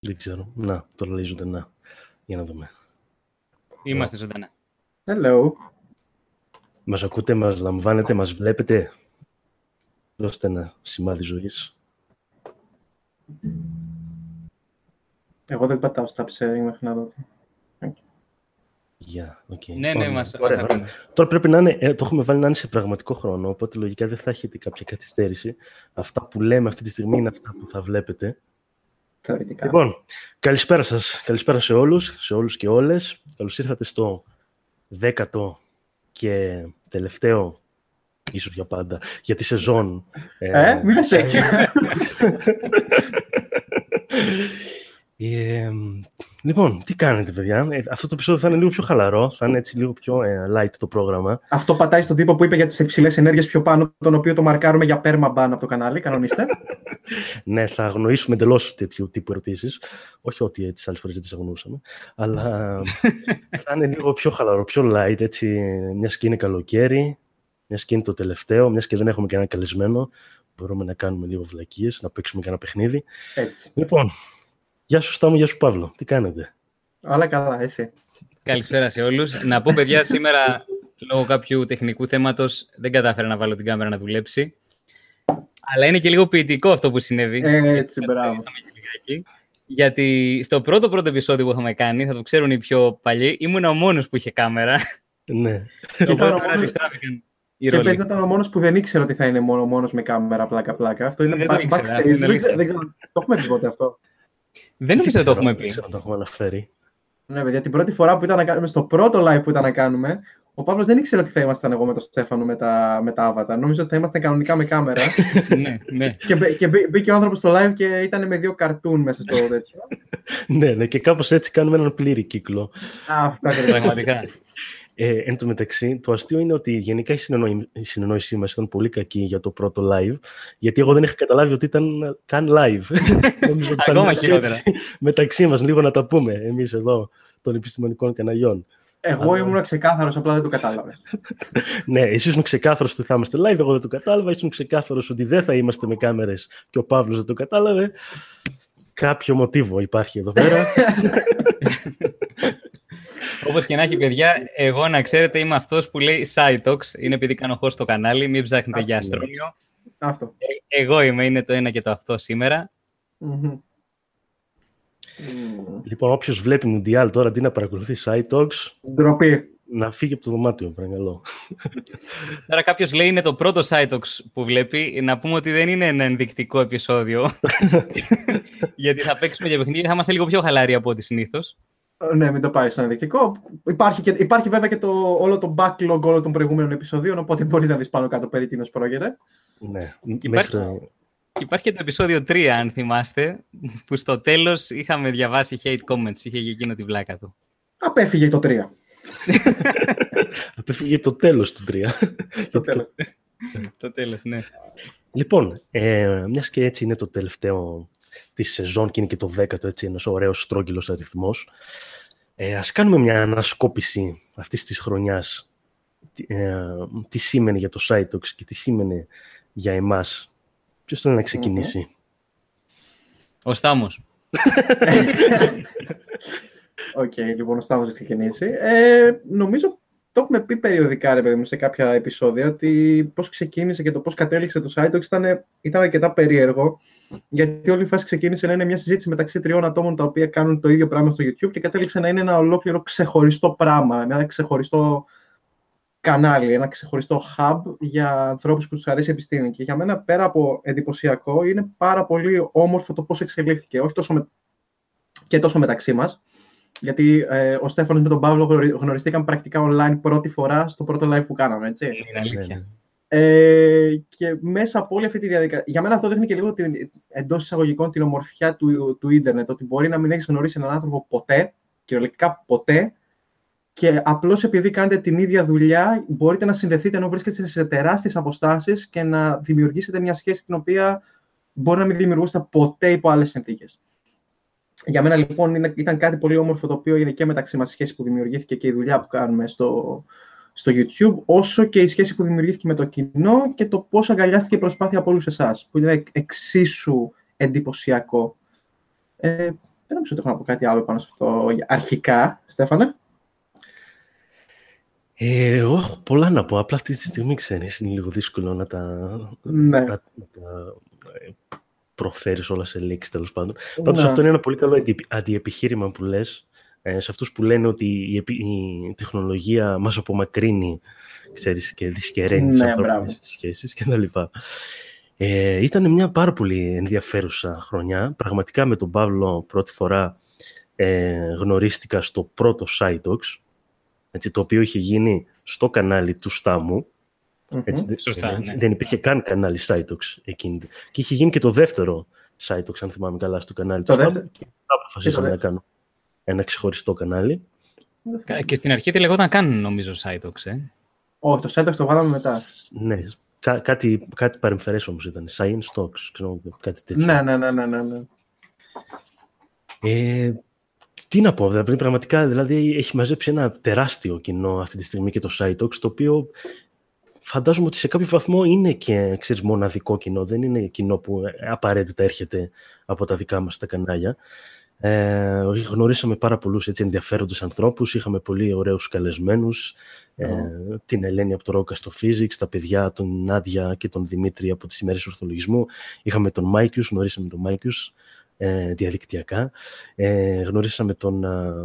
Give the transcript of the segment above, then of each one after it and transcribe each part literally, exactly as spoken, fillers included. Δεν ξέρω. Να, τώρα λέει ζωντανά. Για να δούμε. Είμαστε ζωντανά. Hello. Μας ακούτε, μας λαμβάνετε, μας βλέπετε. Δώστε ένα σημάδι ζωής. Εγώ δεν πατάω στα sharing μέχρι να δω. Yeah, okay. Ναι, ναι, oh, μας, ωραία, μας ωραία. Τώρα πρέπει να είναι, το έχουμε βάλει να είναι σε πραγματικό χρόνο, οπότε λογικά δεν θα έχετε κάποια καθυστέρηση. Αυτά που λέμε αυτή τη στιγμή είναι αυτά που θα βλέπετε. Θεωρητικά. Λοιπόν, καλησπέρα σας. Καλησπέρα σε όλους, σε όλους και όλες. Καλώς ήρθατε στο δέκατο και τελευταίο, ίσως για πάντα, για τη σεζόν. Ε, ε μην Ε, λοιπόν, τι κάνετε, παιδιά? Ε, αυτό το επεισόδιο θα είναι λίγο πιο χαλαρό, θα είναι έτσι λίγο πιο ε, light το πρόγραμμα. Αυτό πατάει στον τύπο που είπε για τις υψηλές ενέργειες πιο πάνω, τον οποίο το μαρκάρουμε για perma ban από το κανάλι, κανονίστε. Ναι, θα αγνοήσουμε εντελώς τέτοιου τύπου ερωτήσεις. Όχι ότι τις άλλες φορές δεν τις αγνοούσαμε, αλλά θα είναι λίγο πιο χαλαρό, πιο light, έτσι, μιας και είναι καλοκαίρι, μιας και είναι το τελευταίο, μιας και δεν έχουμε κανένα καλεσμένο. Μπορούμε να κάνουμε λίγο βλακίες, να παίξουμε κανένα παιχνίδι. Έτσι. Λοιπόν. Γεια σου Στάμο, γεια σου Παύλο. Τι κάνετε? Όλα καλά, εσύ? Καλησπέρα σε όλους. Να πω, παιδιά, σήμερα λόγω κάποιου τεχνικού θέματος δεν κατάφερα να βάλω την κάμερα να δουλέψει. Αλλά είναι και λίγο ποιητικό αυτό που συνέβη. Έτσι, μπράβο. Γιατί στο πρώτο πρώτο επεισόδιο που είχαμε κάνει, θα το ξέρουν οι πιο παλιοί, ήμουν ο μόνος που είχε κάμερα. Ναι. Και πες να ήταν ο μόνος που δεν ήξερα ότι θα είναι μόνο μόνος με κάμερα, πλάκα-πλάκα. Αυτό είναι backstage. Δεν ξέρω. Το έχουμε πει ποτέ αυτό? Δεν νομίζω να το έχουμε πει. Να το έχουμε αναφέρει. Ναι, παιδιά, την πρώτη φορά που ήταν να κάνουμε, στο πρώτο live που ήταν να κάνουμε, ο Παύλος δεν ήξερε ότι θα ήμασταν εγώ με τον Στέφανο με τα, με τα avatar. Νόμιζα ότι θα ήμασταν κανονικά με κάμερα. Ναι, ναι. Και, και μπήκε ο άνθρωπος στο live και ήταν με δύο καρτούν μέσα στο τέτοιο. Ναι, ναι, και κάπως έτσι κάνουμε έναν πλήρη κύκλο. Αυτό ακριβώς. Πραγματικά. Ε, εν τω μεταξύ, το αστείο είναι ότι γενικά η, συνεννόη, η συνεννόησή μας ήταν πολύ κακή για το πρώτο live, γιατί εγώ δεν είχα καταλάβει ότι ήταν καν live. Ακόμα χειρότερα. Μεταξύ μας, λίγο να τα πούμε εμείς εδώ των επιστημονικών καναλιών. Εγώ Αλλά... ήμουν ξεκάθαρος, απλά δεν το κατάλαβες. Ναι, εσύ ήσουν ξεκάθαρος ότι θα είμαστε live, εγώ δεν το κατάλαβα. Ήσουν ξεκάθαρος ότι δεν θα είμαστε με κάμερες και ο Παύλος δεν το κατάλαβε. Κάποιο μοτίβο υπάρχει εδώ πέρα. Όπως και να έχει, παιδιά, εγώ να ξέρετε είμαι αυτός που λέει SciTalks. Είναι επειδή κάνω host στο κανάλι, μην ψάχνετε για αστρόνιο. Αυτό. Ε, εγώ είμαι, είναι το ένα και το αυτό σήμερα. Mm-hmm. Λοιπόν, όποιος βλέπει Μουντιάλ τώρα, αντί να παρακολουθεί SciTalks, ντροπή. Να φύγει από το δωμάτιο, παρακαλώ. Τώρα κάποιος λέει είναι το πρώτο SciTalks που βλέπει. Να πούμε ότι δεν είναι ένα ενδεικτικό επεισόδιο. Γιατί θα παίξουμε για παιχνίδια, θα είμαστε λίγο πιο χαλάροι από ό,τι συνήθως. Ναι, μην το πάει σαν ενδεικτικό. Υπάρχει, και, υπάρχει βέβαια και το, όλο το backlog όλων των προηγούμενων επεισοδίων, οπότε μπορείς να δεις πάνω κάτω περί τίνος πρόκειται. Ναι, υπάρχει, μέχρι... υπάρχει και το επεισόδιο τρία, αν θυμάστε, που στο τέλος είχαμε διαβάσει hate comments, είχε και εκείνο τη βλάκα του. Απέφυγε το τρία. Απέφυγε το τέλος του τρία. Το τέλος, το τέλος, ναι. Λοιπόν, ε, μιας και έτσι είναι το τελευταίο τη σεζόν και είναι και το δέκατο, έτσι, ένας ωραίος στρόγγυλος αριθμός. Ε, ας κάνουμε μια ανασκόπηση αυτής της χρονιάς. Ε, τι σήμαινε για το SciTalks και τι σήμαινε για εμάς. Ποιος θέλει να ξεκινήσει? Ο Στάμος. Οκ, okay, λοιπόν, ο Στάμος θα ξεκινήσει. Ε, νομίζω το έχουμε πει περιοδικά, ρε παιδί μου, σε κάποια επεισόδια, ότι πώς ξεκίνησε και το πώς κατέληξε το SciTalks ήταν, ήταν αρκετά περίεργο. Γιατί όλη η φάση ξεκίνησε να είναι μια συζήτηση μεταξύ τριών ατόμων τα οποία κάνουν το ίδιο πράγμα στο YouTube και κατέληξε να είναι ένα ολόκληρο ξεχωριστό πράγμα, ένα ξεχωριστό κανάλι, ένα ξεχωριστό hub για ανθρώπους που τους αρέσει η επιστήμη. Και για μένα, πέρα από εντυπωσιακό, είναι πάρα πολύ όμορφο το πώς εξελίχθηκε, όχι τόσο με... και τόσο μεταξύ μας. Γιατί ε, ο Στέφανος με τον Παύλο γνωριστήκαν πρακτικά online πρώτη φορά στο πρώτο live που κάναμε, έτσι. Είναι αλήθεια. Ε, και μέσα από όλη αυτή τη διαδικασία. Για μένα αυτό δείχνει και λίγο εντός εισαγωγικών την ομορφιά του, του ίντερνετ. Ότι μπορεί να μην έχεις γνωρίσει έναν άνθρωπο ποτέ, κυριολεκτικά ποτέ, και απλώς επειδή κάνετε την ίδια δουλειά, μπορείτε να συνδεθείτε ενώ βρίσκεστε σε τεράστιες αποστάσεις και να δημιουργήσετε μια σχέση την οποία μπορεί να μην δημιουργούσατε ποτέ υπό άλλες συνθήκες. Για μένα λοιπόν είναι, ήταν κάτι πολύ όμορφο το οποίο είναι και μεταξύ μας η σχέση που δημιουργήθηκε και η δουλειά που κάνουμε στο. στο YouTube, όσο και η σχέση που δημιουργήθηκε με το κοινό και το πώς αγκαλιάστηκε η προσπάθεια από όλους εσάς, που είναι εξίσου εντυπωσιακό. Ε, Δεν νομίζω ότι έχω να πω κάτι άλλο πάνω σε αυτό αρχικά, Στέφανε. Ε, εγώ έχω πολλά να πω. Απλά αυτή τη στιγμή, ξέρεις, είναι λίγο δύσκολο να τα, ναι. να, να τα προφέρεις όλα σε λέξεις, τέλος πάντων. Ναι. Πάντως αυτό είναι ένα πολύ καλό αντιεπιχείρημα που λες, ε, σε αυτούς που λένε ότι η, επι... η τεχνολογία μας απομακρύνει, ξέρεις, και δυσκεραίνει τις ναι, ανθρώπινες σχέσεις και τα λοιπά. Ε, ήταν μια πάρα πολύ ενδιαφέρουσα χρονιά. Πραγματικά με τον Παύλο πρώτη φορά ε, γνωρίστηκα στο πρώτο SciTalks, έτσι, το οποίο είχε γίνει στο κανάλι του Στάμου. Mm-hmm. Έτσι, Σωστά, δεν, ναι. δεν υπήρχε καν κανάλι SciTalks εκείνη. Και είχε γίνει και το δεύτερο SciTalks, αν θυμάμαι καλά, στο κανάλι το του Στάμου. Δεύτερο. Και μετά αποφασίσαμε να κάνουμε ένα ξεχωριστό κανάλι. Και στην αρχή τη λεγόταν καν, νομίζω, SciTalks. Ε. Όχι, το SciTalks το βγάλαμε μετά. Ναι. Κά- κάτι κάτι παρεμφερές όμως ήταν. Science Talks, ξέρω, κάτι τέτοιο. Ναι, ναι, ναι, ναι, ναι. Ε, τι να πω, δηλαδή, πραγματικά, δηλαδή, έχει μαζέψει ένα τεράστιο κοινό αυτή τη στιγμή και το SciTalks, το οποίο φαντάζομαι ότι σε κάποιο βαθμό είναι και, ξέρεις, μοναδικό κοινό. Δεν είναι κοινό που απαραίτητα έρχεται από τα δικά μας τα κανάλια. Ε, γνωρίσαμε πάρα πολλούς ενδιαφέροντες ανθρώπους, είχαμε πολύ ωραίους καλεσμένους, mm. ε, την Ελένη από το Ρόκα στο Physics, τα παιδιά, τον Νάντια και τον Δημήτρη από τις ημέρες ορθολογισμού, είχαμε τον Μάικιους, γνωρίσαμε τον Μάικιους ε, διαδικτυακά, ε, γνωρίσαμε τον,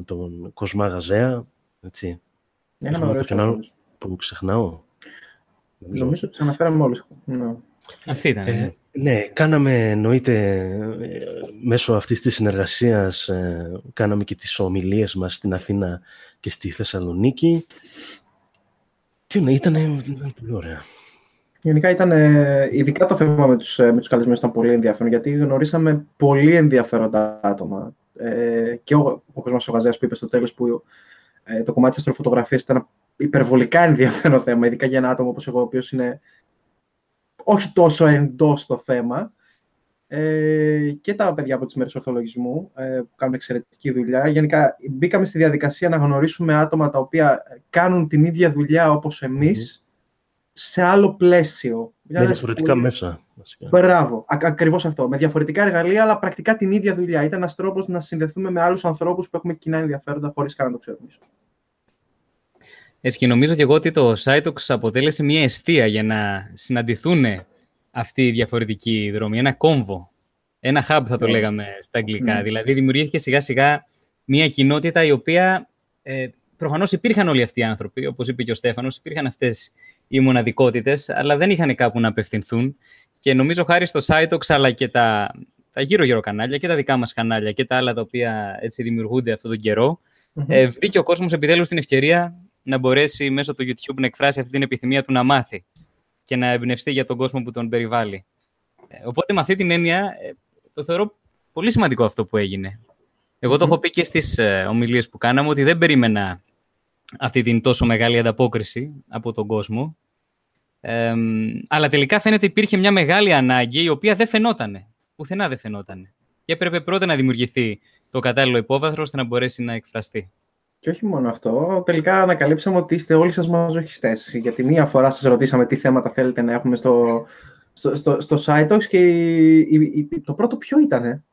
τον Κοσμά Γαζέα, έτσι, yeah, που ξεχνάω. Νομίζω ότι τους αναφέραμε όλους. No. Αυτή ήταν. Ε, ναι, κάναμε, εννοείται, μέσω αυτής της συνεργασίας, ε, κάναμε και τις ομιλίες μας στην Αθήνα και στη Θεσσαλονίκη. Τι είναι, ήταν, ήταν πολύ ωραία. Γενικά ήταν, ε, ειδικά το θέμα με τους, με τους καλεσμένους ήταν πολύ ενδιαφέρον, γιατί γνωρίσαμε πολύ ενδιαφέροντα άτομα. Ε, και ο, ο Κοσμάς ο Γαζέας που είπε στο τέλος, που ε, το κομμάτι της αστροφωτογραφίας ήταν υπερβολικά ενδιαφέρον θέμα, ειδικά για ένα άτομο όπως εγώ, ο οποίος είναι όχι τόσο εντός το θέμα, ε, και τα παιδιά από τις μέρες ορθολογισμού ε, που κάνουν εξαιρετική δουλειά. Γενικά, μπήκαμε στη διαδικασία να γνωρίσουμε άτομα τα οποία κάνουν την ίδια δουλειά όπως εμείς, mm-hmm. σε άλλο πλαίσιο. Με Λάς, διαφορετικά που... μέσα. Βασικά. Μπράβο, α- ακριβώς αυτό. Με διαφορετικά εργαλεία, αλλά πρακτικά την ίδια δουλειά. Ήταν ένας τρόπος να συνδεθούμε με άλλους ανθρώπους που έχουμε κοινά ενδιαφέροντα, χωρίς καν να το ξέρουμε. Έτσι, και νομίζω και εγώ ότι το SciTalks αποτέλεσε μια εστία για να συναντηθούν αυτή η διαφορετική δρόμη, ένα κόμβο, ένα hub θα το λέγαμε στα αγγλικά. Mm. Δηλαδή δημιουργήθηκε σιγά σιγά μια κοινότητα η οποία ε, προφανώς υπήρχαν όλοι αυτοί οι άνθρωποι, όπως είπε και ο Στέφανος, υπήρχαν αυτές οι μοναδικότητες, αλλά δεν είχαν κάπου να απευθυνθούν. Και νομίζω χάρη στο SciTalks, αλλά και τα, τα γύρω-γύρω κανάλια και τα δικά μας κανάλια και τα άλλα τα οποία έτσι δημιουργούνται αυτόν τον καιρό, mm-hmm. ε, βρήκε ο κόσμος επιτέλους την ευκαιρία να μπορέσει μέσω του YouTube να εκφράσει αυτή την επιθυμία του να μάθει και να εμπνευστεί για τον κόσμο που τον περιβάλλει. Οπότε με αυτή την έννοια το θεωρώ πολύ σημαντικό αυτό που έγινε. Εγώ το έχω πει και στις ομιλίες που κάναμε ότι δεν περίμενα αυτή την τόσο μεγάλη ανταπόκριση από τον κόσμο. Ε, αλλά τελικά φαίνεται υπήρχε μια μεγάλη ανάγκη η οποία δεν φαινότανε. Πουθενά δεν φαινότανε. Και έπρεπε πρώτα να δημιουργηθεί το κατάλληλο υπόβαθρο ώστε να μπορέσει να εκφραστεί. Και όχι μόνο αυτό, τελικά ανακαλύψαμε ότι είστε όλοι σας μαζοχιστές. Γιατί μία φορά σας ρωτήσαμε τι θέματα θέλετε να έχουμε στο, στο, στο, στο SciTalks και η, η, το πρώτο ποιο ήτανε,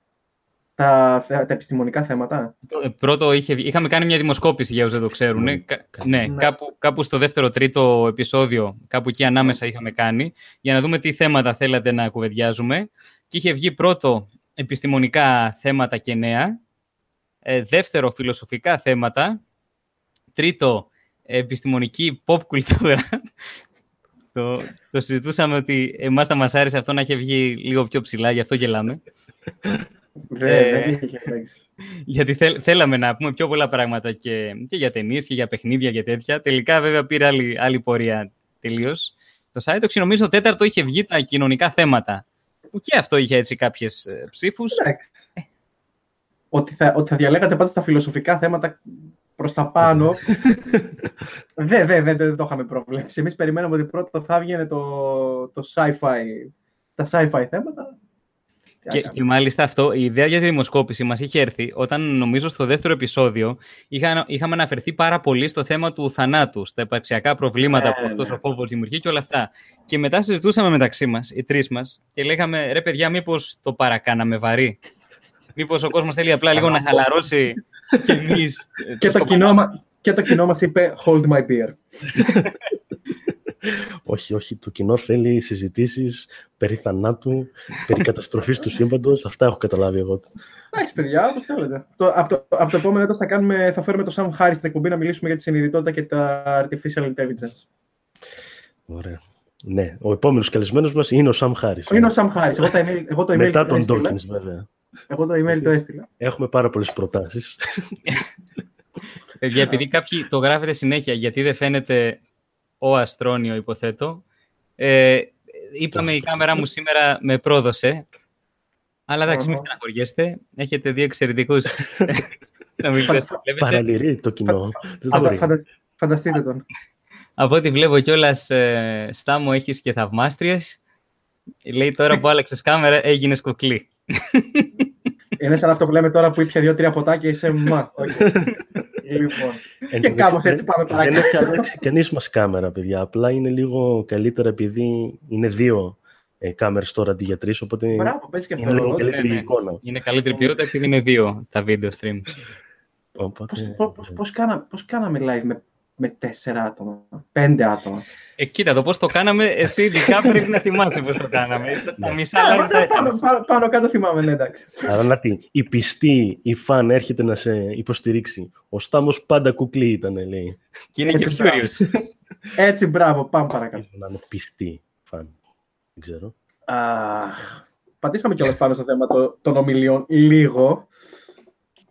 τα, τα επιστημονικά θέματα. Πρώτο είχε, είχαμε κάνει μια δημοσκόπηση για όσους δεν το ξέρουν. Ναι, ναι, ναι. Κάπου, κάπου στο δεύτερο-τρίτο επεισόδιο, κάπου εκεί ανάμεσα είχαμε κάνει, για να δούμε τι θέματα θέλατε να κουβεντιάζουμε. Και είχε βγει πρώτο επιστημονικά θέματα και νέα. Ε, δεύτερο, φιλοσοφικά θέματα. Τρίτο, επιστημονική pop κουλτούρα. το, το συζητούσαμε ότι εμάς θα μας άρεσε αυτό να είχε βγει λίγο πιο ψηλά, γι' αυτό γελάμε. ε, γιατί θέλ, θέλαμε να πούμε πιο πολλά πράγματα και, και για ταινίες και για παιχνίδια και τέτοια. Τελικά, βέβαια, πήρε άλλη, άλλη πορεία τελείως. Το SciTalks, νομίζω, τέταρτο είχε βγει τα κοινωνικά θέματα. Που και αυτό είχε έτσι κάποιες ψήφους. Ότι θα, ότι θα διαλέγατε πάντα στα φιλοσοφικά θέματα προς τα πάνω. Δεν δε, δε, δε το είχαμε προβλέψει. Εμείς περιμέναμε ότι πρώτα θα βγαινε το, το sci-fi, τα sci-fi θέματα. Και, και μάλιστα αυτό, η ιδέα για τη δημοσκόπηση μας είχε έρθει όταν, νομίζω, στο δεύτερο επεισόδιο είχα, είχαμε αναφερθεί πάρα πολύ στο θέμα του θανάτου, στα υπαρξιακά προβλήματα ε, που αυτός ναι. ο φόβος δημιουργεί και όλα αυτά. Και μετά συζητούσαμε μεταξύ μας, οι τρεις μας, και λέγαμε, ρε παιδιά, μήπως το παρακάναμε βαρύ. Μήπως ο κόσμος θέλει απλά λίγο να χαλαρώσει και εμείς... και, το κοινό, και το κοινό μας είπε «Hold my beer». Όχι, όχι. Το κοινό θέλει συζητήσεις περί θανάτου, περί καταστροφής του σύμπαντος. Αυτά έχω καταλάβει εγώ. Εντάξει, παιδιά, όπως θέλετε. Από το επόμενο έτος θα, κάνουμε, θα φέρουμε το Σαμ Χάρις στην εκπομπή να μιλήσουμε για τη συνειδητότητα και τα artificial intelligence. Ωραία. Ναι, ο επόμενος καλεσμένος μας είναι ο Σαμ Χάρις. Είναι ο Σαμ Χάρις. Εγώ, εγώ το email μετά τον Ντόκινς, βέβαια. Εγώ το email το έστειλα. Έχουμε πάρα πολλές προτάσεις. Παιδιά, επειδή κάποιοι το γράφετε συνέχεια, γιατί δεν φαίνεται ο Αστρόνιο, υποθέτω. Ε, είπαμε, η κάμερα μου σήμερα με πρόδωσε. Αλλά εντάξει, μην στεναχωριέστε. Έχετε δύο εξαιρετικούς συνομιλητές που βλέπετε. Παραλυρεί το κοινό. Φανταστείτε τον. Από ό,τι βλέπω κιόλας, ε, Στάμο, έχεις και θαυμάστριες. Λέει τώρα που άλλαξες κάμερα, έγινες κουκλή. Είναι σαν αυτό που λέμε τώρα που ήπια δύο-τρία ποτά και είσαι μα. Okay. Λοιπόν. Εν, και κάπως έτσι πάμε πέρα. Δεν έχει αλλάξει κανείς μας κάμερα, παιδιά. Απλά είναι λίγο καλύτερα επειδή είναι δύο ε, κάμερες τώρα αντί για τρεις. Οπότε μπράβο, πες και είναι λίγο καλύτερη ναι, ναι. εικόνα. Είναι καλύτερη ποιότητα επειδή είναι δύο τα video stream. Οπότε... Πώς, πώς, πώς, κάνα, πώς κάναμε live με με τέσσερα άτομα, πέντε άτομα. Ε, κοίτα το πώς το κάναμε, εσύ ειδικά πρέπει να θυμάσαι πώς το κάναμε. Τα μισά λεπτά. Πάνω κάτω θυμάμαι, ναι, εντάξει. Άρα να πει, η πιστή, η φαν έρχεται να σε υποστηρίξει. Ο Στάμος πάντα κουκλή ήταν, λέει. Και είναι και κιούριος. Έτσι, μπράβο, πάμε παρακαλώ. Να είναι πιστή φαν, δεν ξέρω. Πατήσαμε κιόλας πάνω στο θέμα των ομιλιών λίγο.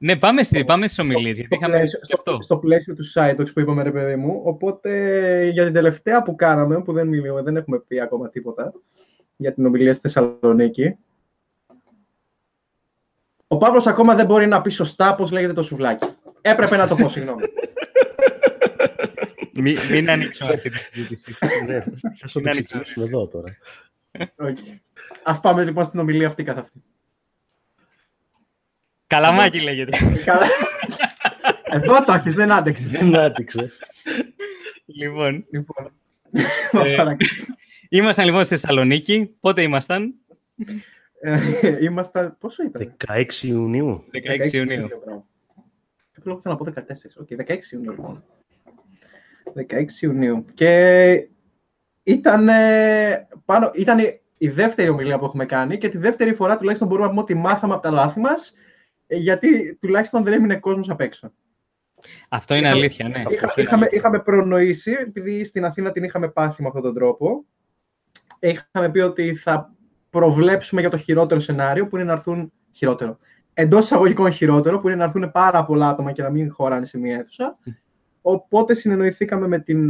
Ναι, πάμε, στη, πάμε στις ομιλίες, γιατί είχαμε πλαίσιο, και αυτό. Στο, στο πλαίσιο του SciTalks που είπαμε, ρε παιδί μου, οπότε για την τελευταία που κάναμε, που δεν μιλούμε, δεν έχουμε πει ακόμα τίποτα, για την ομιλία στη Θεσσαλονίκη. Ο Παύλος ακόμα δεν μπορεί να πει σωστά πώς λέγεται το σουβλάκι. Έπρεπε να το πω, συγγνώμη. Μην, μην ανοίξω αυτή την συζήτηση. Μην ανοίξω εδώ τώρα. Okay. Ας πάμε λοιπόν στην ομιλία αυτή καθ' αυτή. Καλαμάκι λέγεται. Εδώ το έχεις, δεν άντεξε. Δεν άντεξε. Λοιπόν, λοιπόν. Ε, ήμασταν λοιπόν στη Θεσσαλονίκη. Πότε ήμασταν? Ε, ήμασταν, πόσο ήταν? δεκαέξι Ιουνίου. δεκαέξι Ιουνίου. Κάποιο λόγο θέλω να πω δεκατέσσερα. Οκ, okay, δεκαέξι Ιουνίου λοιπόν. δεκαέξι Ιουνίου. Και ήταν πάνω, ήταν η δεύτερη ομιλία που έχουμε κάνει και τη δεύτερη φορά τουλάχιστον μπορούμε να πούμε ότι μάθαμε από τα λάθη μας. Γιατί τουλάχιστον δεν έμεινε κόσμος απ' έξω. Αυτό είναι είχαμε, αλήθεια, ναι. Είχα, είχαμε, είχαμε προνοήσει, επειδή στην Αθήνα την είχαμε πάθει με αυτόν τον τρόπο. Είχαμε πει ότι θα προβλέψουμε για το χειρότερο σενάριο, που είναι να έρθουν χειρότερο. Εντός εισαγωγικών χειρότερο, που είναι να έρθουν πάρα πολλά άτομα και να μην χωράνε σε μία αίθουσα. Οπότε συνεννοηθήκαμε με, την,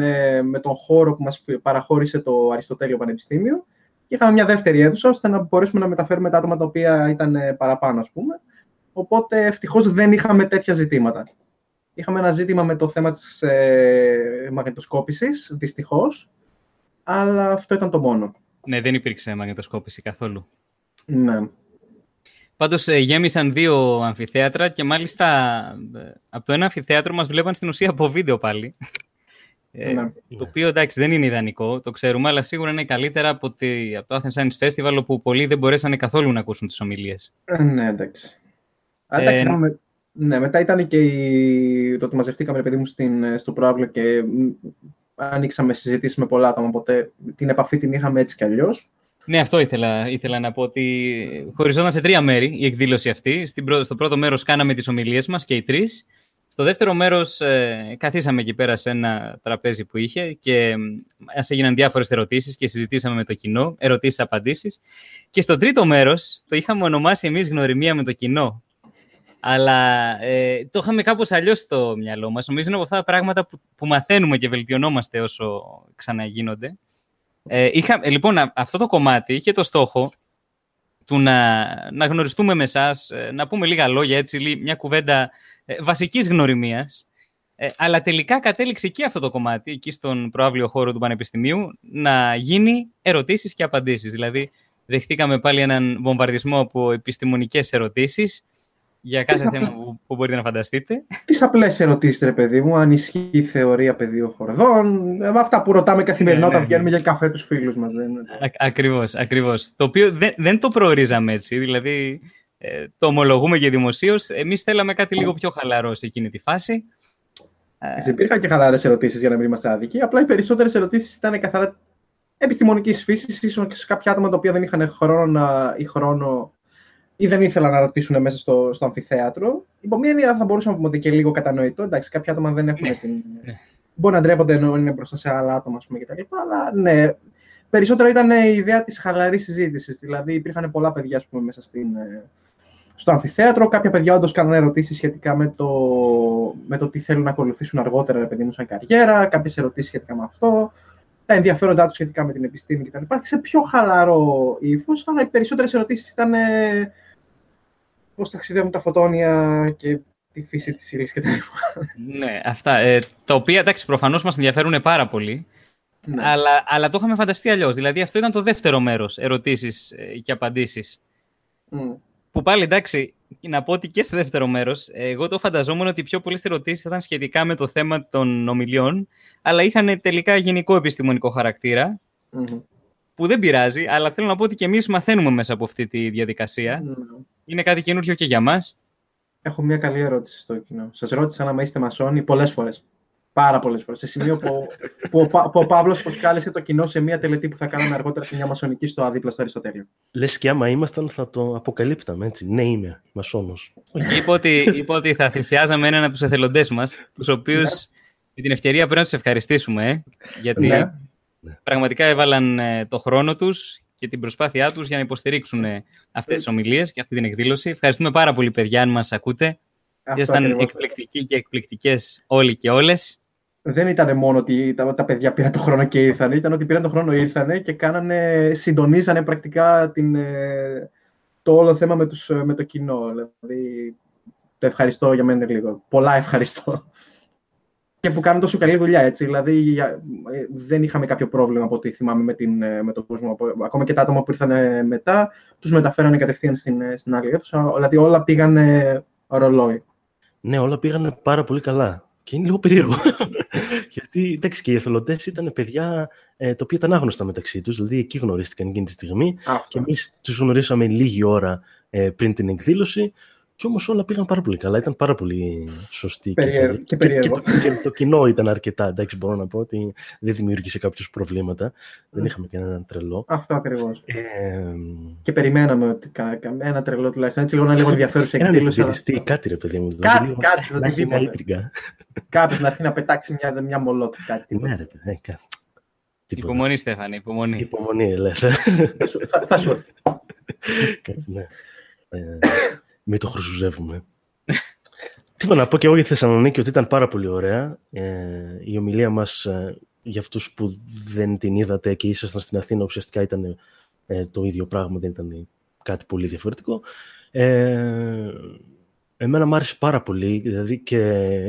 με τον χώρο που μας παραχώρησε το Αριστοτέλειο Πανεπιστήμιο. Και είχαμε μια δεύτερη αίθουσα, ώστε να μπορέσουμε να μεταφέρουμε τα άτομα τα οποία ήταν παραπάνω, ας πούμε. Οπότε ευτυχώς δεν είχαμε τέτοια ζητήματα. Είχαμε ένα ζήτημα με το θέμα της ε, μαγνητοσκόπησης, δυστυχώς, αλλά αυτό ήταν το μόνο. Ναι, δεν υπήρξε μαγνητοσκόπηση καθόλου. Ναι. Πάντως γέμισαν δύο αμφιθέατρα και μάλιστα από το ένα αμφιθέατρο μας βλέπαν στην ουσία από βίντεο πάλι. Ναι. Ε, το οποίο εντάξει δεν είναι ιδανικό, το ξέρουμε, αλλά σίγουρα είναι καλύτερα από, τη, από το Athens Science Festival, όπου πολλοί δεν μπορέσανε καθόλου να ακούσουν τις ομιλίες. Ε, ναι, εντάξει. Ε... Με... Ναι, μετά ήταν και η... το ότι μαζευτήκαμε, ρε παιδί μου, στην... στο προάβλιο και άνοιξαμε συζητήσεις με πολλά άτομα, οπότε την επαφή την είχαμε έτσι κι αλλιώς. Ναι, αυτό ήθελα, ήθελα να πω, ότι χωριζόταν σε τρία μέρη η εκδήλωση αυτή. Στην πρω... Στο πρώτο μέρος κάναμε τις ομιλίες μας και οι τρεις. Στο δεύτερο μέρος ε, καθίσαμε εκεί πέρα σε ένα τραπέζι που είχε και ας έγιναν διάφορες ερωτήσεις και συζητήσαμε με το κοινό, ερωτήσεις, απαντήσεις. Και στο τρίτο μέρος το είχαμε ονομάσει εμείς γνωριμία με το κοινό. Αλλά ε, το είχαμε κάπως αλλιώς στο μυαλό μας. Νομίζω είναι από αυτά τα πράγματα που, που μαθαίνουμε και βελτιωνόμαστε όσο ξαναγίνονται. Ε, είχα, ε, λοιπόν, α, αυτό το κομμάτι είχε το στόχο του να, να γνωριστούμε με εσάς, να πούμε λίγα λόγια, έτσι, μια κουβέντα ε, βασικής γνωριμίας. Ε, αλλά τελικά κατέληξε και αυτό το κομμάτι, εκεί στον προαύλιο χώρο του Πανεπιστημίου, να γίνει ερωτήσεις και απαντήσεις. Δηλαδή, δεχτήκαμε πάλι έναν βομβαρδισμό από επιστημονικές ερωτήσεις. Για κάθε θέμα απλ... που, που μπορείτε να φανταστείτε. Τις απλές ερωτήσεις, ρε παιδί μου, αν ισχύει η θεωρία πεδίου χορδών, αυτά που ρωτάμε καθημερινά όταν ναι, ναι, ναι. βγαίνουμε για καφέ τους φίλους μας. Δεν... Α, ακριβώς, ακριβώς. Το οποίο δεν, δεν το προορίζαμε έτσι, δηλαδή Ε, το ομολογούμε και δημοσίως. Εμείς θέλαμε κάτι λίγο πιο χαλαρό σε εκείνη τη φάση. Υπήρχαν και χαλαρές ερωτήσεις για να μην είμαστε άδικοι. Απλά οι περισσότερες ερωτήσεις ήταν καθαρά επιστημονικής φύσης, ίσως και σε κάποια άτομα τα οποία δεν είχαν χρόνο ή, χρόνο, ή δεν ήθελαν να ρωτήσουν μέσα στο, στο αμφιθέατρο. Υπό μία έννοια θα μπορούσαμε να πούμε ότι και λίγο κατανοητό. Εντάξει, κάποια άτομα δεν έχουν ναι, την. Ναι. Μπορεί να ντρέπονται ενώ είναι μπροστά σε άλλα άτομα, ας πούμε, κτλ. Αλλά ναι. Περισσότερο ήταν η ιδέα της χαλαρής συζήτησης. Δηλαδή, υπήρχαν πολλά παιδιά, ας πούμε, μέσα στην, στο αμφιθέατρο. Κάποια παιδιά όντως κάνανε ερωτήσεις σχετικά με το, με το τι θέλουν να ακολουθήσουν αργότερα, επειδή μου σαν καριέρα. Κάποιες ερωτήσεις σχετικά με αυτό. Τα ενδιαφέροντά τους σχετικά με την επιστήμη κτλ. Υπήρξε πιο χαλαρό ύφος, αλλά οι περισσότερες ερωτήσεις ήταν πώς ταξιδεύουν τα φωτόνια και τη φύση της σειρής κτλ. Ναι, αυτά. Ε, τα οποία, εντάξει, προφανώς μας ενδιαφέρουν πάρα πολύ. Ναι. Αλλά, αλλά το είχαμε φανταστεί αλλιώς. Δηλαδή, αυτό ήταν το δεύτερο μέρος, ερωτήσεις και απαντήσεις. Mm. Που πάλι, εντάξει, να πω ότι και στο δεύτερο μέρος, εγώ το φανταζόμουν ότι οι πιο πολλές ερωτήσεις ήταν σχετικά με το θέμα των ομιλιών, αλλά είχαν τελικά γενικό επιστημονικό χαρακτήρα, mm. που δεν πειράζει, αλλά θέλω να πω ότι και εμείς μαθαίνουμε μέσα από αυτή τη διαδικασία. Mm. Είναι κάτι καινούριο και για μας. Έχω μια καλή ερώτηση στο κοινό. Σας ρώτησα να με είστε μασόνοι πολλές φορές. Πάρα πολλές φορές. Σε σημείο που, που, που, που ο Παύλος προσκάλεσε το κοινό σε μια τελετή που θα κάναμε αργότερα σε μια μασονική στο αδίπλα στο Αριστοτέλειο. Λες και άμα ήμασταν θα το αποκαλύπταμε, έτσι. Ναι, είμαι μασόνος. Είπα ότι, ότι θα θυσιάζαμε έναν από τους εθελοντές μας, τους οποίους ναι. με την ευκαιρία πρέπει να τους ευχαριστήσουμε, ε, γιατί ναι. πραγματικά έβαλαν το χρόνο τους και την προσπάθειά τους για να υποστηρίξουν αυτές τις ομιλίες και αυτή την εκδήλωση. Ευχαριστούμε πάρα πολύ, παιδιά, αν μας ακούτε. Ήσασταν εκπληκτικοί και εκπληκτικές όλοι και όλες. Δεν ήταν μόνο ότι τα, τα παιδιά πήραν τον χρόνο και ήρθαν, ήταν ότι πήραν τον χρόνο, ήρθαν και κάνανε, συντονίζανε πρακτικά την, το όλο θέμα με, τους, με το κοινό. Δηλαδή, το ευχαριστώ για μένα λίγο. Πολλά ευχαριστώ. Και που κάνουν τόσο καλή δουλειά, έτσι. Δηλαδή, δεν είχαμε κάποιο πρόβλημα από ό,τι θυμάμαι με, την, με τον κόσμο. Ακόμα και τα άτομα που ήρθαν μετά, τους μεταφέρανε κατευθείαν στην, στην άλλη αίθουσα. Δηλαδή, όλα πήγανε ρολόι. Ναι, όλα πήγανε πάρα πολύ καλά. Και είναι λίγο περίεργο. Γιατί εντάξει, και οι εθελοντές ήταν παιδιά ε, τα οποία ήταν άγνωστα μεταξύ τους, δηλαδή εκεί γνωρίστηκαν εκείνη τη στιγμή. Αυτό. Και εμείς τους γνωρίσαμε λίγη ώρα ε, πριν την εκδήλωση. Και όμως όλα πήγαν πάρα πολύ καλά. Ήταν πάρα πολύ σωστοί. Περίεργο. Και, και, και, το, και το κοινό ήταν αρκετά. Εντάξει, μπορώ να πω ότι δεν δημιούργησε κάποιους προβλήματα. Δεν είχαμε κανέναν τρελό. Αυτό ακριβώς. Ε, και περιμέναμε ότι ένα τρελό τουλάχιστον. Έτσι λίγο να λίγο ενδιαφέρουσα εκδήλωση. Αλλά... κάτι, ρε παιδί μου. Κάτι, λίγο, κάτι. Να έχει μια ήτριγκα. Κάποιος να έρθει να πετάξει μια, μια μολότη. Κάτι. Ναι, ρε παιδί. Κάτι. Υπομονή, Στέφανη. Υπομονή. Υπομονή, λες. θα, θα σου έρθει. Κάτι, ναι. Μην το χρησιμοποιούμε. Τι είπα να πω και εγώ για τη Θεσσαλονίκη, ότι ήταν πάρα πολύ ωραία. Ε, η ομιλία μας, ε, για αυτούς που δεν την είδατε και ήσασταν στην Αθήνα, ουσιαστικά ήταν ε, το ίδιο πράγμα, δεν ήταν κάτι πολύ διαφορετικό. Ε, εμένα μου άρεσε πάρα πολύ, δηλαδή και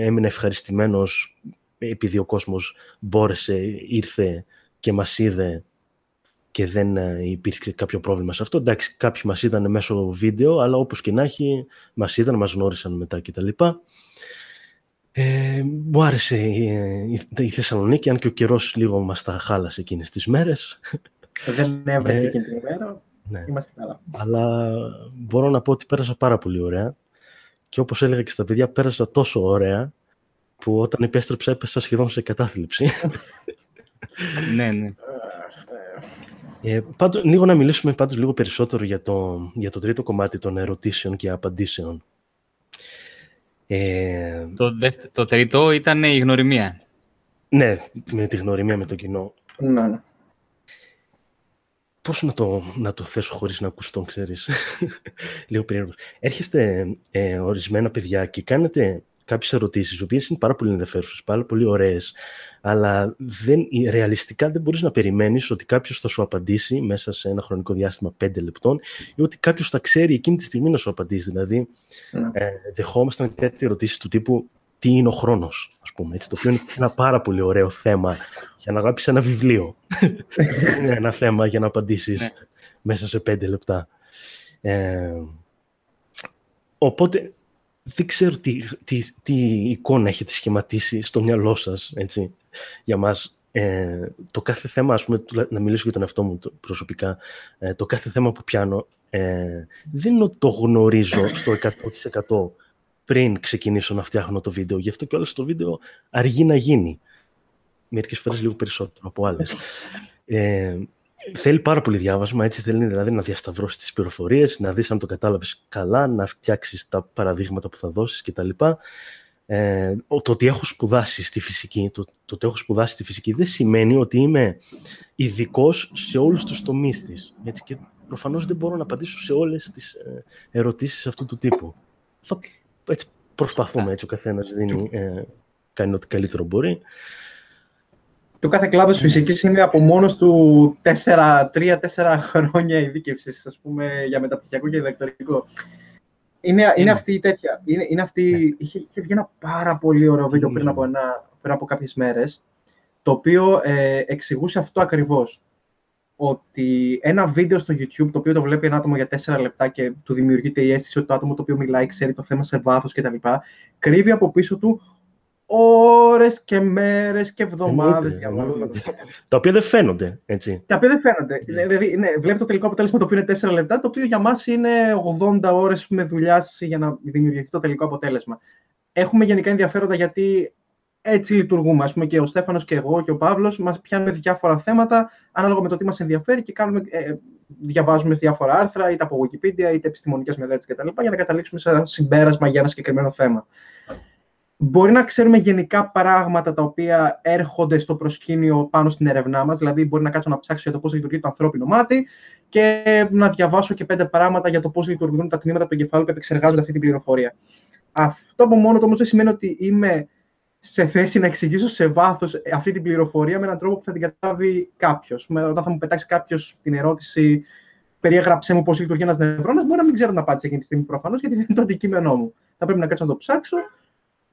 έμεινα ευχαριστημένος επειδή ο κόσμος μπόρεσε, ήρθε και μας είδε και δεν υπήρξε κάποιο πρόβλημα σε αυτό. Εντάξει, κάποιοι μας είδαν μέσω βίντεο, αλλά όπως και να έχει, μας είδαν, μας γνώρισαν μετά κτλ. Ε, μου άρεσε η, η Θεσσαλονίκη, αν και ο καιρός λίγο μας τα χάλασε εκείνες τις μέρες. Δεν έβρεχε εκείνη την ημέρα, ναι. Είμαστε καλά. Αλλά μπορώ να πω ότι πέρασα πάρα πολύ ωραία. Και όπως έλεγα και στα παιδιά, πέρασα τόσο ωραία, που όταν επέστρεψα, έπεσα σχεδόν σε κατάθλιψη. Ναι, ναι. Ε, πάντως, λίγο να μιλήσουμε πάντως λίγο περισσότερο για το, για το τρίτο κομμάτι των ερωτήσεων και απαντήσεων. Ε, το, το τρίτο ήταν η γνωριμία. Ναι, με τη γνωριμία με το κοινό. Ναι, ναι. Πώς να το, να το θέσω χωρίς να ακουστώ, ξέρεις. Λίγο περίεργος. Έρχεστε ε, ορισμένα παιδιά και κάνετε κάποιες ερωτήσεις, οι οποίες είναι πάρα πολύ ενδιαφέρουσες, πάρα πολύ ωραίες, αλλά δεν, ρεαλιστικά δεν μπορείς να περιμένεις ότι κάποιος θα σου απαντήσει μέσα σε ένα χρονικό διάστημα πέντε λεπτών ή ότι κάποιος θα ξέρει εκείνη τη στιγμή να σου απαντήσει. Δηλαδή, mm. ε, δεχόμασταν κάτι ερωτήσεις του τύπου «Τι είναι ο χρόνος», ας πούμε, έτσι, το οποίο είναι ένα πάρα πολύ ωραίο θέμα για να γράψεις ένα βιβλίο. Είναι ένα θέμα για να απαντήσεις mm. μέσα σε πέντε λεπτά. Ε, οπότε... δεν ξέρω τι, τι, τι εικόνα έχετε σχηματίσει στο μυαλό σας, έτσι, για μας Ε, το κάθε θέμα, ας πούμε, να μιλήσω για τον εαυτό μου προσωπικά, ε, το κάθε θέμα που πιάνω ε, δεν είναι ότι το γνωρίζω στο εκατό τοις εκατό πριν ξεκινήσω να φτιάχνω το βίντεο. Γι' αυτό και όλο το βίντεο αργεί να γίνει. Μερικές φορές λίγο περισσότερο από άλλες. Ε, θέλει πάρα πολύ διάβασμα, έτσι θέλει δηλαδή να διασταυρώσεις τις πληροφορίες, να δεις αν το κατάλαβες καλά, να φτιάξεις τα παραδείγματα που θα δώσεις κτλ. Ε, το ότι έχω σπουδάσει στη φυσική, το, το ότι έχω σπουδάσει στη φυσική δεν σημαίνει ότι είμαι ειδικός σε όλους τους τομείς της. Έτσι, και προφανώς δεν μπορώ να απαντήσω σε όλες τις ερωτήσεις αυτού του τύπου. Θα, έτσι, προσπαθούμε, έτσι, ο καθένας δίνει, ε, κάνει ό,τι καλύτερο μπορεί. Το κάθε κλάδος φυσικής είναι από μόνος του τρία τέσσερα χρόνια ειδίκευσης, ας πούμε, για μεταπτυχιακό και διδακτορικό. Είναι, είναι αυτή η τέτοια. Είναι, είναι αυτή... Είχε, είχε βγει ένα πάρα πολύ ωραίο βίντεο πριν από, ένα, πριν από κάποιες μέρες, το οποίο ε, εξηγούσε αυτό ακριβώς. Ότι ένα βίντεο στο YouTube, το οποίο το βλέπει ένα άτομο για τέσσερα λεπτά και του δημιουργείται η αίσθηση ότι το άτομο το οποίο μιλάει ξέρει το θέμα σε βάθος κτλ., κρύβει από πίσω του ώρες και μέρες και εβδομάδες διαβάσματος. Τα οποία δεν φαίνονται, έτσι. Τα οποία δεν φαίνονται. Δηλαδή, ναι, βλέπει το τελικό αποτέλεσμα, το οποίο είναι τέσσερα λεπτά, το οποίο για μας είναι ογδόντα ώρες με δουλειά για να δημιουργηθεί το τελικό αποτέλεσμα. Έχουμε γενικά ενδιαφέροντα γιατί έτσι λειτουργούμε. Ας πούμε, και ο Στέφανος και εγώ και ο Παύλος μας πιάνουμε διάφορα θέματα ανάλογα με το τι μας ενδιαφέρει και κάνουμε, ε, διαβάζουμε διάφορα άρθρα, είτε από Wikipedia, είτε επιστημονικές μελέτες κτλ., για να καταλήξουμε σε συμπέρασμα για ένα συγκεκριμένο θέμα. Μπορεί να ξέρουμε γενικά πράγματα τα οποία έρχονται στο προσκήνιο πάνω στην ερευνά μας. Δηλαδή, μπορεί να κάτσω να ψάξω για το πώς λειτουργεί το ανθρώπινο μάτι και να διαβάσω και πέντε πράγματα για το πώς λειτουργούν τα τμήματα του εγκεφάλου που επεξεργάζονται αυτή την πληροφορία. Αυτό από μόνο του όμως δεν σημαίνει ότι είμαι σε θέση να εξηγήσω σε βάθος αυτή την πληροφορία με έναν τρόπο που θα την καταλάβει κάποιος. Όταν θα μου πετάξει κάποιος την ερώτηση, περιέγραψέ μου πώς λειτουργεί ένας νευρώνας, μπορεί να μην ξέρω την απάντηση εκείνη τη στιγμή προφανώς, γιατί δεν είναι το αντικείμενό μου. Θα πρέπει να κάτσω να το ψάξω,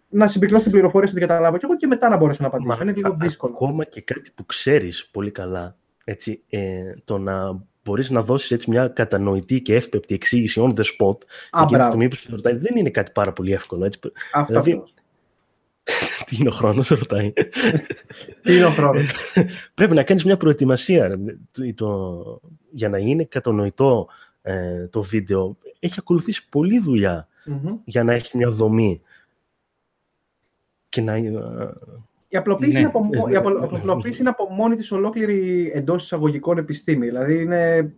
να συμπυκνώσω την πληροφορία, να την καταλάβω και εγώ και μετά να μπορέσω να απαντήσω. Μα, είναι λίγο δύσκολο. Ακόμα και κάτι που ξέρεις πολύ καλά, έτσι, ε, το να μπορείς να δώσεις έτσι μια κατανοητή και εύπεπτη εξήγηση on the spot, ah, εκείνη τη στιγμή που σου ρωτάει, δεν είναι κάτι πάρα πολύ εύκολο. Έτσι. Αυτό. Δηλαδή, τι είναι ο χρόνος, ρωτάει. Τι είναι ο χρόνος. Πρέπει να κάνεις μια προετοιμασία το, για να είναι κατανοητό ε, το βίντεο. Έχει ακολουθήσει πολλή δουλειά mm-hmm. για να έχει μια δομή. Να... Η απλοποίηση, ναι. είναι, από... Η απλοποίηση είναι από μόνη της ολόκληρη εντός εισαγωγικών επιστήμη. Δηλαδή, είναι...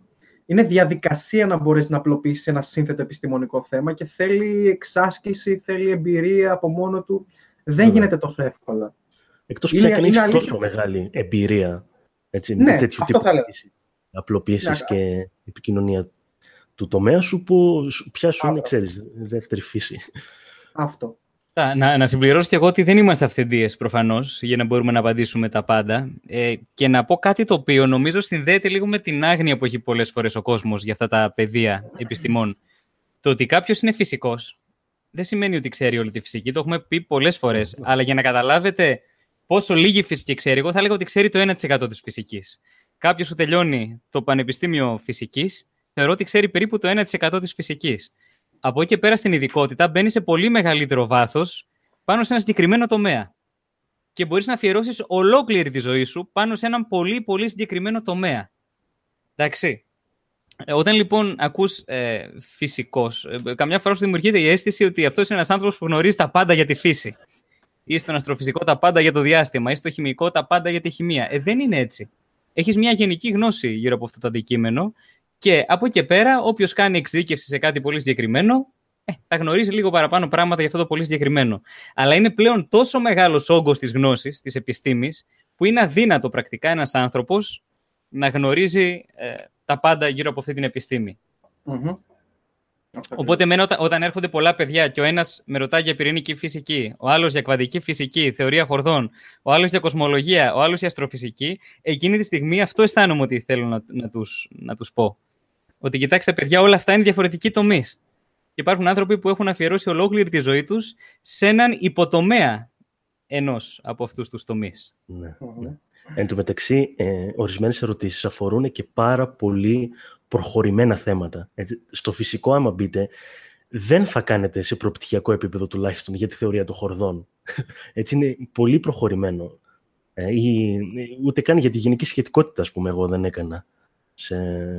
είναι διαδικασία να μπορέσει να απλοποιήσεις ένα σύνθετο επιστημονικό θέμα και θέλει εξάσκηση, θέλει εμπειρία από μόνο του. Δεν ναι. γίνεται τόσο εύκολα. Εκτός που θα είναι τόσο μεγάλη εμπειρία. Έτσι, ναι, τέτοιου τύπου απλοποίησης ναι, και επικοινωνία του τομέα σου που πια σου είναι, ξέρεις, δεύτερη φύση. Αυτό. Να, να συμπληρώσω και εγώ ότι δεν είμαστε αυθεντίες προφανώς για να μπορούμε να απαντήσουμε τα πάντα ε, και να πω κάτι το οποίο νομίζω συνδέεται λίγο με την άγνοια που έχει πολλές φορές ο κόσμος για αυτά τα πεδία επιστημών. Το ότι κάποιος είναι φυσικός δεν σημαίνει ότι ξέρει όλη τη φυσική, το έχουμε πει πολλές φορές, αλλά για να καταλάβετε πόσο λίγη φυσική ξέρει, εγώ θα έλεγα ότι ξέρει το ένα τοις εκατό της φυσικής. Κάποιος που τελειώνει το Πανεπιστήμιο Φυσικής θεωρώ ότι ξέρει περίπου το ένα τοις εκατό της φυσικής. Από εκεί και πέρα στην ειδικότητα μπαίνει σε πολύ μεγαλύτερο βάθος πάνω σε ένα συγκεκριμένο τομέα. Και μπορείς να αφιερώσεις ολόκληρη τη ζωή σου πάνω σε έναν πολύ πολύ συγκεκριμένο τομέα. Εντάξει. Όταν λοιπόν ακούς ε, φυσικός, ε, καμιά φορά σου δημιουργείται η αίσθηση ότι αυτός είναι ένας άνθρωπος που γνωρίζει τα πάντα για τη φύση. Ή στον αστροφυσικό τα πάντα για το διάστημα, ή στο χημικό τα πάντα για τη χημεία. Ε, δεν είναι έτσι. Έχεις μια γενική γνώση γύρω από αυτό το αντικείμενο. Και από εκεί και πέρα, όποιος κάνει εξειδίκευση σε κάτι πολύ συγκεκριμένο, ε, θα γνωρίζει λίγο παραπάνω πράγματα για αυτό το πολύ συγκεκριμένο. Αλλά είναι πλέον τόσο μεγάλος όγκος της γνώσης, της επιστήμης, που είναι αδύνατο πρακτικά ένας άνθρωπος να γνωρίζει ε, τα πάντα γύρω από αυτή την επιστήμη. Mm-hmm. Οπότε, εμένα, όταν, όταν έρχονται πολλά παιδιά και ο ένας με ρωτάει για πυρηνική φυσική, ο άλλος για κβαντική φυσική, θεωρία χορδών, ο άλλος για κοσμολογία, ο άλλος για αστροφυσική, εκείνη τη στιγμή αυτό αισθάνομαι ότι θέλω να, να, τους, να τους πω. Ότι κοιτάξτε, παιδιά, όλα αυτά είναι διαφορετικοί τομείς. Και υπάρχουν άνθρωποι που έχουν αφιερώσει ολόκληρη τη ζωή τους σε έναν υποτομέα ενός από αυτούς τους τομείς. Ναι, ναι. Εν τω μεταξύ, ε, ορισμένες ερωτήσεις αφορούν και πάρα πολύ προχωρημένα θέματα. Έτσι, στο φυσικό, άμα μπείτε, δεν θα κάνετε σε προπτυχιακό επίπεδο τουλάχιστον για τη θεωρία των χορδών. Έτσι, είναι πολύ προχωρημένο ή ούτε καν για τη γενική σχετικότητα, ας πούμε, εγώ δεν έκανα σε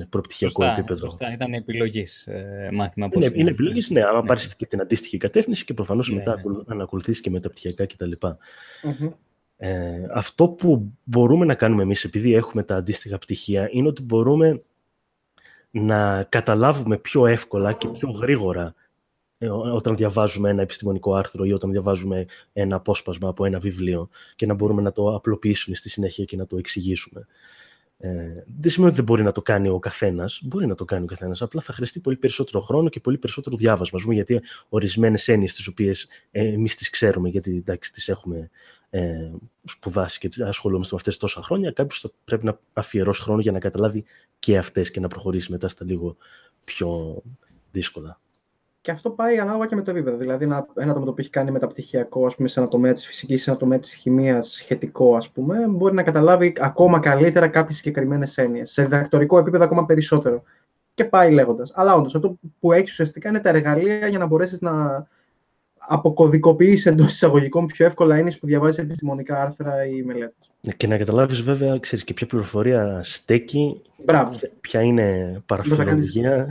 προπτυχιακό επίπεδο. Σωστά, ήταν επιλογής ε, μάθημα. Είναι, είναι επιλογής, ναι, άμα ναι. πάρεις και την αντίστοιχη κατεύθυνση και προφανώς ναι, μετά ναι. ανακολουθείς και μεταπτυχιακά κτλ. Mm-hmm. Ε, αυτό που μπορούμε να κάνουμε εμείς, επειδή έχουμε τα αντίστοιχα πτυχία, είναι ότι μπορούμε να καταλάβουμε πιο εύκολα και πιο γρήγορα όταν διαβάζουμε ένα επιστημονικό άρθρο ή όταν διαβάζουμε ένα απόσπασμα από ένα βιβλίο και να μπορούμε να το απλοποιήσουμε στη συνέχεια και να το εξηγήσουμε. Ε, δεν σημαίνει ότι δεν μπορεί να το κάνει ο καθένας. Μπορεί να το κάνει ο καθένας, απλά θα χρειαστεί πολύ περισσότερο χρόνο και πολύ περισσότερο διάβασμα. Πούμε, γιατί ορισμένες έννοιες τις οποίες εμείς τις ξέρουμε, γιατί εντάξει, τις έχουμε ε, σπουδάσει και τις ασχολούμαστε με αυτές τόσα χρόνια, κάποιος θα πρέπει να αφιερώσει χρόνο για να καταλάβει και αυτές και να προχωρήσει μετά στα λίγο πιο δύσκολα. Και αυτό πάει ανάλογα και με το επίπεδο. Δηλαδή, ένα, ένα άτομο το οποίο έχει κάνει μεταπτυχιακό, ας πούμε, σε ένα τομέα της φυσικής, σε ένα τομέα της χημίας σχετικό, ας πούμε, μπορεί να καταλάβει ακόμα καλύτερα κάποιες συγκεκριμένες έννοιες. Σε διδακτορικό επίπεδο, ακόμα περισσότερο. Και πάει λέγοντας. Αλλά όντως, αυτό που έχεις ουσιαστικά είναι τα εργαλεία για να μπορέσεις να αποκωδικοποιήσεις εντός εισαγωγικών πιο εύκολα έννοιες που διαβάζεις επιστημονικά άρθρα ή μελέτες. Και να καταλάβεις, βέβαια, ξέρεις και ποια πληροφορία στέκει. Μπράβο. Ποια είναι παραφιλολογία.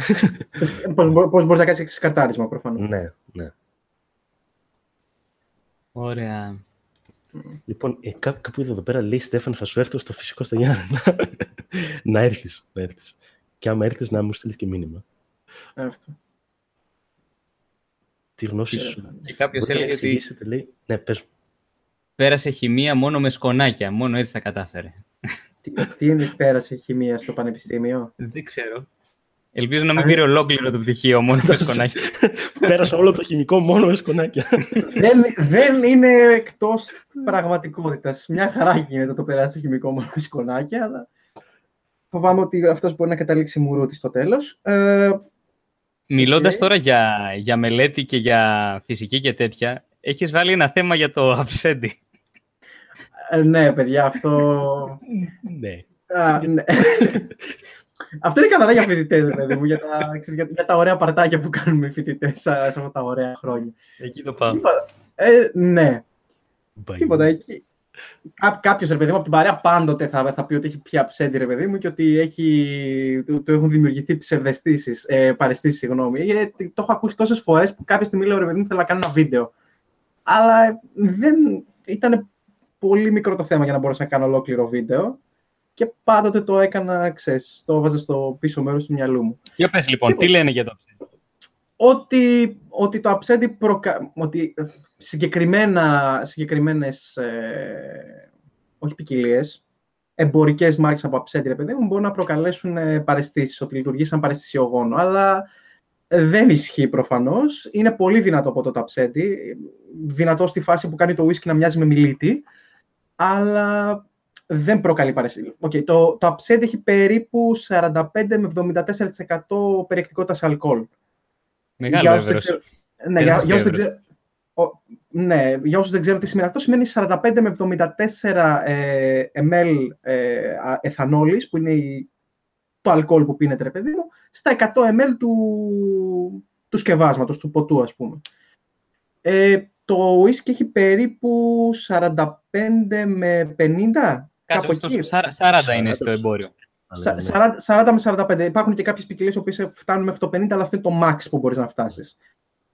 Πώς μπορείς να κάνεις εξκαρτάρισμα, προφανώς. Ναι, ναι. Ωραία. Λοιπόν, ε, κάπου, κάπου εδώ πέρα λέει, Στέφαν, θα σου έρθω στο φυσικό στα Γιάννενα. να έρθεις, να έρθεις. Και άμα έρθεις, να μου στείλεις και μήνυμα. Αυτό. Τη γνώση σου. Και κάποιος έλεγε ότι... Λέει... Ναι, πες. Πέρασε χημεία μόνο με σκονάκια. Μόνο έτσι τα κατάφερε. Τι, τι είναι πέρασε χημεία στο πανεπιστήμιο? Δεν ξέρω. Ελπίζω να μην πήρε ολόκληρο το πτυχίο μόνο με σκονάκια. Πέρασε όλο το χημικό μόνο με σκονάκια. δεν, δεν είναι εκτός πραγματικότητας. Μια χαρά γίνεται το περάσει το χημικό μόνο με σκονάκια. Αλλά... Φοβάμαι ότι αυτός μπορεί να καταλήξει μουρούτη στο τέλος. Ε, Μιλώντας okay. τώρα για, για μελέτη και για φυσική και τέτοια, έχεις βάλει ένα θέμα για το αψέντη. Ε, ναι, παιδιά, αυτό... ναι. Α, ναι. Αυτό είναι καθαρά για φοιτητές, δηλαδή, για, τα, για, για τα ωραία παρτάκια που κάνουμε οι φοιτητές σε αυτά τα ωραία χρόνια. Εκεί το πάμε. Ε, ναι. Bye. Τίποτα, εκεί... Κά, κάποιος, ρε παιδί μου, από την παρέα πάντοτε θα, θα πει ότι έχει πια αψέντη, ρε παιδί μου, και ότι έχει, του, του έχουν δημιουργηθεί ψευδαισθήσεις, ε, παρεστήσεις, συγγνώμη. Ε, το έχω ακούσει τόσες φορές που κάποια στιγμή λέω, ρε παιδί μου, θέλω να κάνω ένα βίντεο. Αλλά δεν, ήταν πολύ μικρό το θέμα για να μπορούσα να κάνω ολόκληρο βίντεο και πάντοτε το έκανα, ξέρεις, το βάζα στο πίσω μέρος του μυαλού μου. Για πες λοιπόν, τι λένε για το αψέντη? Ότι, ότι το αψέντη προκα... ότι συγκεκριμένα, συγκεκριμένες, ε, όχι ποικιλίες, εμπορικές μάρκες από αψέντη, ρε παιδί μου, μπορούν να προκαλέσουν παραισθήσεις, ότι λειτουργεί σαν παραισθησιογόνο, αλλά δεν ισχύει προφανώς. Είναι πολύ δυνατό από το αψέντη, δυνατό στη φάση που κάνει το ουίσκι να μοιάζει με μιλίτη, αλλά δεν προκαλεί παραισθήσεις. Okay, το, το αψέντη έχει περίπου σαράντα πέντε με εβδομήντα τέσσερα τοις εκατό περιεκτικότητα σε αλκοόλ. Μεγάλο εύρος. Ναι, για, για όσους δεν, ναι, δεν ξέρουν τι σημαίνει αυτό, σημαίνει σαράντα πέντε με εβδομήντα τέσσερα ε, εμ ελ ε, εθανόλης, που είναι η, το αλκοόλ που πίνεται, ρε παιδί μου, στα εκατό εμ ελ του, του σκευάσματος, του ποτού, ας πούμε. Ε, το ουίσκι έχει περίπου σαράντα πέντε με πενήντα. Κάτσε, σαράντα είναι στο εμπόριο. σαράντα με σαράντα πέντε. Υπάρχουν και κάποιες ποικιλίες που φτάνουν μέχρι το πενήντα, αλλά αυτό είναι το max που μπορείς να φτάσεις.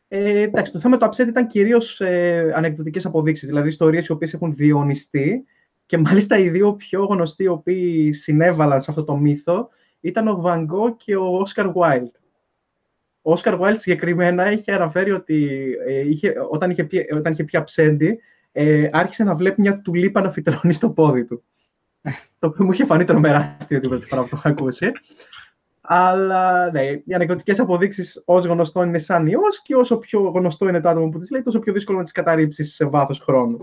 Ε, εντάξει, το θέμα του upset ήταν κυρίως ε, ανεκδοτικές αποδείξεις, δηλαδή ιστορίες οι οποίες έχουν διονυστεί και μάλιστα οι δύο πιο γνωστοί οι οποίοι συνέβαλαν σε αυτό το μύθο ήταν ο Van Gogh και ο Oscar Wilde. Ο Oscar Wilde συγκεκριμένα είχε αναφέρει ότι ε, είχε, όταν είχε πει, όταν είχε πει upset, ε, άρχισε να βλέπει μια τουλίπα να φυτρώνει στο πόδι του. Το οποίο μου είχε φανεί τρομερά αστείο την πρώτη φορά που το είχα ακούσει. Αλλά ναι, οι ανεκδοτικές αποδείξεις ως γνωστό είναι σαν ιός και όσο πιο γνωστό είναι το άτομο που τις λέει, τόσο πιο δύσκολο να τις καταρρύψεις σε βάθος χρόνου.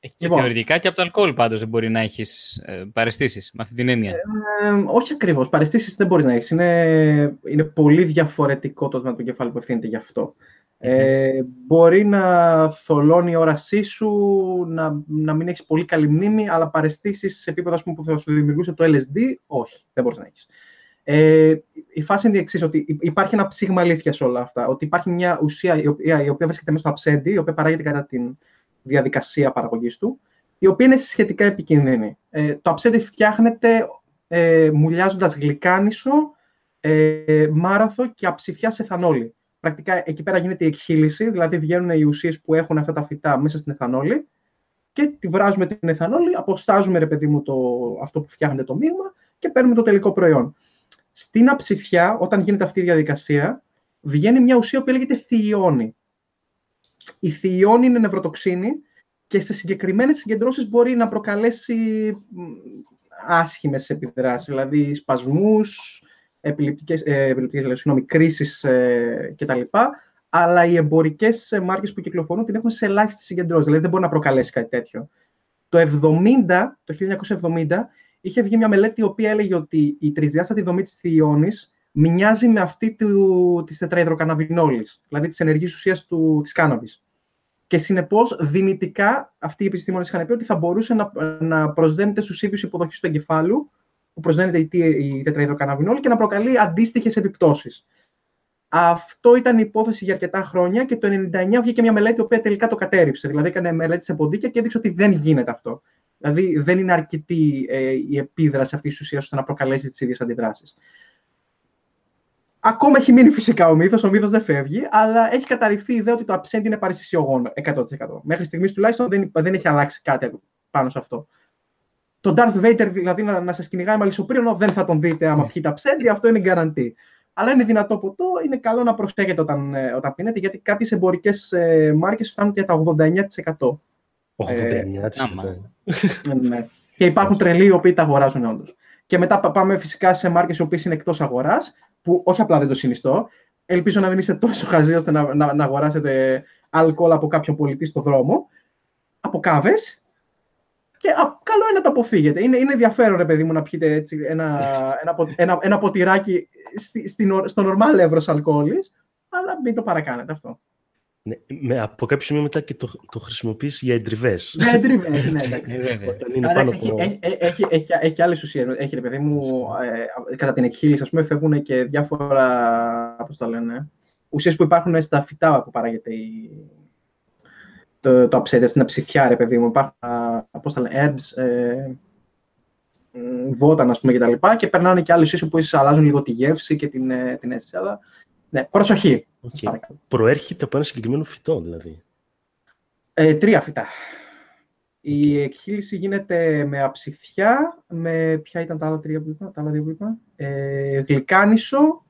Έχει και λοιπόν, θεωρητικά και από το αλκοόλ πάντως δεν μπορεί να έχεις ε, παραισθήσεις, με αυτή την έννοια. Ε, ε, όχι ακριβώς. Παραισθήσεις δεν μπορείς να έχεις. Είναι, είναι πολύ διαφορετικό το τμήμα του κεφάλου που ευθύνεται γι' αυτό. Ε, mm-hmm. Μπορεί να θολώνει η όρασή σου, να, να μην έχεις πολύ καλή μνήμη, αλλά παραισθήσεις σε επίπεδο, ας πούμε, που θα σου δημιουργούσε το ελ ες ντι, όχι, δεν μπορείς να έχεις. Ε, η φάση είναι η εξής, ότι υπάρχει ένα ψήγμα αλήθεια σε όλα αυτά. Ότι υπάρχει μια ουσία η οποία, η οποία βρίσκεται μέσα στο αψέντη, η οποία παράγεται κατά τη διαδικασία παραγωγής του, η οποία είναι σχετικά επικίνδυνη. Ε, το αψέντη φτιάχνεται ε, μουλιάζοντας γλυκάνισο, ε, μάραθο και αψηφιά σε εθανόλη. Πρακτικά εκεί πέρα γίνεται η εκχύληση, δηλαδή βγαίνουν οι ουσίες που έχουν αυτά τα φυτά μέσα στην εθανόλη και τη βράζουμε την εθανόλη, αποστάζουμε ρε παιδί μου το, αυτό που φτιάχνεται το μείγμα και παίρνουμε το τελικό προϊόν. Στην αψηφιά, όταν γίνεται αυτή η διαδικασία, βγαίνει μια ουσία που λέγεται θηιόνη. Η θηιόνη είναι νευροτοξίνη και σε συγκεκριμένες συγκεντρώσεις μπορεί να προκαλέσει άσχημες επιδράσεις, δηλαδή σπασμούς, επιληπτικές, ε, επιληπτικές δηλαδή, συγγνώμη, κρίσεις ε, κτλ. Αλλά οι εμπορικές μάρκες που κυκλοφορούν την έχουν σε ελάχιστη συγκεντρώση, δηλαδή δεν μπορεί να προκαλέσει κάτι τέτοιο. Το, εβδομήντα, το χίλια εννιακόσια εβδομήντα είχε βγει μια μελέτη η οποία έλεγε ότι η τρισδιάστατη δομή της θηιόνης μοιάζει με αυτή της τετραϊδροκαναβινόλης, δηλαδή της ενεργής ουσίας του, της κάναβης. Και συνεπώς, δυνητικά, αυτοί οι επιστήμονες είχαν πει ότι θα μπορούσε να, να προσδένεται στους ίδιους υποδοχής του εγκεφάλου, που προσδένεται η, η τετραϊδροκαναβινόλη, και να προκαλεί αντίστοιχες επιπτώσεις. Αυτό ήταν η υπόθεση για αρκετά χρόνια και το χίλια εννιακόσια ενενήντα εννιά βγήκε μια μελέτη, η οποία τελικά το κατέρριψε. Δηλαδή, έκανε μελέτη σε ποντίκια και έδειξε ότι δεν γίνεται αυτό. Δηλαδή, δεν είναι αρκετή ε, η επίδραση αυτής της ουσίας ώστε να προκαλέσει τις ίδιες αντιδράσεις. Ακόμα έχει μείνει φυσικά ο μύθος, ο μύθος δεν φεύγει, αλλά έχει καταρριφθεί η ιδέα ότι το αψέντη είναι παραισθησιογόνο εκατό τοις εκατό. Μέχρι στιγμής τουλάχιστον δεν, δεν έχει αλλάξει κάτι πάνω σε αυτό. Το Darth Vader, δηλαδή να, να σας κυνηγάει με αλυσοπρίωνο, δεν θα τον δείτε άμα πιείτε αψέντη, αυτό είναι γκαραντή. Αλλά είναι δυνατό ποτό, είναι καλό να προσέχετε όταν, όταν πίνετε, γιατί κάποιες εμπορικές ε, μάρκες φτάνουν για τα ογδόντα εννιά τοις εκατό. ογδόντα εννιά τοις εκατό. Ναι. Και υπάρχουν τρελοί οι οποίοι τα αγοράζουν όντως. Και μετά πάμε φυσικά σε μάρκες οι οποίες είναι εκτός αγοράς, που όχι απλά δεν το συνιστώ. Ελπίζω να μην είστε τόσο χαζοί ώστε να, να, να αγοράσετε αλκοόλ από κάποιον πολιτή στο δρόμο, από κάβες. Και α, καλό είναι να το αποφύγετε. Είναι, είναι ενδιαφέρον, ρε παιδί μου, να πιείτε έτσι ένα, ένα, ένα, ένα ποτηράκι στη, στην, στο νορμάλ εύρος αλκοόλης, αλλά μην το παρακάνετε αυτό. Ναι, με, από κάποιο σημείο μετά και το, το χρησιμοποιείς για εντριβές. Για εντριβές, ναι. Έχει και άλλες ουσίες. Έχει, ρε παιδί μου, ε, κατά την εκχύληση, ας πούμε, φεύγουν και διάφορα, πώς τα λένε, ουσίες που υπάρχουν στα φυτά που παράγεται η, το, το αψέντη, στην αψηφιά, ρε παιδί μου. Υπάρχουν, πώς τα λένε, herbs, ε, βόταν, ας πούμε, κτλ. Και, και περνάνε και άλλες ουσίες που ίσως αλλάζουν λίγο τη γεύση και την, την αίσθηση. Αλλά, ναι, προσοχή. Okay. Προέρχεται από ένα συγκεκριμένο φυτό, δηλαδή. Ε, τρία φυτά. Okay. Η εκχύληση γίνεται με αψηφιά, με ποια ήταν τα άλλα τρία που είπα, τα άλλα δύο που είπα, ε, γλυκάνισο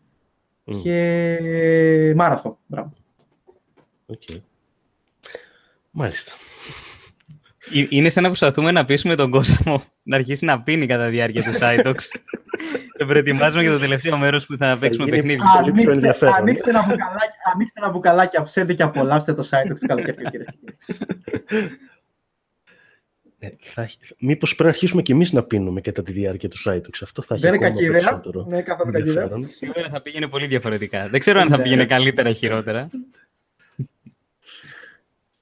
mm. και μάραθο. Μπράβο. Okay. Μάλιστα. Είναι σαν να προσπαθούμε να πείσουμε τον κόσμο να αρχίσει να πίνει κατά τη διάρκεια του SciTalks. Και προετοιμάζουμε για το τελευταίο μέρος που θα παίξουμε παιχνίδι. Ανοίξτε ένα μπουκαλάκι αψέντη και απολαύστε το SciTalks του καλοκαιριού, κυρίες και κύριοι. Μήπως πρέπει να αρχίσουμε κι εμείς να πίνουμε κατά τη διάρκεια του SciTalks. Αυτό θα έχει ακόμα περισσότερο ενδιαφέρον. Σήμερα θα πήγαινε πολύ διαφορετικά. Δεν ξέρω αν θα πήγαινε καλύτερα ή χειρότερα.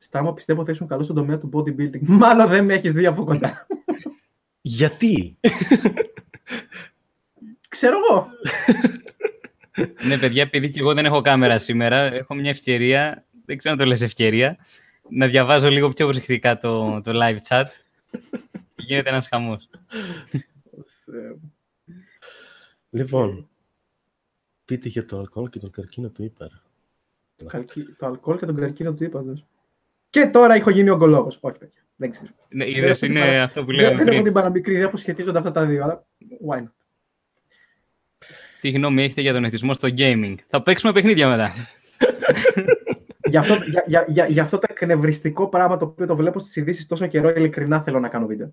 Στάμο, πιστεύω θα ήσουν καλό στον τομέα του bodybuilding. Μάλλον δεν με έχεις δει από κοντά. Γιατί? Ξέρω εγώ. Ναι, παιδιά, επειδή και εγώ δεν έχω κάμερα σήμερα, έχω μια ευκαιρία, δεν ξέρω αν το λες ευκαιρία, να διαβάζω λίγο πιο προσεκτικά το, το live chat. Γίνεται ένας χαμός. Λοιπόν, πείτε για το αλκοόλ και τον καρκίνο του ύπαρα. Το αλκοόλ και τον καρκίνο του ύπαρας. Και τώρα έχω γίνει ογκολόγος. Όχι, παιδιά, δεν ξέρω. Ναι, είδες, είναι παρα... αυτό που λέγαμε πριν. Δεν έχω την παραμικρή ιδέα που σχετίζονται αυτά τα δύο, αλλά why not. Τι γνώμη έχετε για τον εθισμό στο gaming? Θα παίξουμε παιχνίδια μετά. Γι' αυτό, για, για, για, για αυτό το εκνευριστικό πράγμα το οποίο το βλέπω στις ειδήσεις τόσο καιρό, ειλικρινά θέλω να κάνω βίντεο.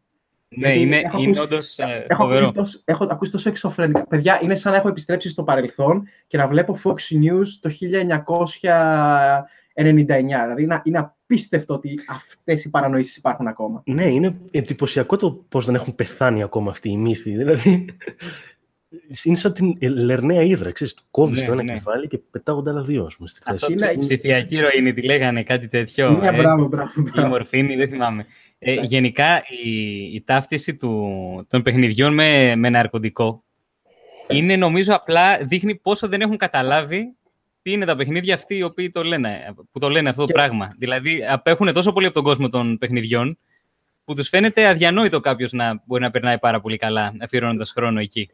Ναι, γιατί είναι, έχω είναι όντως φοβερό. Έχω, έχω ακούσει τόσο εξωφρενικά. Παιδιά, είναι σαν να έχω επιστρέψει στο παρελθόν και να βλέπω Fox News το χίλια εννιακόσια ενενήντα εννιά. Δηλαδή, είναι, είναι απίστευτο ότι αυτές οι παρανοήσεις υπάρχουν ακόμα. Ναι, είναι εντυπωσιακό το πώς δεν έχουν πεθάνει ακόμα αυτοί οι μύθοι. Δηλαδή, είναι σαν την λερναία ύδρα. Κόβεις ναι, το ένα ναι. κεφάλι και πετάγονται άλλα δύο. Ας πούμε, στη θέση. Αυτό είναι η ψηφιακή ροήνη, τη λέγανε κάτι τέτοιο. Ναι, ε, μπράβο, μπράβο, μπράβο. Η μορφήνη, δεν θυμάμαι. Ε, γενικά, η, η ταύτιση του, των παιχνιδιών με, με ναρκωτικό είναι, νομίζω, απλά δείχνει πόσο δεν έχουν καταλάβει τι είναι τα παιχνίδια αυτοί οι οποίοι το λένε, που το λένε αυτό το και... πράγμα. Δηλαδή, απέχουν τόσο πολύ από τον κόσμο των παιχνιδιών που τους φαίνεται αδιανόητο κάποιος να μπορεί να περνάει πάρα πολύ καλά αφιερώνοντας χρόνο εκεί.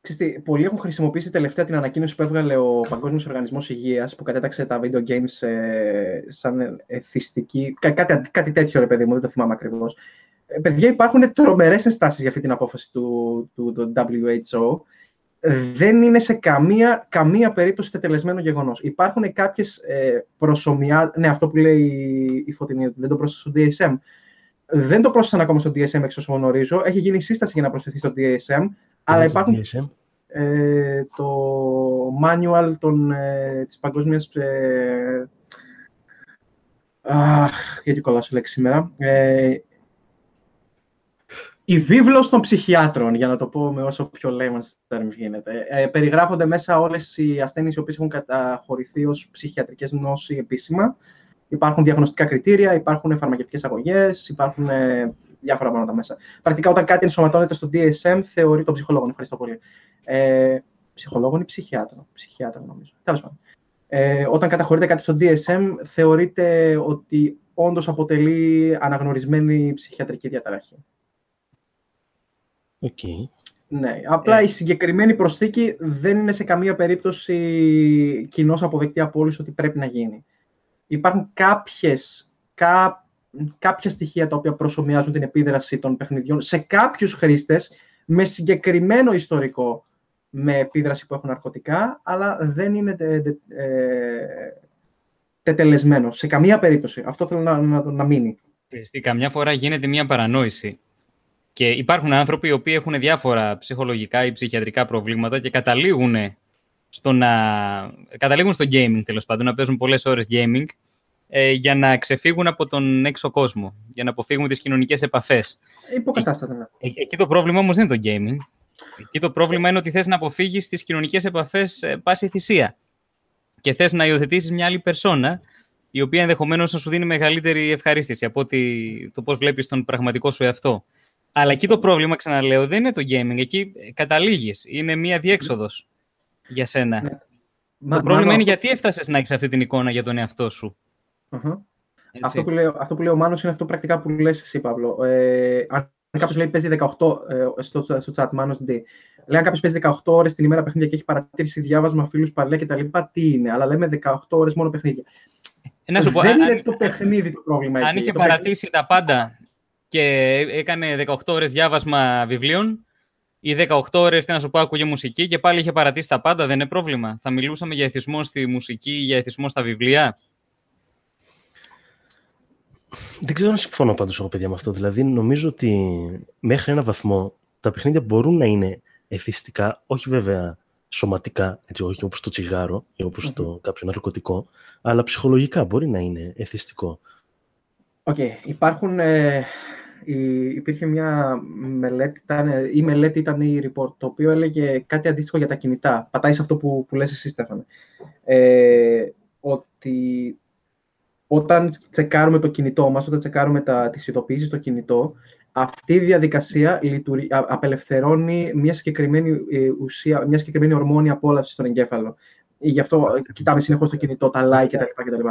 Ξέρετε, πολλοί έχουν χρησιμοποιήσει τελευταία την ανακοίνωση που έβγαλε ο Παγκόσμιος Οργανισμός Υγείας που κατέταξε τα video games ε, σαν εθιστική. Κά, κάτι, κάτι τέτοιο, ρε παιδί μου, δεν το θυμάμαι ακριβώς. Ε, παιδιά, υπάρχουν τρομερές ενστάσεις για αυτή την απόφαση του, του, του ντάμπλιου έιτς ο. Δεν είναι σε καμία, καμία περίπτωση τετελεσμένο γεγονός. Υπάρχουν κάποιες ε, προσωμιά. Ναι, αυτό που λέει η, η Φωτεινή, δεν το πρόσθεσε στο ντι ες εμ. Δεν το πρόσθεσαν ακόμα στο ντι ες εμ, εξ όσων γνωρίζω. Έχει γίνει σύσταση για να προσθεθεί στο ντι ες εμ. Αλλά υπάρχουν ε, το manual των, ε, της παγκόσμιας... Ε, αχ, γιατί κολλάσω λέξη σήμερα. Ε, η βίβλος των ψυχιάτρων, για να το πω με όσο πιο layman's terms γίνεται. Ε, περιγράφονται μέσα όλες οι ασθένειες οι οποίες έχουν καταχωρηθεί ως ψυχιατρικές νόσοι επίσημα. Υπάρχουν διαγνωστικά κριτήρια, υπάρχουν φαρμακευτικές αγωγές, υπάρχουν... Ε, διάφορα πράγματα μέσα. Πρακτικά, όταν κάτι ενσωματώνεται στο ντι ες εμ, θεωρεί τον ψυχολόγο. Ευχαριστώ πολύ. Ε, ψυχολόγο ή ψυχιάτρο. Ψυχιάτρο, νομίζω. Τέλος πάντων. Ε, όταν καταχωρείται κάτι στο ντι ες εμ, θεωρείται ότι όντως αποτελεί αναγνωρισμένη ψυχιατρική διαταραχή. Okay. Ναι. Απλά ε... η συγκεκριμένη προσθήκη δεν είναι σε καμία περίπτωση κοινώς αποδεκτή από όλους ότι πρέπει να γίνει. Υπάρχουν κάποιες. Κά... κάποια στοιχεία τα οποία προσομοιάζουν την επίδραση των παιχνιδιών σε κάποιους χρήστες με συγκεκριμένο ιστορικό με επίδραση που έχουν ναρκωτικά, αλλά δεν είναι τε, τε, ε, τετελεσμένο. Σε καμία περίπτωση. Αυτό θέλω να, να, να μείνει. Καμιά φορά γίνεται μια παρανόηση. Και υπάρχουν άνθρωποι οι οποίοι έχουν διάφορα ψυχολογικά ή ψυχιατρικά προβλήματα και καταλήγουν στο, να... καταλήγουν στο gaming, τέλος πάντων, να παίζουν πολλές ώρες gaming, για να ξεφύγουν από τον έξω κόσμο, για να αποφύγουν τις κοινωνικές επαφές. Υποκατάστατα. Ναι. Ε, εκεί το πρόβλημα όμως δεν είναι το gaming. Εκεί το πρόβλημα είναι ότι θες να αποφύγεις τις κοινωνικές επαφές ε, πάση θυσία. Και θες να υιοθετήσεις μια άλλη περσόνα, η οποία ενδεχομένως να σου δίνει μεγαλύτερη ευχαρίστηση από ότι το πώς βλέπεις τον πραγματικό σου εαυτό. Αλλά εκεί το πρόβλημα, ξαναλέω, δεν είναι το gaming. Εκεί καταλήγεις. Είναι μια διέξοδος για σένα. Ναι. Το Μα, πρόβλημα μάλλον... είναι γιατί έφτασες να έχεις αυτή την εικόνα για τον εαυτό σου. Uh-huh. Αυτό, που λέω, αυτό που λέει ο Μάνος είναι αυτό πρακτικά που λες εσύ, Παύλο. Ε, αν κάποιος λέει παίζει δεκαοκτώ ε, στο, στο chat, Μάνος D. Λέει αν κάποιος παίζει δεκαοκτώ ώρες την ημέρα παιχνίδια και έχει παρατήρηση διάβασμα, φίλους, παλέ κτλ. Τι είναι, αλλά λέμε δεκαοκτώ ώρες μόνο παιχνίδια. Ε, σου πω, δεν αν, είναι το παιχνίδι το πρόβλημα. Αν εκεί, είχε παρατήσει τα πάντα και έκανε δεκαοκτώ ώρες διάβασμα βιβλίων ή δεκαοκτώ ώρες, τι να σου πω, άκουγε μουσική και πάλι είχε παρατήσει τα πάντα, δεν είναι πρόβλημα. Θα μιλούσαμε για εθισμό στη μουσική, για εθισμό στα βιβλία. Δεν ξέρω αν συμφωνώ πάντως εγώ, παιδιά, με αυτό. Δηλαδή, νομίζω ότι μέχρι ένα βαθμό τα παιχνίδια μπορούν να είναι εθιστικά, όχι βέβαια σωματικά, έτσι, όχι όπως το τσιγάρο ή όπως mm-hmm. το κάποιο ναρκωτικό, αλλά ψυχολογικά μπορεί να είναι εθιστικό. Οκ. Okay. Υπάρχουν... Ε, υπήρχε μια μελέτη, ήταν, η μελέτη ήταν η report, το οποίο έλεγε κάτι αντίστοιχο για τα κινητά. Πατάει σε αυτό που, που λες εσύ, Στέφανε. Ε, ότι... Όταν τσεκάρουμε το κινητό μας, όταν τσεκάρουμε τα, τις ειδοποιήσεις στο κινητό, αυτή η διαδικασία λειτουργεί, α, απελευθερώνει μια συγκεκριμένη ε, ουσία, μια συγκεκριμένη ορμόνη απόλαυσης στον εγκέφαλο. Γι' αυτό ε, κοιτάμε συνεχώς το κινητό, τα like κτλ.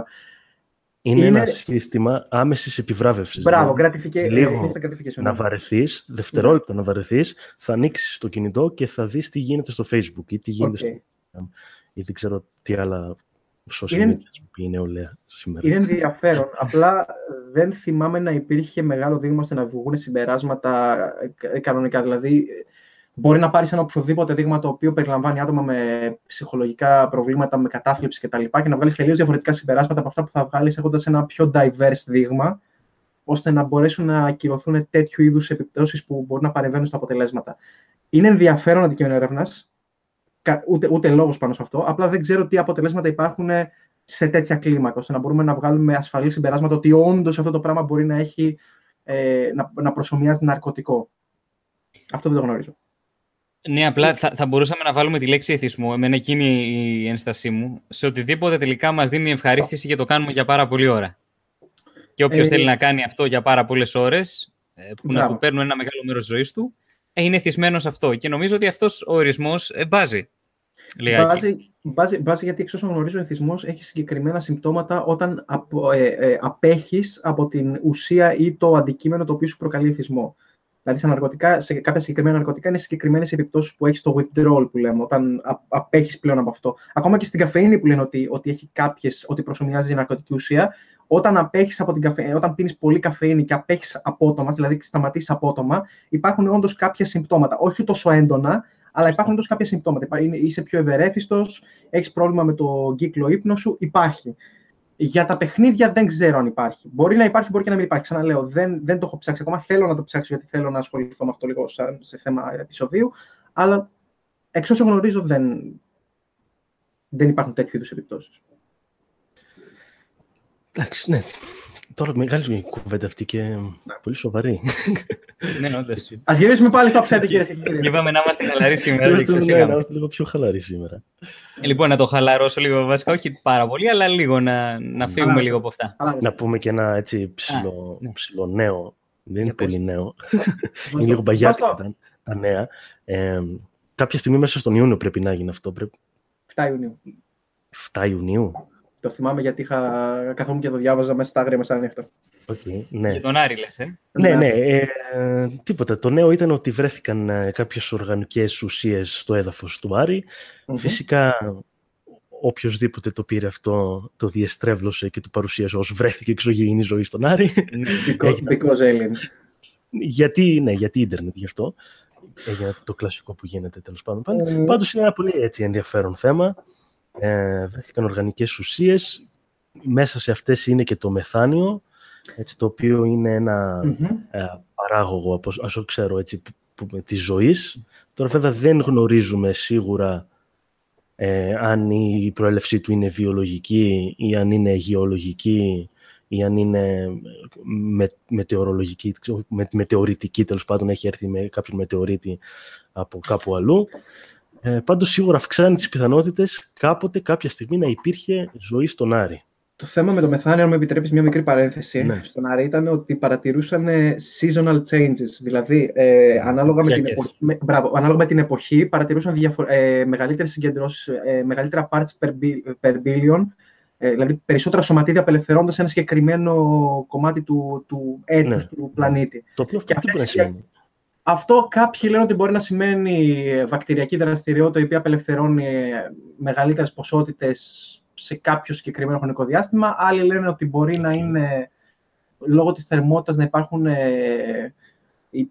Είναι, είναι ένα σύστημα άμεσης επιβράβευσης. Μπράβο, δηλαδή, λίγο να βαρεθείς, δευτερόλεπτα να βαρεθείς, θα ανοίξεις το κινητό και θα δεις τι γίνεται στο Facebook ή τι γίνεται okay. στο Instagram ή δεν ξέρω τι άλλα. Είναι, είναι, ολέα, σήμερα. Είναι ενδιαφέρον. Απλά δεν θυμάμαι να υπήρχε μεγάλο δείγμα ώστε να βγουν συμπεράσματα κανονικά. Δηλαδή, μπορεί να πάρεις ένα οποιοδήποτε δείγμα το οποίο περιλαμβάνει άτομα με ψυχολογικά προβλήματα, με κατάθλιψη κτλ. Και, και να βγάλεις τελείως διαφορετικά συμπεράσματα από αυτά που θα βγάλεις έχοντας ένα πιο diverse δείγμα, ώστε να μπορέσουν να ακυρωθούν τέτοιου είδους επιπτώσεις που μπορούν να παρεμβαίνουν στα αποτελέσματα. Είναι ενδιαφέρον αντικείμενο έρευνας. Ούτε, ούτε λόγος πάνω σε αυτό. Απλά δεν ξέρω τι αποτελέσματα υπάρχουν σε τέτοια κλίμακα, ώστε να μπορούμε να βγάλουμε ασφαλή συμπεράσματα ότι όντως αυτό το πράγμα μπορεί να, έχει, ε, να, να προσομοιάζει ναρκωτικό. Αυτό δεν το γνωρίζω. Ναι, απλά θα, θα μπορούσαμε να βάλουμε τη λέξη εθισμό. Εμένα εκείνη η ένστασή μου, σε οτιδήποτε τελικά μας δίνει ευχαρίστηση και το κάνουμε για πάρα πολλή ώρα. Και όποιος ε... θέλει να κάνει αυτό για πάρα πολλές ώρες, που Μπράβο. να του παίρνουν ένα μεγάλο μέρος της ζωής του, είναι εθισμένος αυτό. Και νομίζω ότι αυτός ο ορισμός ε, μπάζει. Βάζει, Μπάζει γιατί εξ όσων γνωρίζω ο εθισμός έχει συγκεκριμένα συμπτώματα όταν απο, ε, ε, απέχεις από την ουσία ή το αντικείμενο το οποίο σου προκαλεί εθισμό. Δηλαδή, σε, ναρκωτικά, σε κάποια συγκεκριμένα ναρκωτικά είναι συγκεκριμένες επιπτώσεις που έχει το withdrawal που λέμε, όταν απέχεις πλέον από αυτό. Ακόμα και στην καφεΐνη που λένε ότι, ότι, έχει κάποιες, ότι προσομοιάζει η ναρκωτική ουσία, όταν, απέχεις από την καφε, όταν πίνεις πολύ καφεΐνη και απέχεις απότομα, δηλαδή σταματήσεις απότομα, υπάρχουν όντως κάποια συμπτώματα. Όχι τόσο έντονα, αλλά υπάρχουν όντως κάποια συμπτώματα. Είσαι πιο ευερέθιστος, έχεις πρόβλημα με το κύκλο ύπνο σου, υπάρχει. Για τα παιχνίδια δεν ξέρω αν υπάρχει. Μπορεί να υπάρχει, μπορεί και να μην υπάρχει. Ξαναλέω, δεν, δεν το έχω ψάξει ακόμα. Θέλω να το ψάξω γιατί θέλω να ασχοληθώ με αυτό λίγο σαν, σε θέμα επεισοδίου. Αλλά εξ όσων γνωρίζω δεν, δεν υπάρχουν τέτοιου είδους επιπτώσεις. Εντάξει, ναι. Τώρα μεγάλη κουβέντα αυτή και πολύ σοβαρή. Ναι, όντως. Ας γυρίσουμε πάλι στο ψέτη, κύριε Συγχύρη. Είπαμε να είμαστε χαλαροί σήμερα. Ναι, να είμαστε λίγο πιο χαλαροί σήμερα. Λοιπόν, να το χαλαρώσω λίγο βασικά, όχι πάρα πολύ, αλλά λίγο να, να φύγουμε λίγο από αυτά. Να πούμε και ένα έτσι ψηλό, Α, ψηλό νέο, δεν είναι πολύ νέο, είναι λίγο παγιάτικα τα, τα νέα. Ε, κάποια στιγμή μέσα στον Ιούνιο πρέπει να γίνει αυτό. Πρέπει... εφτά Ιουνίου. εφτά Ιουνίου. Το θυμάμαι γιατί είχα... καθόμουν και το διάβαζα μέσα στα άγρια μεσάνυχτα. Okay, ναι. Για τον Άρη λες, ε? Ναι, ναι. Ε, τίποτα. Το νέο ήταν ότι βρέθηκαν κάποιες οργανικές ουσίες στο έδαφος του Άρη. Mm-hmm. Φυσικά, οποιοσδήποτε το πήρε αυτό, το διεστρέβλωσε και το παρουσίασε ως βρέθηκε εξωγήινη ζωή στον Άρη. Because aliens. Γιατί, ναι, γιατί ίντερνετ γι' αυτό. Έγινε το κλασικό που γίνεται τέλος πάντων. Mm-hmm. Πάντως είναι ένα πολύ έτσι, ενδιαφέρον θέμα. Ε, βρέθηκαν οργανικές ουσίες. Μέσα σε αυτές είναι και το μεθάνιο, έτσι, το οποίο είναι ένα mm-hmm. ε, παράγωγο, από, ας ξέρω, έτσι, που, που, της ζωής. Τώρα βέβαια δεν γνωρίζουμε σίγουρα ε, αν η προέλευσή του είναι βιολογική ή αν είναι γεωλογική ή αν είναι με, μετεωρολογική, με, μετεωρητική, τέλος πάντων έχει έρθει με κάποιον μετεωρίτη από κάπου αλλού. Ε, πάντως σίγουρα αυξάνει τις πιθανότητες κάποτε κάποια στιγμή να υπήρχε ζωή στον Άρη. Το θέμα με το μεθάνιο, αν μου επιτρέπεις μια μικρή παρένθεση, ναι, στον Άρη ήταν ότι παρατηρούσαν seasonal changes. Δηλαδή, ε, ανάλογα, με την εποχή, με, μπράβο, ανάλογα με την εποχή παρατηρούσαν διαφο, ε, μεγαλύτερες συγκεντρώσεις, ε, μεγαλύτερα parts per, per billion, ε, δηλαδή περισσότερα σωματίδια απελευθερώντας ένα συγκεκριμένο κομμάτι του, του έτους, ναι, του πλανήτη. Το οποίο αυτό τι πρέπει να... Αυτό κάποιοι λένε ότι μπορεί να σημαίνει βακτηριακή δραστηριότητα η οποία απελευθερώνει μεγαλύτερες ποσότητες σε κάποιο συγκεκριμένο χρονικό διάστημα. Άλλοι λένε ότι μπορεί να είναι λόγω της θερμότητας να υπάρχουν ε,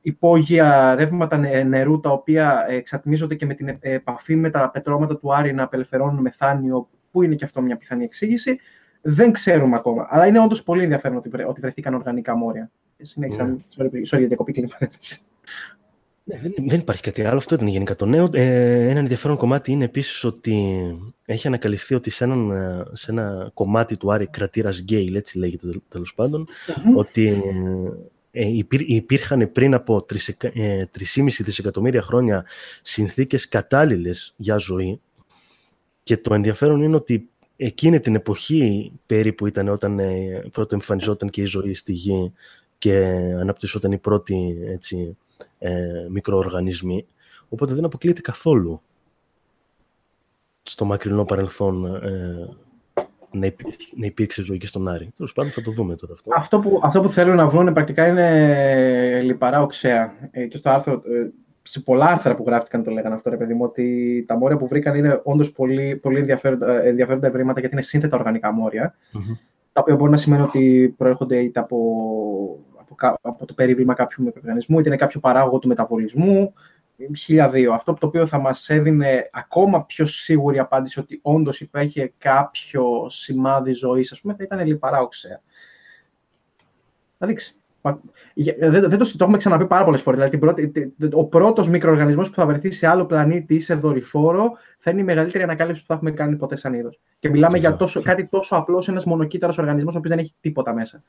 υπόγεια ρεύματα νερού τα οποία εξατμίζονται και με την επαφή με τα πετρώματα του Άρη να απελευθερώνουν μεθάνιο, που είναι και αυτό μια πιθανή εξήγηση. Δεν ξέρουμε ακόμα. Αλλά είναι όντως πολύ ενδιαφέρον ότι, βρε, ότι βρεθήκαν οργανικά μόρια. Συνέχισαν. Sorry για διακοπή και την παρένθεση. Δεν, δεν υπάρχει κάτι άλλο. Αυτό ήταν γενικά το νέο. Ε, ένα ενδιαφέρον κομμάτι είναι επίσης ότι έχει ανακαλυφθεί ότι σε, έναν, σε ένα κομμάτι του Άρη, Κρατήρας Γκέιλ, έτσι λέγεται τέλος πάντων, mm-hmm. ότι ε, υπήρ, υπήρχαν πριν από τρία κόμμα πέντε δισεκατομμύρια χρόνια συνθήκες κατάλληλες για ζωή. Και το ενδιαφέρον είναι ότι εκείνη την εποχή περίπου ήταν όταν ε, πρώτο εμφανιζόταν και η ζωή στη γη και αναπτυσσόταν η πρώτη, έτσι, Ε, μικροοργανισμοί, οπότε δεν αποκλείεται καθόλου στο μακρινό παρελθόν ε, να, υπή, να υπήρξε ζωή και στον Άρη. Τέλος πάντων, θα το δούμε τώρα αυτό. Αυτό που, αυτό που θέλουν να βρουν πρακτικά είναι λιπαρά οξέα. Ε, και στο άρθρο, ε, σε πολλά άρθρα που γράφτηκαν το λέγανε αυτό, ρε παιδί μου, ότι τα μόρια που βρήκαν είναι όντως πολύ, πολύ ενδιαφέροντα, ενδιαφέροντα ευρήματα, γιατί είναι σύνθετα οργανικά μόρια, mm-hmm. τα οποία μπορεί να σημαίνει ότι προέρχονται είτε από από το περίβλημα κάποιου μικροοργανισμού, είτε είναι κάποιο παράγωγο του μεταβολισμού, χίλια δύο. Αυτό το οποίο θα μας έδινε ακόμα πιο σίγουρη απάντηση ότι όντως υπήρχε κάποιο σημάδι ζωής, ας πούμε, θα ήταν λιπαρά οξέα. Θα δείξει. Δεν, δεν το, το έχουμε ξαναπεί πάρα πολλές φορές. Δηλαδή, την πρώτη, ο πρώτος μικροοργανισμός που θα βρεθεί σε άλλο πλανήτη ή σε δορυφόρο θα είναι η μεγαλύτερη ανακάλυψη που θα έχουμε κάνει ποτέ σαν είδος. Και μιλάμε για τόσο, κάτι τόσο απλό, ένας μονοκύτταρος οργανισμός, ο οποίος δεν έχει τίποτα μέσα.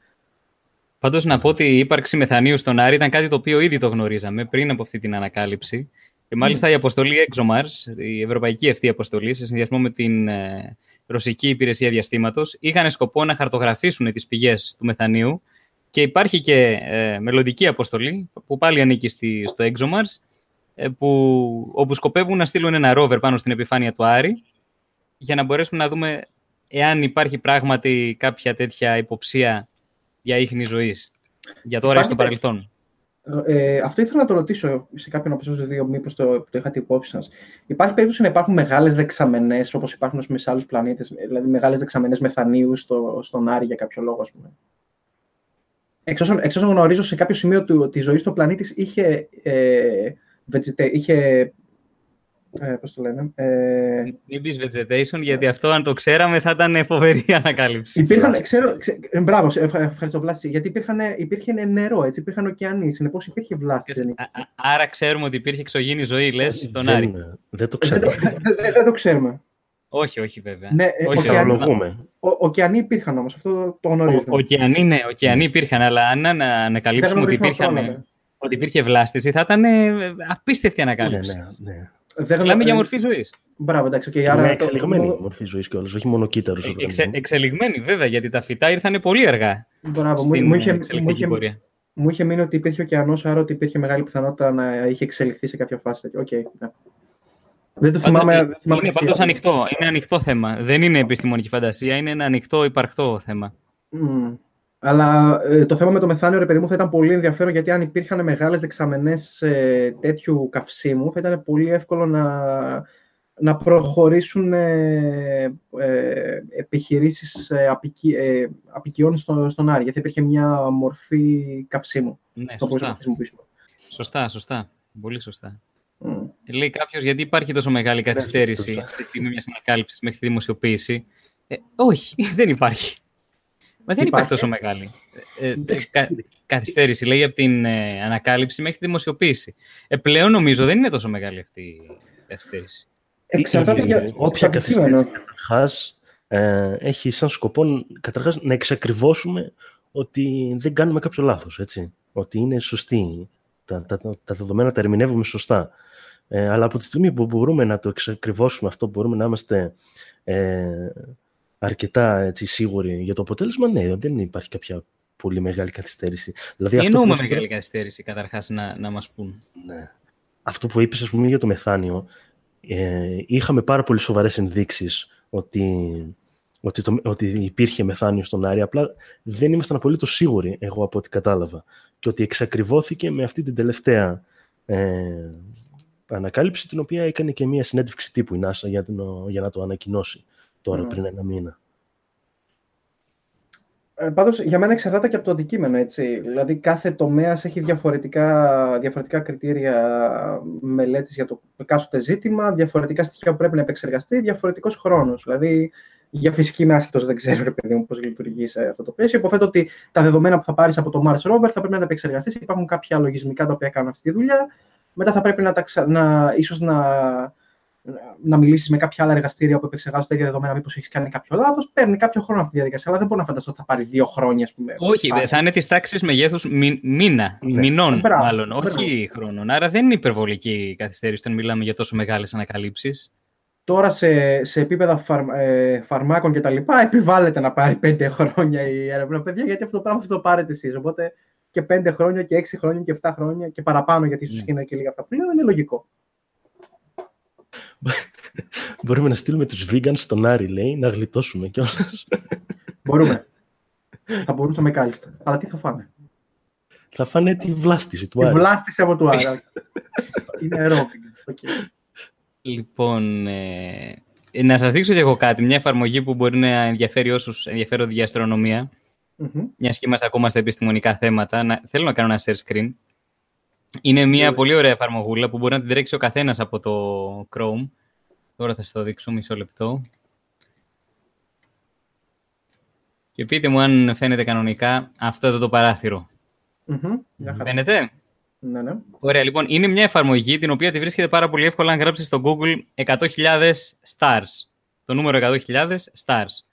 Πάντως να πω ότι η ύπαρξη μεθανίου στον Άρη ήταν κάτι το οποίο ήδη το γνωρίζαμε πριν από αυτή την ανακάλυψη. Και μάλιστα mm. η αποστολή ExoMars, η ευρωπαϊκή αυτή αποστολή, σε συνδυασμό με την ε, Ρωσική Υπηρεσία Διαστήματος, είχαν σκοπό να χαρτογραφήσουν τις πηγές του μεθανίου. Και υπάρχει και ε, μελλοντική αποστολή, που πάλι ανήκει στη, στο ExoMars, ε, που, όπου σκοπεύουν να στείλουν ένα ρόβερ πάνω στην επιφάνεια του Άρη για να μπορέσουμε να δούμε εάν υπάρχει πράγματι κάποια τέτοια υποψία για ίχνη ζωής, για τώρα ή στο παρελθόν. Ε, αυτό ήθελα να το ρωτήσω σε κάποιον από εσάς δύο, μήπως το, το είχατε υπόψη σας. Υπάρχει περίπτωση να υπάρχουν μεγάλες δεξαμενές, όπως υπάρχουν πούμε, σε άλλους πλανήτες, δηλαδή μεγάλες δεξαμενές μεθανίου στο, στον Άρη για κάποιο λόγο, ας πούμε. Εξ όσων, εξ όσων γνωρίζω, σε κάποιο σημείο του, τη ζωή του πλανήτη είχε. Ε, vegeta- είχε ε, πώς το λένε. Ε, Μην πεις vegetation, γιατί αυτό αν το ξέραμε θα ήταν φοβερή ανακάλυψη. Υπήρχαν, ξέρω, ξέ, μπράβο, ευχαριστώ Βλάση. Γιατί υπήρχαν, υπήρχε νερό, έτσι, υπήρχαν ωκεανοί. Συνεπώς υπήρχε βλάστη. Άρα ξέρουμε ότι υπήρχε εξωγήινη ζωή, λες, στον Άρη. Δεν το ξέρουμε. Δεν το ξέρουμε. Όχι, όχι βέβαια. Ναι, όχι, ωκεανοί υπήρχαν όμως, αυτό το γνωρίζουμε. Ωκεανοί, ναι, ωκεανοί υπήρχαν, αλλά αν να ανακαλύψουμε ότι, υπήρχαν, ναι. ότι υπήρχε βλάστηση, θα ήταν απίστευτη ανακάλυψη. Ναι, ναι, ναι. Μιλάμε για μορφή ζωής. Μπράβο, εντάξει. Okay, άρα... ναι, εξελιγμένη το... μορφή ζωής κιόλας, όχι μόνο κύτταρος. Εξε, εξελιγμένη βέβαια, γιατί τα φυτά ήρθαν πολύ αργά. Μπράβο, στην μου, είχε, μου, είχε, μου είχε μείνει ότι υπήρχε ωκεανός, άρα ότι υπήρχε μεγάλη πιθανότητα να είχε εξελιχθεί σε κάποια φάση. Okay. Δεν το θυμάμαι, είναι θυμάμαι πάντως ανοιχτό. Είναι ανοιχτό θέμα. Δεν είναι επιστημονική φαντασία. Είναι ένα ανοιχτό, υπαρκτό θέμα. Mm. Αλλά ε, το θέμα με το μεθάνιο, ρε παιδί μου, θα ήταν πολύ ενδιαφέρον, γιατί αν υπήρχαν μεγάλες δεξαμενές ε, τέτοιου καυσίμου, θα ήταν πολύ εύκολο να, να προχωρήσουν ε, ε, επιχειρήσεις ε, απικι, ε, απικιών στο, στον Άρη. Γιατί υπήρχε μια μορφή καυσίμου. Ναι, το σωστά. Σωστά, σωστά. Πολύ σωστά. Mm. Λέει κάποιος, γιατί υπάρχει τόσο μεγάλη καθυστέρηση αυτή τη στιγμή μιας ανακάλυψης μέχρι τη δημοσιοποίηση. Ε, όχι, δεν υπάρχει. Μα δεν υπάρχει, υπάρχει τόσο μεγάλη ε, κα, καθυστέρηση, λέει, από την ε, ανακάλυψη μέχρι τη δημοσιοποίηση. Ε, πλέον νομίζω δεν είναι τόσο μεγάλη αυτή η καθυστέρηση. Εξαρτάται για όποια καθυστέρηση. Καταρχάς, ε, έχει σαν σκοπό καταρχάς, να εξακριβώσουμε ότι δεν κάνουμε κάποιο λάθος. Έτσι. Ότι είναι σωστή. Τα, τα, τα δεδομένα τα ερμηνεύουμε σωστά. Ε, αλλά από τη στιγμή που μπορούμε να το εξακριβώσουμε αυτό, μπορούμε να είμαστε ε, αρκετά έτσι, σίγουροι για το αποτέλεσμα, ναι, δεν υπάρχει κάποια πολύ μεγάλη καθυστέρηση. Δηλαδή, εννοούμε αυτό μεγάλη καθυστέρηση, καταρχάς, να, να μας πούν. Ναι. Αυτό που είπες, ας πούμε, για το μεθάνιο, ε, είχαμε πάρα πολύ σοβαρές ενδείξεις ότι, ότι, το, ότι υπήρχε μεθάνιο στον Άρη, απλά δεν ήμασταν απολύτως σίγουροι, εγώ από ό,τι κατάλαβα. Και ότι εξακριβώθηκε με αυτή την τελευταία ε, ανακάλυψη, την οποία έκανε και μία συνέντευξη τύπου η NASA για, την, για να το ανακοινώσει τώρα mm. πριν ένα μήνα. Ε, πάντως, για μένα εξαρτάται και από το αντικείμενο, έτσι. Δηλαδή, κάθε τομέας έχει διαφορετικά, διαφορετικά κριτήρια μελέτης για το εκάστοτε ζήτημα, διαφορετικά στοιχεία που πρέπει να επεξεργαστεί, διαφορετικός χρόνος. Δηλαδή, για φυσική είμαι άσχετος, δεν ξέρω, ρε παιδί μου, πώς λειτουργεί σε αυτό το πλαίσιο. Υποθέτω ότι τα δεδομένα που θα πάρεις από το Mars Rover θα πρέπει να τα επεξεργαστείς. Υπάρχουν κάποια λογισμικά τα οποία κάνουν αυτή τη δουλειά. Μετά θα πρέπει να, τα ξα... να... ίσως να, να μιλήσεις με κάποια άλλα εργαστήρια που επεξεργάζονται τα δεδομένα, μήπως έχεις κάνει κάποιο λάθος. Παίρνει κάποιο χρόνο αυτή τη διαδικασία, αλλά δεν μπορώ να φανταστώ ότι θα πάρει δύο χρόνια, ας πούμε. Όχι, σπάσεις. Θα είναι της τάξης μεγέθους μι... μήνα, ναι. μηνών μπράβο, μάλλον, μπράβο. όχι χρόνων. Άρα δεν είναι υπερβολική καθυστέρηση όταν μιλάμε για τόσο μεγάλες ανακαλύψεις. Τώρα σε, σε επίπεδα φαρ, ε, φαρμάκων και τα λοιπά, επιβάλλεται να πάρει πέντε χρόνια η έρευνα, παιδιά, γιατί αυτό το πράγμα θα το πάρετε εσείς. Οπότε και πέντε χρόνια και έξι χρόνια και εφτά χρόνια και παραπάνω, γιατί ίσως είναι και λίγα αυτά που λέω, είναι λογικό. Μπορούμε να στείλουμε τους vegans στον Άρη, λέει, να γλιτώσουμε κιόλας. Μπορούμε. Θα μπορούσαμε κάλλιστα. Αλλά τι θα φάνε. Θα φάνε τη βλάστηση του Άρη. Τη βλάστηση από του Άρη. Είναι αερόβιγκ. Okay. Λοιπόν, ε, να σας δείξω και εγώ κάτι, μια εφαρμογή που μπορεί να ενδιαφέρει όσους ενδιαφέρονται για αστρονομία, mm-hmm. μιας και είμαστε ακόμα στα επιστημονικά θέματα. Να, θέλω να κάνω ένα share screen. Είναι μια mm-hmm. πολύ ωραία εφαρμογούλα που μπορεί να την τρέξει ο καθένας από το Chrome. Τώρα θα σας το δείξω, μισό λεπτό. Και πείτε μου αν φαίνεται κανονικά αυτό εδώ το παράθυρο. Mm-hmm. Φαίνεται? Ναι, ναι. Ωραία, λοιπόν, είναι μια εφαρμογή την οποία τη βρίσκεται πάρα πολύ εύκολα αν γράψεις στο Google εκατό χιλιάδες stars. Το νούμερο εκατό χιλιάδες stars.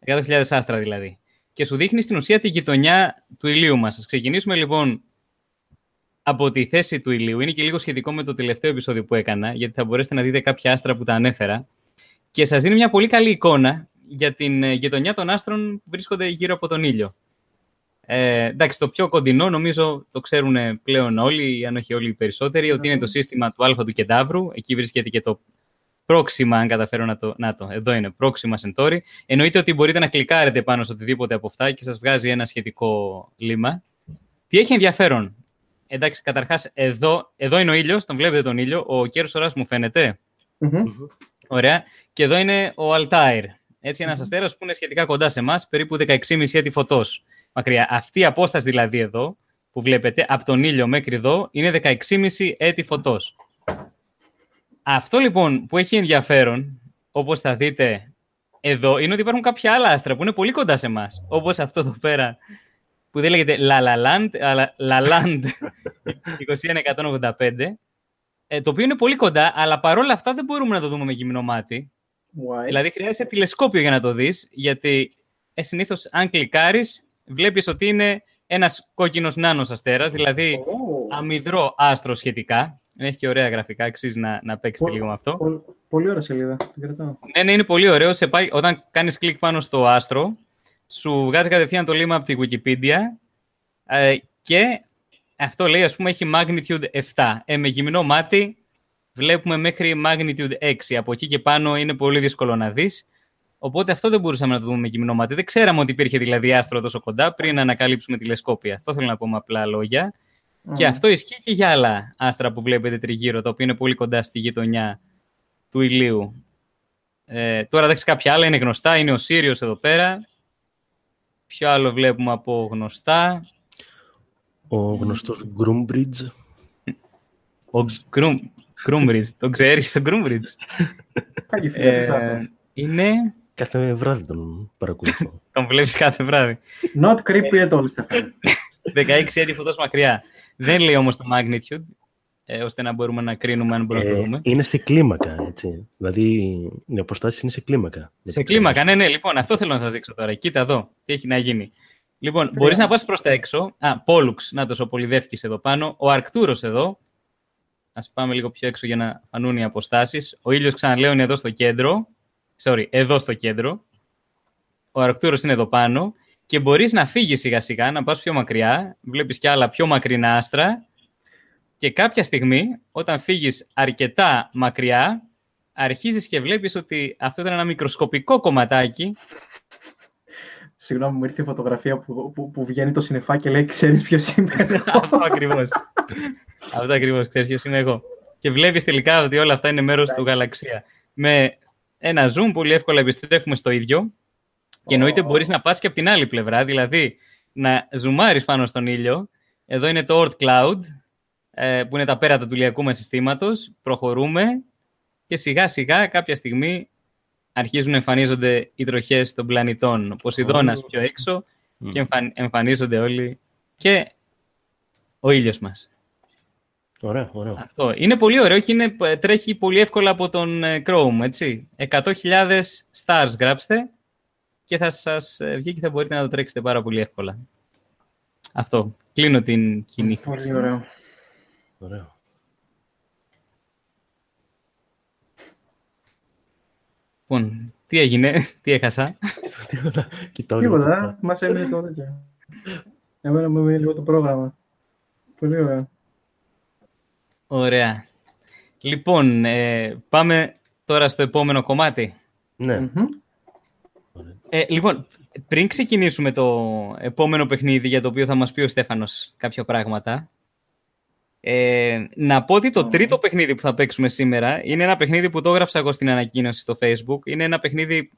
εκατό χιλιάδες άστρα δηλαδή. Και σου δείχνει στην ουσία τη γειτονιά του ηλίου μας. Ας ξεκινήσουμε λοιπόν από τη θέση του ηλίου. Είναι και λίγο σχετικό με το τελευταίο επεισόδιο που έκανα, γιατί θα μπορέσετε να δείτε κάποια άστρα που τα ανέφερα. Και σας δίνει μια πολύ καλή εικόνα για την γειτονιά των άστρων που βρίσκονται γύρω από τον ήλιο. Ε, εντάξει, το πιο κοντινό νομίζω το ξέρουν πλέον όλοι, αν όχι όλοι οι περισσότεροι, ότι είναι το σύστημα του Άλφα του Κενταύρου. Εκεί βρίσκεται και το Πρόξιμα, αν καταφέρω να το... Να το, εδώ είναι, Πρόξιμα Centauri. Εννοείται ότι μπορείτε να κλικάρετε πάνω σε οτιδήποτε από αυτά και σας βγάζει ένα σχετικό λίμα. Τι έχει ενδιαφέρον. Εντάξει, καταρχάς, εδώ, εδώ είναι ο ήλιος, τον βλέπετε τον ήλιο, ο κέρος ώρας μου φαίνεται. Mm-hmm. Ωραία. Και εδώ είναι ο Αλτάιρ. Έτσι, ένας mm-hmm. αστέρας που είναι σχετικά κοντά σε εμάς, περίπου δεκαέξι και μισή έτη φωτός. Μακριά. Αυτή η απόσταση δηλαδή εδώ, που βλέπετε, από τον ήλιο μέχρι εδώ, είναι δεκαέξι και μισή έτη φωτός. Αυτό λοιπόν που έχει ενδιαφέρον, όπως θα δείτε εδώ, είναι ότι υπάρχουν κάποια άλλα άστρα που είναι πολύ κοντά σε εμάς. Όπως αυτό εδώ πέρα, που δεν λέγεται Λαλαλάντ, αλλά Λαλάντ είκοσι ένα εκατόν ογδόντα πέντε, το οποίο είναι πολύ κοντά, αλλά παρόλα αυτά δεν μπορούμε να το δούμε με γυμνό μάτι. Why? Δηλαδή χρειάζεται τηλεσκόπιο για να το δεις, γιατί ε, συνήθως αν κλικάρεις, βλέπεις ότι είναι ένας κόκκινος νάνος αστέρας, δηλαδή oh. αμυδρό άστρο σχετικά. Έχει και ωραία γραφικά, αξίζει να, να παίξετε πολύ, λίγο με αυτό. Πολύ, πολύ ωραία σελίδα. Ναι, ναι, είναι πολύ ωραίο. Σε πάει, όταν κάνεις κλικ πάνω στο άστρο, σου βγάζει κατευθείαν το λίμα από τη Wikipedia ε, και αυτό λέει, ας πούμε, έχει magnitude επτά. Ε, με γυμνό μάτι βλέπουμε μέχρι magnitude έξι. Από εκεί και πάνω είναι πολύ δύσκολο να δεις. Οπότε αυτό δεν μπορούσαμε να το δούμε με γυμνό μάτι. Δεν ξέραμε ότι υπήρχε δηλαδή άστρο τόσο κοντά πριν να ανακαλύψουμε τηλεσκόπια. Αυτό θέλω να πω με απλά λόγια. Mm. Και αυτό ισχύει και για άλλα άστρα που βλέπετε τριγύρω, τα οποία είναι πολύ κοντά στη γειτονιά του ηλίου. Ε, τώρα, εντάξει, κάποια άλλα είναι γνωστά. Είναι ο Σύριος εδώ πέρα. Ποιο άλλο βλέπουμε από γνωστά. Ο γνωστός Groombridge. Ο Groombridge. Το ξέρεις τον Groombridge. Είναι... Κάθε βράδυ τον παρακολουθώ. Τον βλέπεις κάθε βράδυ. Not creepy at all, Στέφανε. δεκαέξι έτη φωτός μακριά. Δεν λέει όμως το magnitude, ε, ώστε να μπορούμε να κρίνουμε αν μπορούμε ε, να το δούμε. Είναι σε κλίμακα, έτσι. Δηλαδή, οι αποστάσεις είναι σε κλίμακα. Σε κλίμακα, ναι, ναι. Λοιπόν, αυτό θέλω να σας δείξω τώρα. Κοίτα εδώ, τι έχει να γίνει. Λοιπόν, Φρία. μπορείς να πας προς τα έξω. Α, Πόλουξ, να το πολυδεύκεις εδώ πάνω. Ο Αρκτούρος εδώ. Ας πάμε λίγο πιο έξω για να φανούν οι αποστάσεις. Ο ήλιος, ξαναλέω, είναι εδώ στο κέντρο. Sorry, εδώ στο κέντρο. Ο Αρκτούρος είναι εδώ πάνω. Και μπορείς να φύγεις σιγά-σιγά, να πας πιο μακριά, βλέπεις και άλλα πιο μακρινά άστρα και κάποια στιγμή, όταν φύγεις αρκετά μακριά, αρχίζεις και βλέπεις ότι αυτό ήταν ένα μικροσκοπικό κομματάκι. Συγγνώμη, μου ήρθε η φωτογραφία που, που, που βγαίνει το συννεφά και λέει «Ξέρεις ποιος είμαι εγώ». Αυτό ακριβώς. Αυτό ακριβώς, ξέρεις ποιος είμαι εγώ. Και βλέπεις τελικά ότι όλα αυτά είναι μέρος του γαλαξία. Με ένα zoom πολύ εύκολα επιστρέφουμε στο ίδιο. Και εννοείται μπορείς να πας και από την άλλη πλευρά, δηλαδή να ζουμάρεις πάνω στον ήλιο. Εδώ είναι το Oort Cloud, που είναι τα πέρατα του ηλιακού μας συστήματος. Προχωρούμε και σιγά σιγά κάποια στιγμή αρχίζουν να εμφανίζονται οι τροχές των πλανητών. Ο Ποσειδώνας πιο έξω και εμφανίζονται όλοι και ο ήλιος μας. Ωραία, ωραία. Αυτό. Είναι πολύ ωραίο και είναι, τρέχει πολύ εύκολα από τον Chrome, έτσι. εκατό χιλιάδες stars γράψτε. Και θα σας βγει και θα μπορείτε να το τρέξετε πάρα πολύ εύκολα. Αυτό. Κλείνω την κοινή. Πολύ ωραίο. Ωραίο. Λοιπόν, τι έγινε, τι έχασα. Τίποτα, μας έμεινε το τέτοιο. Εμένα μου έμεινε λίγο το πρόγραμμα. Πολύ ωραίο. Ωραία. Λοιπόν, ε, πάμε τώρα στο επόμενο κομμάτι. Ναι. Mm-hmm. Ε, λοιπόν, πριν ξεκινήσουμε το επόμενο παιχνίδι για το οποίο θα μας πει ο Στέφανος κάποια πράγματα, ε, να πω ότι το τρίτο παιχνίδι που θα παίξουμε σήμερα είναι ένα παιχνίδι που το έγραψα εγώ στην ανακοίνωση στο Facebook. Είναι ένα παιχνίδι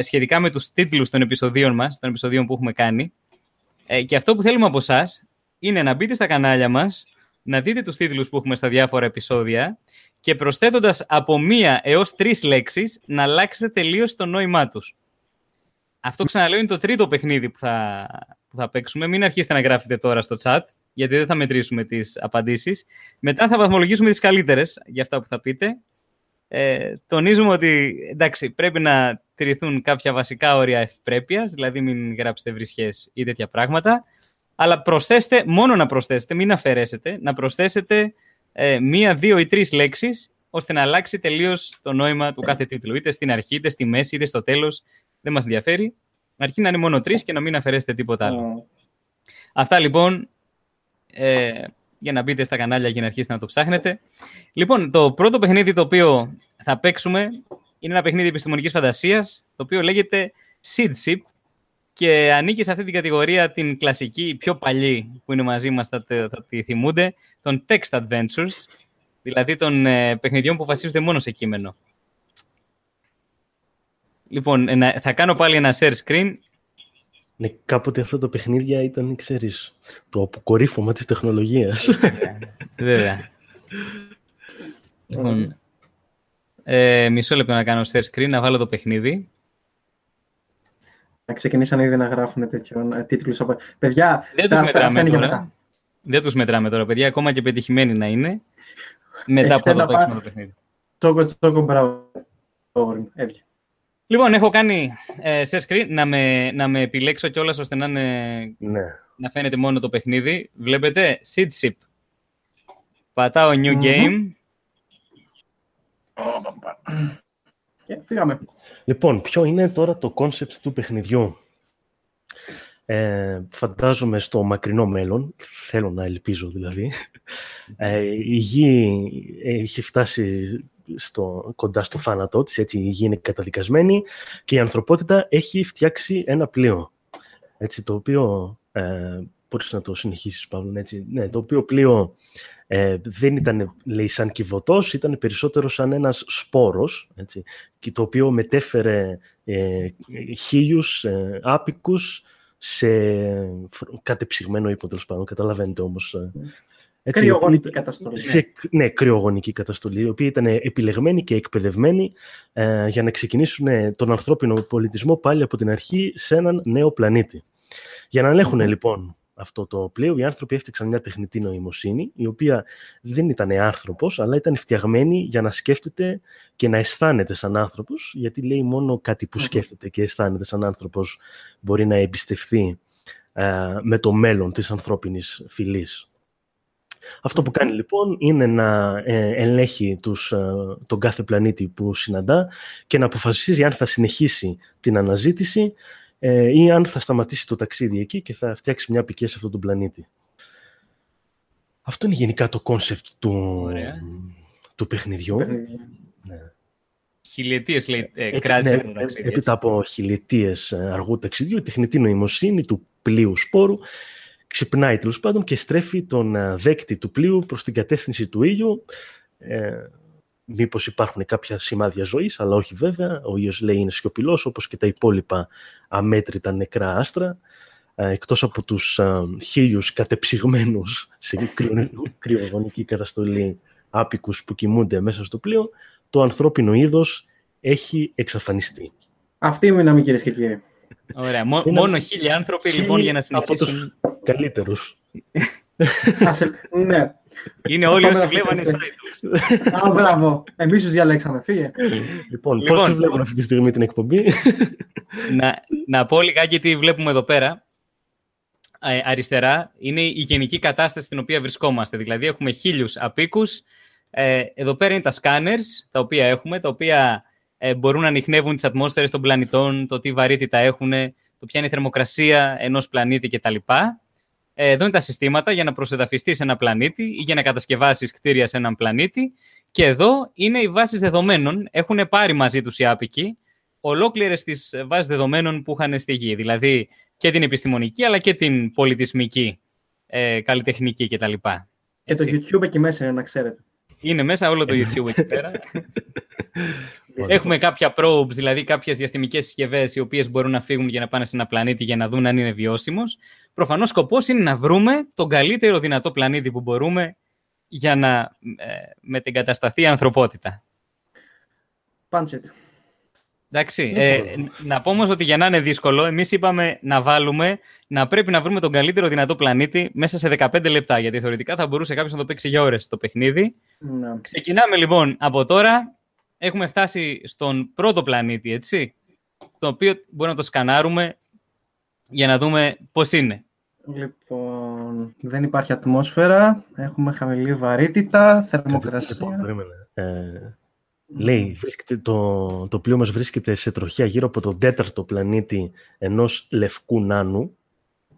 σχετικά με τους τίτλους των επεισοδίων μας, των επεισοδίων που έχουμε κάνει. Ε, και αυτό που θέλουμε από εσάς είναι να μπείτε στα κανάλια μας, να δείτε τους τίτλους που έχουμε στα διάφορα επεισόδια και προσθέτοντας από μία έως τρεις λέξεις να αλλάξετε τελείως το νόημά τους. Αυτό, ξαναλέω, είναι το τρίτο παιχνίδι που θα, που θα παίξουμε. Μην αρχίσετε να γράφετε τώρα στο chat, γιατί δεν θα μετρήσουμε τις απαντήσεις. Μετά θα βαθμολογήσουμε τις καλύτερες για αυτά που θα πείτε. Ε, τονίζουμε ότι, εντάξει, πρέπει να τηρηθούν κάποια βασικά όρια ευπρέπειας, δηλαδή μην γράψετε βρισχές ή τέτοια πράγματα, αλλά προσθέστε, μόνο να προσθέσετε, μην αφαιρέσετε, να προσθέσετε ε, μία, δύο ή τρεις λέξεις, ώστε να αλλάξει τελείως το νόημα του κάθε τίτλου, είτε στην αρχή, είτε στη μέση, είτε στο τέλος. Δεν μας ενδιαφέρει. Αρκεί να είναι μόνο τρεις και να μην αφαιρέσετε τίποτα άλλο. Mm. Αυτά λοιπόν, ε, για να μπείτε στα κανάλια και να αρχίσετε να το ψάχνετε. Λοιπόν, το πρώτο παιχνίδι το οποίο θα παίξουμε είναι ένα παιχνίδι επιστημονικής φαντασίας, το οποίο λέγεται Seedship και ανήκει σε αυτή την κατηγορία την κλασική, η πιο παλιή που είναι μαζί μας, θα τη θυμούνται, των text adventures, δηλαδή των ε, παιχνιδιών που βασίζονται μόνο σε κείμενο. Λοιπόν, θα κάνω πάλι ένα share screen. Ναι, κάποτε αυτό το παιχνίδι ήταν, ξέρεις, το αποκορύφωμα της τεχνολογίας. Βέβαια. Λοιπόν, ε, μισό λεπτό να κάνω share screen, να βάλω το παιχνίδι. Να ξεκινήσαν ήδη να γράφουν τέτοιον τίτλους. Από... Παιδιά, δεν τους μετράμε τώρα. Μετά. Δεν τους μετράμε τώρα, παιδιά, ακόμα και πετυχημένοι να είναι. Μετά που θα το παίξουμε το παιχνίδι. Τσόκο, τσόκο, μπράβο. Λοιπόν, έχω κάνει ε, share screen να με, να με επιλέξω κιόλας ώστε να, είναι, ναι. να φαίνεται μόνο το παιχνίδι. Βλέπετε, Seedship. Πατάω New mm-hmm. Game. Και φύγαμε. Λοιπόν, ποιο είναι τώρα το concept του παιχνιδιού. Ε, φαντάζομαι στο μακρινό μέλλον, θέλω να ελπίζω δηλαδή, ε, η Γη έχει φτάσει... Στο, κοντά στο θάνατό της, έτσι η Γη είναι καταδικασμένη και η ανθρωπότητα έχει φτιάξει ένα πλοίο, έτσι, το οποίο ε, μπορείς να το συνεχίσεις, Παύλο, έτσι, ναι, το οποίο πλοίο ε, δεν ήταν, λέει, σαν κυβωτός, ήταν περισσότερο σαν ένας σπόρος, έτσι, και το οποίο μετέφερε ε, χίλιους ε, άπικους σε κατεψυγμένο ύπο, τέλος πάντων, καταλαβαίνετε όμως... Ε, Έτσι, κρυογονική οποίοι, καταστολή. Σε, ναι, κρυογονική καταστολή, οι οποίοι ήταν επιλεγμένοι και εκπαιδευμένοι ε, για να ξεκινήσουν τον ανθρώπινο πολιτισμό πάλι από την αρχή σε έναν νέο πλανήτη. Για να ελέγχουν mm. λοιπόν αυτό το πλοίο, οι άνθρωποι έφτιαξαν μια τεχνητή νοημοσύνη, η οποία δεν ήταν άνθρωπος, αλλά ήταν φτιαγμένη για να σκέφτεται και να αισθάνεται σαν άνθρωπος, γιατί λέει μόνο κάτι που mm. σκέφτεται και αισθάνεται σαν άνθρωπος μπορεί να εμπιστευτεί ε, με το μέλλον της ανθρώπινης φυλής. Αυτό που κάνει λοιπόν είναι να ελέγχει τους, τον κάθε πλανήτη που συναντά και να αποφασίζει αν θα συνεχίσει την αναζήτηση ή αν θα σταματήσει το ταξίδι εκεί και θα φτιάξει μια απικία σε αυτόν τον πλανήτη. Αυτό είναι γενικά το κόνσεπτ του, του παιχνιδιού. Ναι. Χιλιετίες, λέει, ε, κράτησε το ταξίδι. Έπειτα από χιλιετίες αργού ταξιδιού, η τεχνητή νοημοσύνη του πλοίου σπόρου ξυπνάει, τέλος πάντων, και στρέφει τον δέκτη του πλοίου προς την κατεύθυνση του ήλιου. Ε, μήπως υπάρχουν κάποια σημάδια ζωής, αλλά όχι βέβαια. Ο ήλιος, λέει, είναι σιωπηλός, όπως και τα υπόλοιπα αμέτρητα νεκρά άστρα. Ε, εκτός από τους ε, χίλιους κατεψυγμένους σε κρυογονική καταστολή άπικους που κοιμούνται μέσα στο πλοίο, το ανθρώπινο είδος έχει εξαφανιστεί. Αυτή μείναμε, κυρίες και κύριοι. Ωραία. Μό- Ένα... Μόνο χίλιοι άνθρωποι, χίλιοι, λοιπόν, για να συνεχίσουν... Καλύτερους. Ναι. Είναι όλοι όσοι βλέπανε SciTalks. Α, μπράβο. Εμείς τους διαλέξαμε. Φύγε. Λοιπόν, λοιπόν πώς βλέπουν αυτή τη στιγμή την εκπομπή. να, να πω λιγάκι τι βλέπουμε εδώ πέρα. Α, αριστερά είναι η γενική κατάσταση στην οποία βρισκόμαστε. Δηλαδή έχουμε χίλιους απίκους. Ε, εδώ πέρα είναι τα σκάνερς, τα οποία έχουμε, τα οποία ε, μπορούν να ανιχνεύουν τις ατμόσφαιρες των πλανητών, το τι βαρύτητα έχουν, το ποια είναι η θερμοκρασία ενός πλανήτη κτλ. Εδώ είναι τα συστήματα για να προσεδαφιστείς σε ένα πλανήτη ή για να κατασκευάσεις κτίρια σε έναν πλανήτη. Και εδώ είναι οι βάσεις δεδομένων. Έχουν πάρει μαζί τους οι άπικοι ολόκληρες τις βάσεις δεδομένων που είχαν στη Γη. Δηλαδή και την επιστημονική αλλά και την πολιτισμική, ε, καλλιτεχνική κτλ. Και το YouTube εκεί μέσα είναι, να ξέρετε. Είναι μέσα όλο το YouTube εκεί πέρα. Έχουμε κάποια probes, δηλαδή κάποιες διαστημικές συσκευές, οι οποίες μπορούν να φύγουν για να πάνε σε ένα πλανήτη για να δουν αν είναι βιώσιμος. Προφανώς σκοπός είναι να βρούμε τον καλύτερο δυνατό πλανήτη που μπορούμε για να ε, μετεγκατασταθεί η ανθρωπότητα. Punch it. Εντάξει. Ε, να πω όμως ότι για να είναι δύσκολο, εμείς είπαμε να βάλουμε να πρέπει να βρούμε τον καλύτερο δυνατό πλανήτη μέσα σε δεκαπέντε λεπτά, γιατί θεωρητικά θα μπορούσε κάποιος να το παίξει για ώρες το παιχνίδι. No. Ξεκινάμε λοιπόν από τώρα. Έχουμε φτάσει στον πρώτο πλανήτη, έτσι, το οποίο μπορούμε να το σκανάρουμε για να δούμε πώς είναι. Λοιπόν, δεν υπάρχει ατμόσφαιρα, έχουμε χαμηλή βαρύτητα, θερμοκρασία. Ε, λέει, το, το πλοίο μας βρίσκεται σε τροχιά γύρω από τον τέταρτο πλανήτη ενός λευκού νάνου.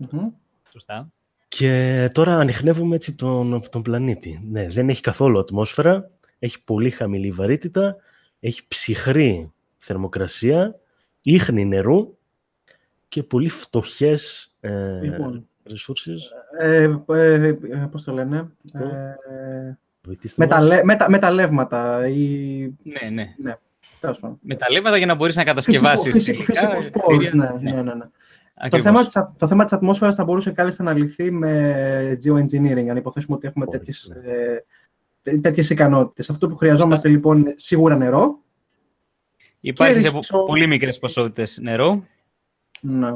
Mm-hmm. Σωστά. Και τώρα ανιχνεύουμε έτσι τον, τον πλανήτη. Ναι, δεν έχει καθόλου ατμόσφαιρα. Έχει πολύ χαμηλή βαρύτητα έχει ψυχρή θερμοκρασία, ίχνη νερού και πολύ φτωχές ε, λοιπόν, resources. Ε, ε, πώς το λένε, ε, ε, μεταλλε, μετα, μεταλλεύματα. Ή... Ναι, ναι. ναι. Μεταλλεύματα για να μπορείς να κατασκευάσεις. Φυσικό, φυσικούς πόρους, ναι, ναι, ναι. ναι, ναι. Το θέμα, της, το θέμα της ατμόσφαιρας θα μπορούσε κάλλιστα να λυθεί με geoengineering, αν υποθέσουμε ότι έχουμε τέτοιες, ε, τέτοιες ικανότητες. Αυτό που χρειαζόμαστε λοιπόν είναι σίγουρα νερό. Υπάρχει σε ρισκό... πολύ μικρές ποσότητες νερό. Ναι.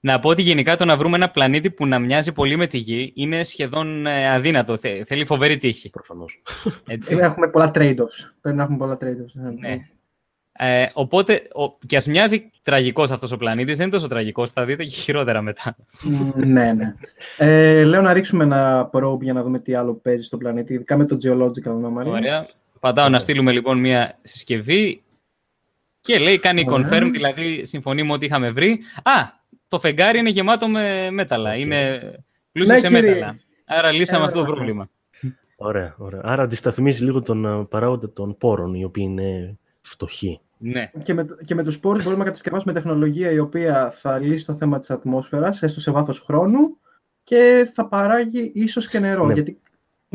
Να πω ότι γενικά το να βρούμε ένα πλανήτη που να μοιάζει πολύ με τη Γη είναι σχεδόν αδύνατο. Θε, θέλει φοβερή τύχη. Προφανώς. Έτσι. Έχουμε πολλά trade-offs. Πρέπει να έχουμε πολλά trade-offs. Ναι. Ε, οπότε, ο, και ας μοιάζει τραγικός αυτός ο πλανήτης, δεν είναι τόσο τραγικός, θα δείτε και χειρότερα μετά. ναι, ναι. Ε, λέω να ρίξουμε ένα probe για να δούμε τι άλλο παίζει στον πλανήτη, ειδικά με το geological anomaly. Ωραία. Πατάω να στείλουμε λοιπόν μια συσκευή και λέει, κάνει Ωραία. confirm, δηλαδή συμφωνεί με ό,τι είχαμε βρει. Α, το φεγγάρι είναι γεμάτο με μέταλλα, okay. είναι πλούσιο ναι, σε κύριε. μέταλλα. Άρα λύσαμε ε, αυτό το πρόβλημα. Ωραία, ωραία. Άρα αντισταθμίζει λίγο τον παράγοντα των πόρων, οι οποίοι είναι... φτωχή. Ναι. Και, με, και με τους πόρους μπορούμε να κατασκευάσουμε τεχνολογία η οποία θα λύσει το θέμα της ατμόσφαιρας, έστω σε βάθος χρόνου, και θα παράγει ίσως και νερό. Ναι. Γιατί...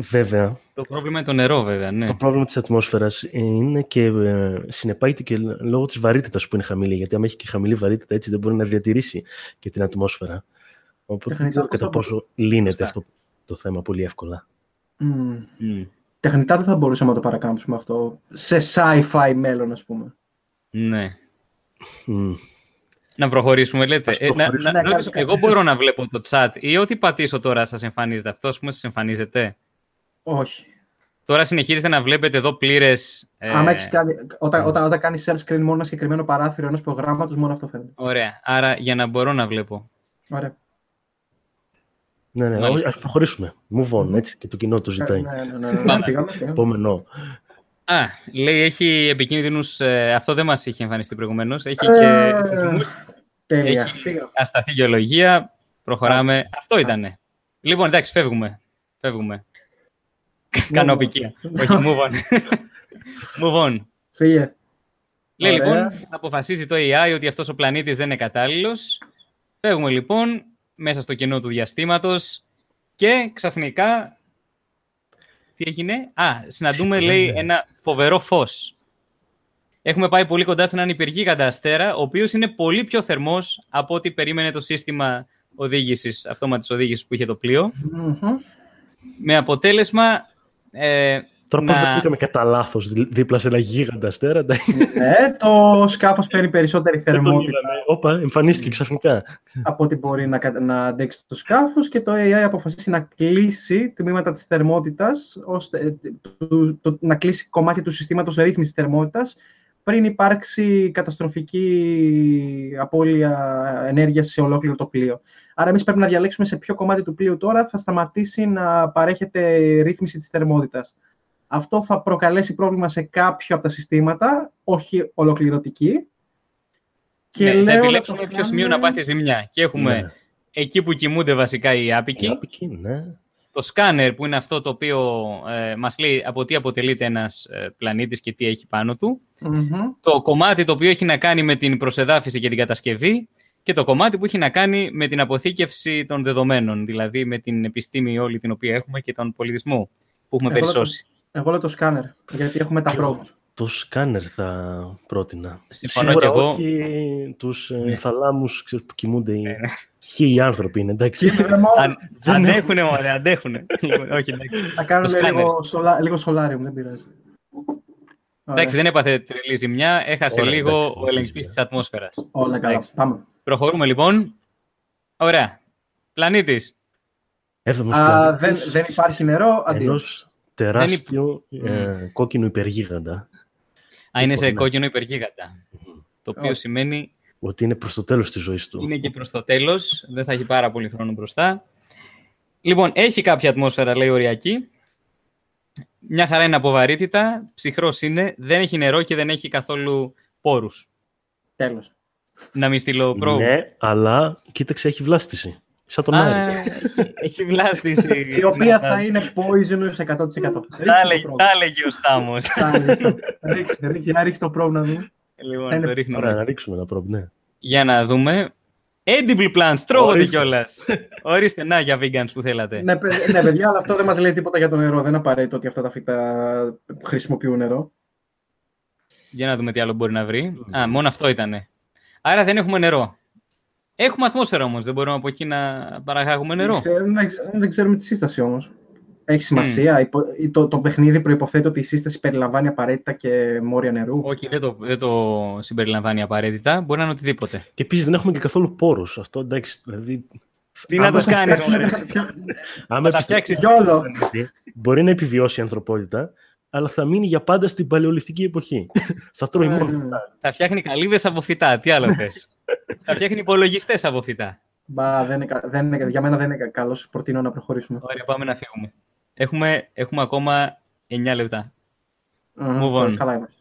Βέβαια. Το πρόβλημα είναι το νερό, βέβαια. Ναι. Το πρόβλημα της ατμόσφαιρας είναι και ε, συνεπάγεται και λόγω της βαρύτητας που είναι χαμηλή. Γιατί αν έχει και χαμηλή βαρύτητα, έτσι δεν μπορεί να διατηρήσει και την ατμόσφαιρα. Οπότε δεν ξέρω κατά πόσο λύνεται Στα. αυτό το θέμα πολύ εύκολα. Mm. Mm. Τεχνητά δεν θα μπορούσαμε να το παρακάμψουμε αυτό σε sci-fi μέλλον, ας πούμε. Ναι. Mm. Να προχωρήσουμε, λέτε. Ε, να, να, να, ρωτήσω, εγώ μπορώ να βλέπω το chat ή ό,τι πατήσω τώρα σας εμφανίζεται αυτό, ας πούμε, σας εμφανίζεται. Όχι. Τώρα συνεχίζετε να βλέπετε εδώ πλήρες... Ε... Αν έχεις κάνει, όταν, όταν, όταν κάνεις share screen μόνο ένα συγκεκριμένο παράθυρο ενός προγράμματος, μόνο αυτό φαίνεται. Ωραία. Άρα, για να μπορώ να βλέπω. Ωραία. Ναι, ναι, Μάλιστα. ας προχωρήσουμε. Move on, έτσι, και το κοινό το ζητάει. Ναι, ναι, ναι, ναι. Πήγαμε, επόμενο. Α, λέει, έχει επικίνδυνους... Ε, αυτό δεν μας είχε εμφανιστεί προηγουμένως. Έχει ε, και σεισμούς. Τέλεια. Έχει ασταθή γεωλογία. Προχωράμε. Α, αυτό α, ήτανε. Α. Λοιπόν, εντάξει, φεύγουμε. Φεύγουμε. Κανοπικία. Όχι, move on. Move on. Φύγε. Λέει, Ωραία. λοιπόν, αποφασίζει το έι άι ότι αυτός ο πλανήτης δεν είναι κατάλληλος. Φεύγουμε, λοιπόν. Μέσα στο κενό του διαστήματος και ξαφνικά, τι έγινε, α, συναντούμε λέει ένα φοβερό φως. Έχουμε πάει πολύ κοντά στον ανυπηργή αστέρα, ο οποίος είναι πολύ πιο θερμός από ό,τι περίμενε το σύστημα οδήγησης, αυτόματης οδήγησης που είχε το πλοίο, mm-hmm. με αποτέλεσμα... Ε, Τώρα πώς βρεθήκαμε κατά λάθος δίπλα σε ένα γίγαντα αστέρα. Ναι, το σκάφος παίρνει περισσότερη θερμότητα. Όπα, εμφανίστηκε ξαφνικά. Από ό,τι μπορεί να, να αντέξει το σκάφος και το έι άι αποφασίσει να κλείσει τμήματα της θερμότητας, ώστε, το, το, να κλείσει κομμάτι του συστήματος ρύθμισης θερμότητας πριν υπάρξει καταστροφική απώλεια ενέργειας σε ολόκληρο το πλοίο. Άρα εμείς πρέπει να διαλέξουμε σε ποιο κομμάτι του πλοίου τώρα θα σταματήσει να παρέχεται ρύθμιση της θερμότητας. Αυτό θα προκαλέσει πρόβλημα σε κάποιο από τα συστήματα, όχι ολοκληρωτική. Και ναι, λέω θα επιλέξουμε ποιο σημείο να πάθει ζημιά. Και έχουμε ναι. εκεί που κοιμούνται βασικά οι άπικοι. Οι άπικοι ναι. Το σκάνερ που είναι αυτό το οποίο ε, μας λέει από τι αποτελείται ένας ε, πλανήτης και τι έχει πάνω του. Mm-hmm. Το κομμάτι το οποίο έχει να κάνει με την προσεδάφιση και την κατασκευή. Και το κομμάτι που έχει να κάνει με την αποθήκευση των δεδομένων. Δηλαδή με την επιστήμη όλη την οποία έχουμε και τον πολιτισμό που έχουμε Εγώ περισσώσει. Εγώ λέω το σκάνερ, γιατί έχουμε τα πρόβα. Το σκάνερ θα πρότεινα. Συμφωνώ Σίγουρα και εγώ. Όχι τους ναι. θαλάμους ξέρω, που κοιμούνται οι χίλιοι άνθρωποι είναι, εντάξει. Αν, αντέχουνε, μωρέ, αντέχουνε. Όχι, εντάξει. Θα κάνουμε λίγο, σολα, λίγο σολάριου, δεν πειράζει. Εντάξει, δεν έπαθε τρελή ζημιά, έχασε Ωραία, λίγο εντάξει, ο ελεγκτής της ατμόσφαιρας. Όλα καλά, πάμε. Προχωρούμε λοιπόν. Ωραία. Πλανήτης. Α, δεν, δεν υπάρχει νερό, αντίο. Τεράστιο υπ... ε, κόκκινο υπεργίγαντα. Α, είναι σε κόκκινο υπεργίγαντα. Mm-hmm. Το οποίο oh. σημαίνει... Ότι είναι προς το τέλος της ζωής του. Είναι και προς το τέλος. Δεν θα έχει πάρα πολύ χρόνο μπροστά. Λοιπόν, έχει κάποια ατμόσφαιρα, λέει, οριακή. Μια χαρά είναι από βαρύτητα. Ψυχρός είναι. Δεν έχει νερό και δεν έχει καθόλου πόρους. Τέλος. Να μην στείλω πρόβου. Ναι, αλλά κοίταξε, έχει βλάστηση. Σαν τον Άρη. Έχει βλάστηση. Η οποία θα είναι poisonous εκατό τοις εκατό. Τα έλεγε ο Στάμος. Ρίξε το πρόβλημα μου. Λοιπόν, το ρίχνουμε. Ωραία, να ρίξουμε το πρόβλημα. Για να δούμε. Edible plants, τρώγονται κιόλας. Ορίστε, να, για vegans που θέλατε. Ναι, παιδιά, αλλά αυτό δεν μας λέει τίποτα για το νερό. Δεν απαραίτητο ότι αυτά τα φυτά χρησιμοποιούν νερό. Για να δούμε τι άλλο μπορεί να βρει. Α, μόνο αυτό ήτανε. Άρα δεν έχουμε νερό. Έχουμε ατμόσφαιρα όμως, δεν μπορούμε από εκεί να παραγάγουμε νερό. Δεν ξέρουμε τη σύσταση όμως. Έχει σημασία. Mm. Το, το παιχνίδι προϋποθέτει ότι η σύσταση περιλαμβάνει απαραίτητα και μόρια νερού. Όχι, δεν το, δεν το συμπεριλαμβάνει απαραίτητα. Μπορεί να είναι οτιδήποτε. Και επίσης δεν έχουμε και καθόλου πόρους. Αυτό εντάξει. Δηλαδή... Τι να τους κάνεις, μωρέ. Αν τα φτιάξεις κιόλο. Μπορεί να επιβιώσει η ανθρωπότητα, αλλά θα μείνει για πάντα στην παλαιολιθική εποχή. Θα τρώει μόνο φυτά. Θα φτιάχνει καλύβες από φυτά. Τι άλλο θες. Θα φτιάχνει υπολογιστές από φυτά. Μπα, δεν είναι, δεν είναι, για μένα δεν είναι καλός. Προτείνω να προχωρήσουμε. Ωραία, πάμε να φύγουμε. Έχουμε, έχουμε ακόμα εννιά λεπτά. Mm, Move on. Καλά είμαστε.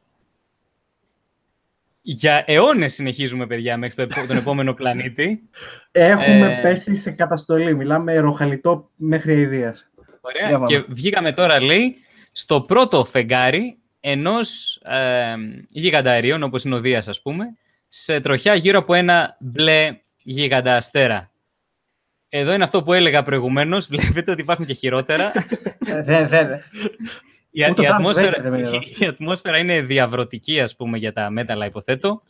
Για αιώνες συνεχίζουμε, παιδιά, μέχρι το, τον επόμενο πλανήτη. Έχουμε ε... πέσει σε καταστολή. Μιλάμε ροχαλιτό μέχρι αηδίας. Ωραία. Και βγήκαμε τώρα, λέει, στο πρώτο φεγγάρι ενός ε, γιγανταερίων, όπως είναι ο Δίας, ας πούμε, σε τροχιά γύρω από ένα μπλε γιγαντααστέρα. Εδώ είναι αυτό που έλεγα προηγουμένως. Βλέπετε ότι υπάρχουν και χειρότερα. Δεν, δεν. Η ατμόσφαιρα είναι διαβρωτική, ας πούμε, για τα μέταλλα, υποθέτω.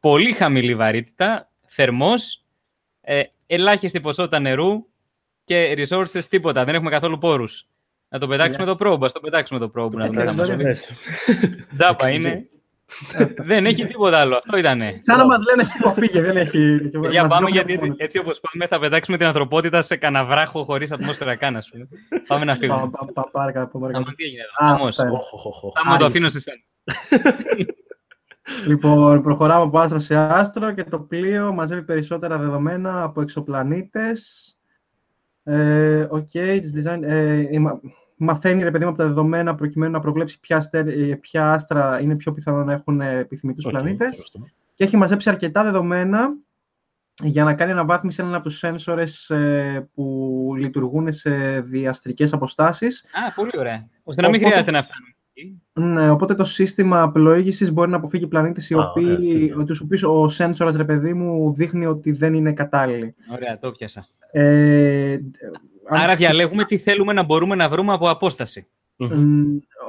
Πολύ χαμηλή βαρύτητα, θερμός, ε, ελάχιστη ποσότητα νερού και resources τίποτα. Δεν έχουμε καθόλου πόρους. Να το πετάξουμε το πρόμπα, ας το πετάξουμε το πρόμπα. Τζάπα είναι. Δεν έχει τίποτα άλλο. Αυτό ήτανε. Σαν να μας λένε συμμοφύγε, δεν έχει. Για πάμε, γιατί έτσι, έτσι όπως πάμε θα πετάξουμε την ανθρωπότητα σε καναβράχο χωρίς ατμόσφαιρα καν, ας πούμε. Πάμε να φύγουμε. Πάμε να φύγουμε. Θα μου το αφήνω σε σένα. Λοιπόν, προχωράμε από άστρο σε άστρο και το πλοίο μαζεύει περισσότερα δεδομένα από εξωπλανήτες. Οκ, μαθαίνει, ρε παιδί μου, από τα δεδομένα προκειμένου να προβλέψει ποια, αστερ, ποια άστρα είναι πιο πιθανό να έχουν επιθυμητούς okay, πλανήτες. Και έχει μαζέψει αρκετά δεδομένα για να κάνει αναβάθμιση έναν από τους σένσορες που λειτουργούν σε διαστρικές αποστάσεις. Α, πολύ ωραία. Ώστε να μην οπότε, χρειάζεται να φτάνουν. Ναι, οπότε το σύστημα απλοήγησης μπορεί να αποφύγει πλανήτες ah, okay, τους οποίους ο σένσορας, ρε παιδί μου, δείχνει ότι δεν είναι κατάλληλοι. Ωραία, το πιάσα. Ε, Άρα διαλέγουμε τι θέλουμε να μπορούμε να βρούμε από απόσταση.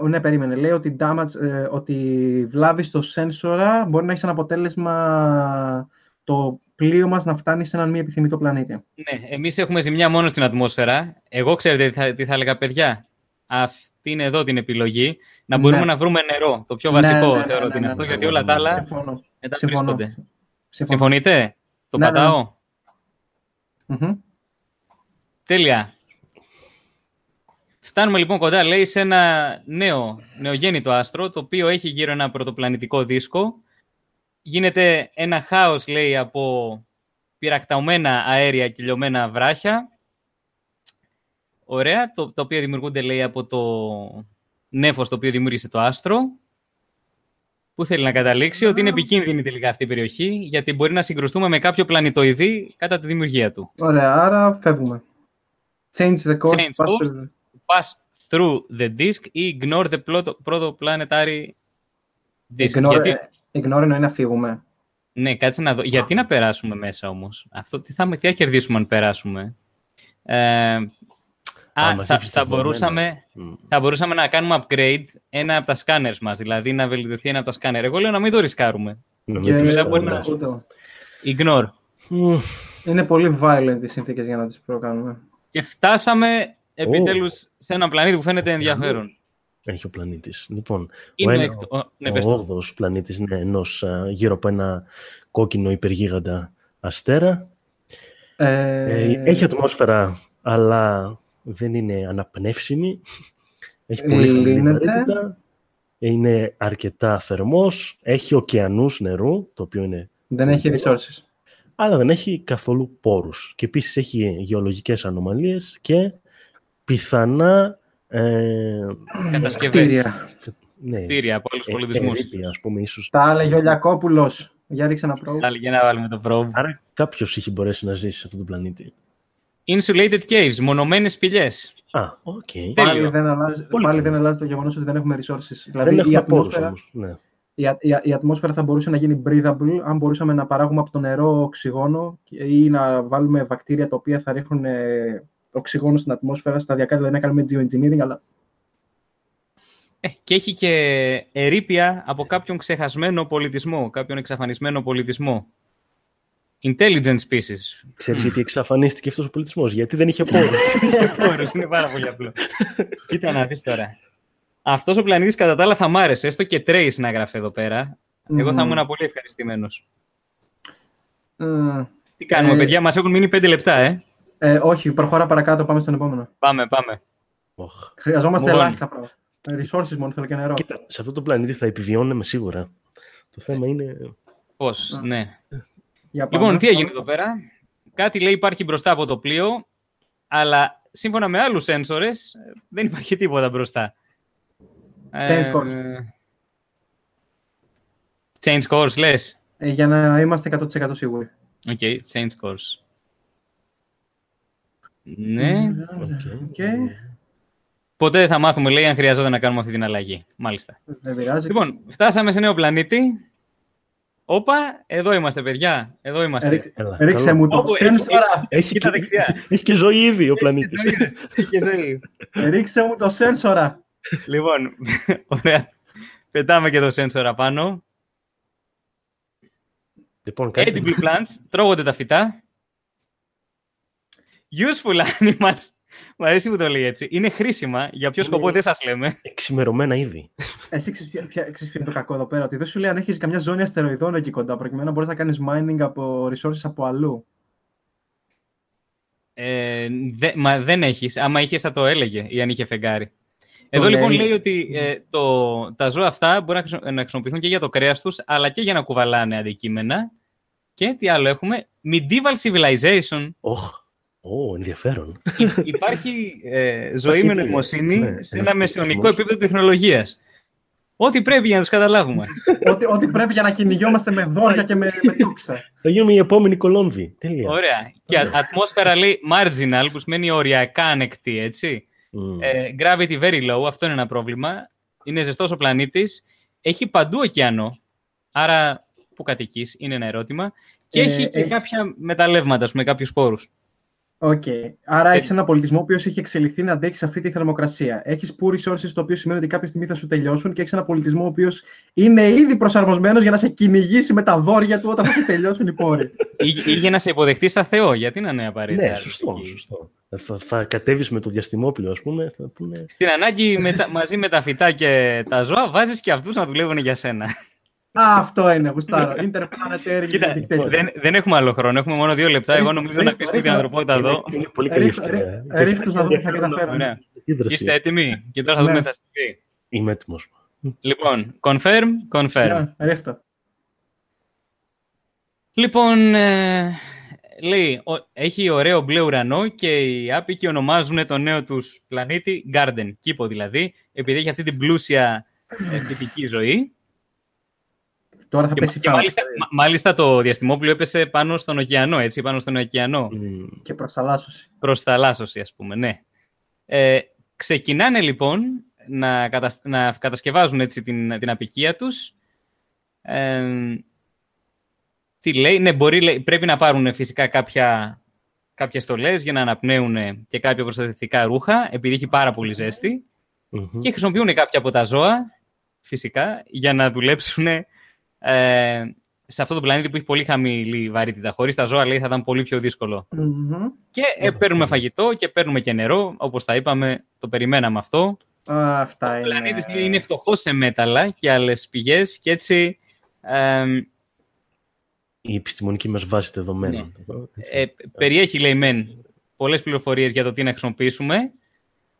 Ναι, περίμενε. Λέει ότι, damage, ε, ότι βλάβη στο σένσορα μπορεί να έχει σαν αποτέλεσμα το πλοίο μας να φτάνει σε έναν μη επιθυμητό πλανήτη. Ναι, εμείς έχουμε ζημιά μόνο στην ατμόσφαιρα. Εγώ ξέρετε τι θα, τι θα έλεγα, παιδιά. Αυτή είναι εδώ την επιλογή. Να μπορούμε ναι. να βρούμε νερό. Το πιο βασικό ναι, ναι, θεωρώ ότι είναι αυτό, γιατί όλα τα άλλα συμφωνώ. μετά βρίσκονται. Συμφωνώ. Συμφωνείτε, το ναι, πατάω. Ναι, ναι. Mm-hmm. Τέλεια. Φτάνουμε λοιπόν κοντά, λέει, σε ένα νέο, νεογέννητο άστρο, το οποίο έχει γύρω ένα πρωτοπλανητικό δίσκο. Γίνεται ένα χάος, λέει, από πυρακταωμένα αέρια και λιωμένα βράχια. Ωραία, το, το οποίο δημιουργούνται, λέει, από το νέφος το οποίο δημιούργησε το άστρο. Πού θέλει να καταλήξει, ότι είναι επικίνδυνη τελικά αυτή η περιοχή, γιατί μπορεί να συγκρουστούμε με κάποιο πλανητοειδή κατά τη δημιουργία του. Ωραία, άρα φεύγουμε. Change the course, Change pass, course through the... pass through the disk ή ignore the protoplanetary disk. Ignore, γιατί... ignore εννοεί να φύγουμε. Ναι, κάτσε να δω. Γιατί να περάσουμε μέσα όμως. Αυτό τι θα, τι θα κερδίσουμε αν περάσουμε. Ε, Α, θα, θα, μπορούσαμε, mm. θα μπορούσαμε να κάνουμε upgrade ένα από τα σκάνερ μας, δηλαδή να βελτιωθεί ένα από τα σκάνερ. Εγώ λέω να μην το ρισκάρουμε. Και yeah, yeah, να... Ignore. Mm. Είναι πολύ violent οι συνθήκες για να τις προκάνουμε. Και φτάσαμε επιτέλους oh. σε έναν πλανήτη που φαίνεται ενδιαφέρον. Έχει ο πλανήτης. Λοιπόν, είναι ο, εκτο... ο, ναι, ο όγδος πλανήτης είναι ενός γύρω από ένα κόκκινο υπεργίγαντα αστέρα. Ε... Έχει ατμόσφαιρα, αλλά... δεν είναι αναπνεύσιμη, έχει πολύ χαμηλή βαρύτητα, είναι αρκετά θερμός, έχει ωκεανούς νερού, το οποίο είναι... Δεν έχει resources. Αλλά δεν έχει καθόλου πόρους. Και επίσης έχει γεωλογικές ανομαλίες και πιθανά... Ε, κατασκευές. Κτίρια. Ναι, κτίρια από άλλους πολιτισμούς. Ίσως... Τα έλεγε ο Λιακόπουλος. Για ρίξε ένα πρόβο. Τα έλεγε να βάλουμε το πρόβο. Άρα κάποιος έχει μπορέσει να ζήσει σε αυτόν τον πλανήτη. Insulated caves, μονωμένες σπηλιές. Α, οκ. Okay. Πάλι, δεν αλλάζει, πάλι δεν αλλάζει το γεγονός ότι δεν έχουμε resources. Δηλαδή, δεν έχουμε πόρους όμως. Ναι. Η, η, η ατμόσφαιρα θα μπορούσε να γίνει breathable αν μπορούσαμε να παράγουμε από το νερό οξυγόνο ή να βάλουμε βακτήρια τα οποία θα ρίχνουν ε, οξυγόνο στην ατμόσφαιρα. Σταδιακά δεν έκαναμε geoengineering, αλλά... Ε, και έχει και ερείπια από κάποιον ξεχασμένο πολιτισμό, κάποιον εξαφανισμένο πολιτισμό. Intelligent species. Ξέρεις γιατί εξαφανίστηκε αυτός ο πολιτισμός? Γιατί δεν είχε πόρους. Πόρους, είναι πάρα πολύ απλό. Κοίτα να δεις τώρα. Αυτός ο πλανήτης κατά τα άλλα θα μ' άρεσε. Έστω και Trace να γράφει εδώ πέρα. Εγώ θα ήμουν πολύ ευχαριστημένος. Mm. Τι κάνουμε, ε, παιδιά, μας έχουν μείνει πέντε λεπτά, ε. ε. Όχι, προχώρα παρακάτω, πάμε στον επόμενο. Πάμε, πάμε. Oh. Χρειαζόμαστε μόνο ελάχιστα πράγματα. Resources μόνο, θέλω και νερό. Κοίτα, σε αυτό το πλανήτη θα επιβιώνουμε σίγουρα. Το θέμα είναι... Πώς, ναι. Λοιπόν, τι έγινε εδώ πέρα. Κάτι λέει υπάρχει μπροστά από το πλοίο, αλλά σύμφωνα με άλλους σένσορες δεν υπάρχει τίποτα μπροστά. Change course. Ε, change course, λες. Ε, για να είμαστε εκατό τοις εκατό σίγουροι. Οκ, okay, change course. Ναι. Okay. Okay. Ποτέ δεν θα μάθουμε, λέει, αν χρειαζόταν να κάνουμε αυτή την αλλαγή. Μάλιστα. Δεν πειράζει. Λοιπόν, φτάσαμε σε νέο πλανήτη. Όπα, εδώ είμαστε, παιδιά. Εδώ είμαστε. Ρίξε μου το σένσορα. Έχει και δεξιά. Έχει και ζωή ήδη ο πλανήτης. Έχει και ζωή. Ρίξε μου το σένσορα. Λοιπόν, ωραία. Πετάμε και το σένσορα πάνω. Edible plants, τρώγονται τα φυτά. Useful animals. Μ' αρέσει που το λέει έτσι. Είναι χρήσιμα. Για ποιο σκοπό δεν σας λέμε. Εξημερωμένα ήδη. Εσύ ξέρεις ποιο είναι το κακό εδώ πέρα? Ότι δεν σου λέει αν έχεις καμιά ζώνη αστεροειδών εκεί κοντά, προκειμένου να μπορείς να κάνεις mining από resources από αλλού. Ε, δε, μα δεν έχεις. Άμα είχες θα το έλεγε ή αν είχε φεγγάρι. Εδώ λέει. Λοιπόν λέει ότι ε, το, τα ζώα αυτά μπορεί να χρησιμοποιηθούν και για το κρέας τους, αλλά και για να κουβαλάνε αντικείμενα. Και τι άλλο έχουμε? Medieval civilization. Oh. Ω, oh, ενδιαφέρον. Υπάρχει ε, ζωή με νοημοσύνη ναι, σε ένα μεσαιωνικό επίπεδο τεχνολογίας. Ό,τι πρέπει για να τους καταλάβουμε. ό,τι, ό,τι πρέπει για να κυνηγιόμαστε με δόρια και με, με τούξα. Θα γίνουμε οι επόμενοι Κολόμβοι. Τέλεια. Ωραία. Και ατμόσφαιρα λέει marginal, που σημαίνει οριακά ανεκτή, έτσι. Mm. Ε, gravity very low, αυτό είναι ένα πρόβλημα. Είναι ζεστός ο πλανήτης. Έχει παντού ωκεανό. Άρα, που κατοικείς, είναι ένα ερώτημα. Και ε, έχει ε, και ε... κάποια μεταλλεύματα, ας πούμε, κάποιους σπόρους. Οκ. Okay. Άρα έχεις ένα πολιτισμό που έχει εξελιχθεί να αντέξει αυτή τη θερμοκρασία. Έχεις poor resources, το οποίο σημαίνει ότι κάποια στιγμή θα σου τελειώσουν, και έχεις ένα πολιτισμό ο οποίος είναι ήδη προσαρμοσμένος για να σε κυνηγήσει με τα δόρια του όταν θα σου τελειώσουν οι πόροι. Ή, ή για να σε υποδεχτεί σαν Θεό, γιατί να είναι απαραίτητα. Ναι, σωστό. σωστό. Θα, θα κατέβεις με το διαστημόπλιο, ας πούμε. Θα πούμε... Στην ανάγκη μετα, μαζί με τα φυτά και τα ζώα, βάζεις και αυτούς να δουλεύουν για σένα. Α, αυτό είναι, γουστάρω. Interplanetary. Κοίτα, δεν, δεν έχουμε άλλο χρόνο, έχουμε μόνο δύο λεπτά. Εγώ νομίζω να πείσω την ανθρωπότητα εδώ. Είναι πολύ καλή ευκαιρία. Ρίχτω να δούμε τι θα καταφέρουμε. Είστε έτοιμοι? Και τώρα θα δούμε τι θα συμβεί. Είμαι έτοιμος. Λοιπόν, confirm, confirm. Ρίχτω. Λοιπόν, λέει, έχει ωραίο μπλε ουρανό και οι άπικοι ονομάζουν το νέο τους πλανήτη Garden, κήπο δηλαδή, επειδή έχει αυτή την πλούσια φυτική ζωή. Τώρα θα και πέσει και μάλιστα, μάλιστα το διαστημόπλιο έπεσε πάνω στον ωκεανό, έτσι, πάνω στον ωκεανό. Mm. Και προς θαλάσσωση. Προς θαλάσσωση, ας πούμε, ναι. Ε, ξεκινάνε λοιπόν να, κατασ... να κατασκευάζουν έτσι την, την αποικία τους. Ε, τι λέει, ναι, μπορεί, λέει, πρέπει να πάρουν φυσικά κάποια, κάποιες στολές για να αναπνέουν και κάποια προστατευτικά ρούχα, επειδή έχει πάρα πολύ ζέστη. Mm-hmm. Και χρησιμοποιούν κάποια από τα ζώα, φυσικά, για να δουλέψουν... Ε, σε αυτό το πλανήτη που έχει πολύ χαμηλή βαρύτητα. Χωρίς τα ζώα, λέει, θα ήταν πολύ πιο δύσκολο. Mm-hmm. Και ε, παίρνουμε φαγητό και παίρνουμε και νερό. Όπως τα είπαμε, το περιμέναμε αυτό. Ah, αυτά ο πλανήτης είναι, είναι φτωχός σε μέταλλα και άλλες πηγές και έτσι... Ε, η επιστημονική μας βάση δεδομένων. Ναι. Ε, περιέχει, λέει, μεν πολλές πληροφορίες για το τι να χρησιμοποιήσουμε,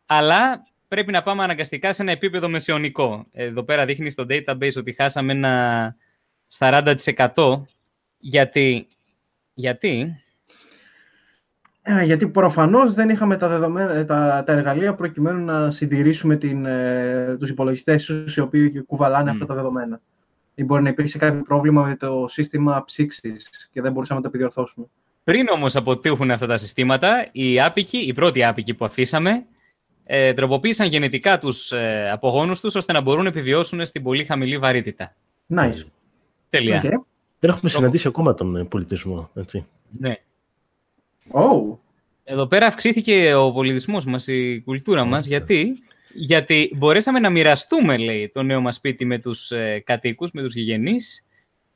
αλλά... Πρέπει να πάμε αναγκαστικά σε ένα επίπεδο μεσαιωνικό. Εδώ πέρα δείχνει στο database ότι χάσαμε ένα σαράντα τοις εκατό. Γιατί... Γιατί, ε, γιατί προφανώς δεν είχαμε τα, δεδομένα, τα, τα εργαλεία προκειμένου να συντηρήσουμε την, ε, τους υπολογιστές τους οι οποίοι κουβαλάνε mm. αυτά τα δεδομένα. Ή μπορεί να υπήρξε κάποιο πρόβλημα με το σύστημα ψήξης και δεν μπορούσαμε να το επιδιορθώσουμε. Πριν όμως αποτύχουν αυτά τα συστήματα, οι άπικοι, οι πρώτοι άπικοι που αφήσαμε, ε, τροποποίησαν γενετικά τους ε, απογόνους τους, ώστε να μπορούν να επιβιώσουν στην πολύ χαμηλή βαρύτητα. Nice. Τελεία. Okay. Δεν έχουμε συναντήσει ακόμα τον πολιτισμό, έτσι. Ναι. Oh. Εδώ πέρα αυξήθηκε ο πολιτισμός μας, η κουλτούρα μας. Γιατί? Γιατί μπορέσαμε να μοιραστούμε, λέει, το νέο μας σπίτι με τους ε, κατοίκους, με τους γηγενείς,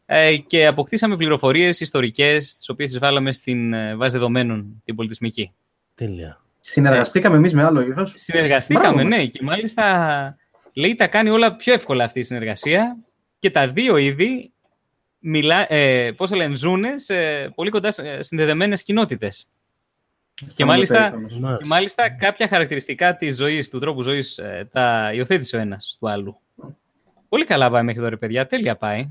ε, και αποκτήσαμε πληροφορίες ιστορικές, τις οποίες τις βάλαμε στην ε, βάση δεδομένων, την πολιτισμική. Τέλεια. Συνεργαστήκαμε εμείς με άλλο είδος. Συνεργαστήκαμε, Μπράβο. ναι. Και μάλιστα, λέει, τα κάνει όλα πιο εύκολα αυτή η συνεργασία. Και τα δύο είδη μιλά, ε, πώς λένε, ζούνε σε πολύ κοντά συνδεδεμένες κοινότητες. Και μάλιστα, και μάλιστα κάποια χαρακτηριστικά της ζωής, του τρόπου ζωής, τα υιοθέτησε ο ένας του άλλου. Πολύ καλά πάει μέχρι τώρα, παιδιά. Τέλεια πάει.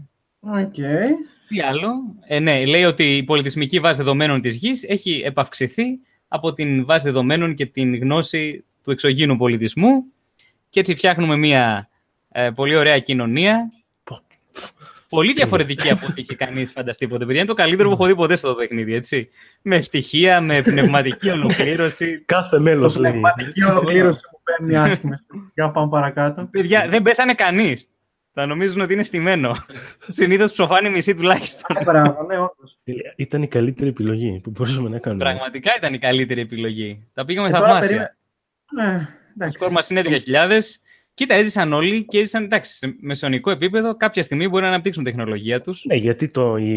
Okay. Τι άλλο. Ε, ναι, λέει ότι η πολιτισμική βάση δεδομένων της γης έχει επαυξηθεί από την βάση δεδομένων και την γνώση του εξωγήινου πολιτισμού. Και έτσι φτιάχνουμε μια ε, πολύ ωραία κοινωνία. Πολύ διαφορετική από ό,τι είχε κανείς φανταστεί ποτέ. Παιδιά, είναι το καλύτερο που έχω δει ποτέ στο παιχνίδι, έτσι. Με ευτυχία, με πνευματική ολοκλήρωση. Κάθε μέλος. Με πνευματική ολοκλήρωση που παίρνει άσχημα. Για πάμε παρακάτω. Παιδιά, δεν πέθανε κανείς. Θα νομίζουν ότι είναι στημένο. Συνήθως ψοφάνει μισή τουλάχιστον. Ήταν η καλύτερη επιλογή που μπορούσαμε να κάνουμε. Πραγματικά ήταν η καλύτερη επιλογή. Τα πήγαμε θαυμάσια. Το σκορ μας είναι δέκα χιλιάδες. Κοίτα, έζησαν όλοι και έζησαν, εντάξει, σε μεσαιωνικό επίπεδο. Κάποια στιγμή μπορεί να αναπτύξουν τεχνολογία τους. Ναι, γιατί το, η,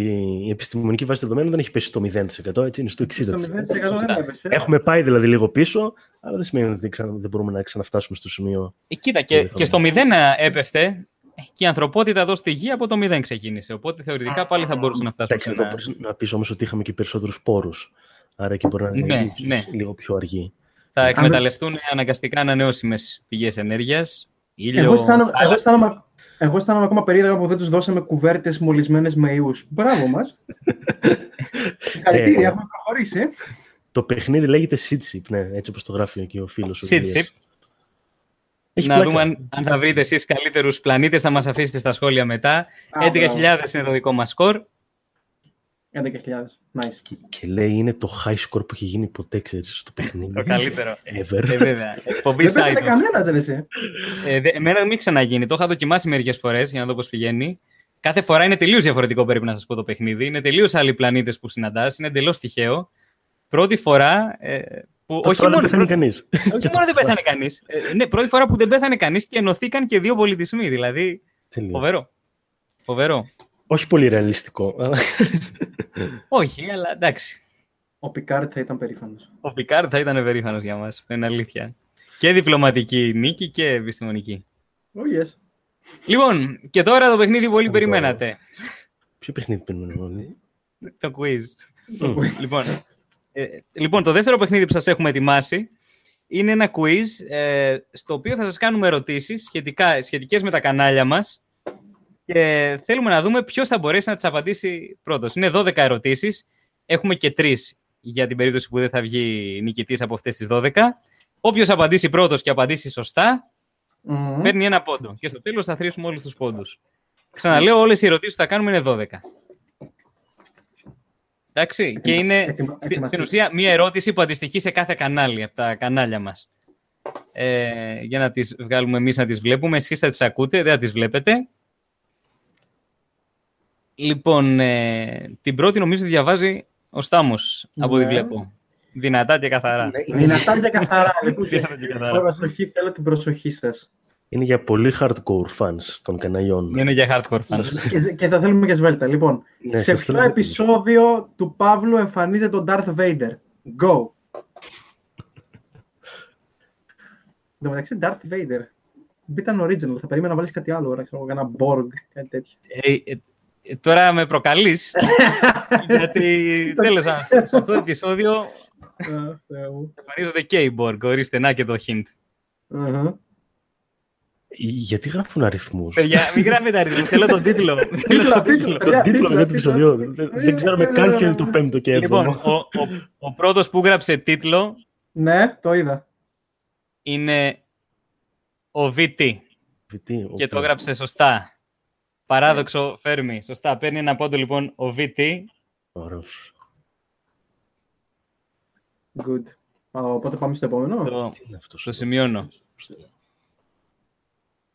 η επιστημονική βάση δεδομένων δεν έχει πέσει στο μηδέν τοις εκατό, έτσι, είναι στο εξήντα τοις εκατό. Έχουμε πάει δηλαδή λίγο πίσω, αλλά δεν σημαίνει ότι δεν μπορούμε να ξαναφτάσουμε στο σημείο. Κοίτα, και, και στο μηδέν έπεφτε και η ανθρωπότητα εδώ στη γη από το μηδέν ξεκίνησε. Οπότε θεωρητικά πάλι θα μπορούσαμε να φτάσουμε. Εντάξει, εδώ μπορείς να πεις όμως ότι είχαμε και περισσότερους πόρους. Άρα εκεί μπορεί να είναι ναι, ναι. λίγο πιο αργή. Θα εκμεταλλευτούν Άμε... αναγκαστικά ανανεώσιμες πηγές ενέργειας, ήλιο, εγώ αισθάνομαι, εγώ, αισθάνομαι, εγώ αισθάνομαι ακόμα περίεργα που δεν τους δώσαμε κουβέρτες μολυσμένες με ιούς. Μπράβο μας. Συγχαρητήρια, έχουμε προχωρήσει. Το παιχνίδι λέγεται Seedship, ναι, έτσι όπως το γράφει και ο φίλος. Seedship. Να πλάκα. Δούμε αν, αν θα βρείτε εσείς καλύτερους πλανήτες, θα μας αφήσετε στα σχόλια μετά. έντεκα χιλιάδες είναι το δικό μας σκορ. έντεκα χιλιάδες. Nice. Και, και λέει είναι το high score που έχει γίνει ποτέ, ξέρεις, στο παιχνίδι. Το καλύτερο. Ever. Ε, βέβαια. Εκπομπή site. Δεν κανένας, έτσι. Εμένα μην ξαναγίνει. Το είχα δοκιμάσει μερικές φορές για να δω πώς πηγαίνει. Κάθε φορά είναι τελείως διαφορετικό, πρέπει να σας πω, το παιχνίδι. Είναι τελείως άλλοι πλανήτες που συναντάς. Είναι εντελώς τυχαίο. Πρώτη φορά. Ε, που, όχι μόνο δεν πέθανε κανείς. Όχι μόνο δεν πέθανε κανείς. Ε, ναι, πρώτη φορά που δεν πέθανε κανείς και ενωθήκαν και δύο πολιτισμοί. Δηλαδή. Φοβερό. Φοβερό. Όχι πολύ ρεαλιστικό. Όχι, αλλά εντάξει. Ο Πικάρ θα ήταν περήφανος. Ο Πικάρ θα ήταν περήφανος για μας. Είναι αλήθεια. Και διπλωματική νίκη και επιστημονική. Oh, yes. Λοιπόν, και τώρα το παιχνίδι που όλοι περιμένατε. Ποιο παιχνίδι περιμένουμε όλοι? Το quiz. Mm. Λοιπόν, ε, λοιπόν, το δεύτερο παιχνίδι που σας έχουμε ετοιμάσει είναι ένα quiz ε, στο οποίο θα σας κάνουμε ερωτήσεις σχετικά, σχετικές με τα κανάλια μας. Και θέλουμε να δούμε ποιος θα μπορέσει να τις απαντήσει πρώτος. Είναι δώδεκα ερωτήσεις. Έχουμε και τρεις για την περίπτωση που δεν θα βγει νικητής από αυτές τις δώδεκα. Όποιος απαντήσει πρώτος και απαντήσει σωστά, mm-hmm. παίρνει ένα πόντο. Και στο τέλος θα θρήσουμε όλους τους πόντους. Ξαναλέω, όλες οι ερωτήσεις που θα κάνουμε είναι δώδεκα. Εντάξει. Ετοιμα, και είναι ετοιμα, στην, ετοιμα. στην ουσία μία ερώτηση που αντιστοιχεί σε κάθε κανάλι από τα κανάλια μας. Ε, για να τις βγάλουμε εμείς να τις βλέπουμε. Εσείς θα τις ακούτε, δεν θα τις βλέπετε. Λοιπόν, ε, την πρώτη νομίζω ότι διαβάζει ο Στάμος, ναι. από ό,τι βλέπω. Δυνατά και καθαρά. Ναι, δυνατά και καθαρά. προσοχή, θέλω την προσοχή σας. Είναι για πολύ hardcore fans των καναλιών. Είναι για hardcore fans. και, και τα θέλουμε και σβέλτα. Λοιπόν, ναι, σε αυτό το επεισόδιο του Παύλου εμφανίζεται ο Darth Vader. Go! Εν τω μεταξύ, Darth Vader. Ήταν original. Θα περίμενα να βάλεις κάτι άλλο. Ξέρω, ένα Borg, κάτι τέτοιο. Hey, τώρα με προκαλείς, γιατί τέλος, σε αυτό το επεισόδιο εμφανίζονται και οι Borg, ορίστε, να και το hint. Γιατί γράφουν αριθμούς? Παιδιά, μην γράφετε αριθμούς, θέλω τον τίτλο. Τον τίτλο για το επεισόδιο, δεν ξέρουμε καν ποιο είναι το πέμπτο και έβδομο. Λοιπόν, ο πρώτος που γράψε τίτλο... Ναι, το είδα. Είναι ο βι τι και το έγραψε σωστά. Παράδοξο, yeah. Φέρμη. Σωστά. Παίρνει ένα πόντο λοιπόν ο βι τι. Ωραία. Good. Οπότε πάμε στο επόμενο. Το, το σημειώνω.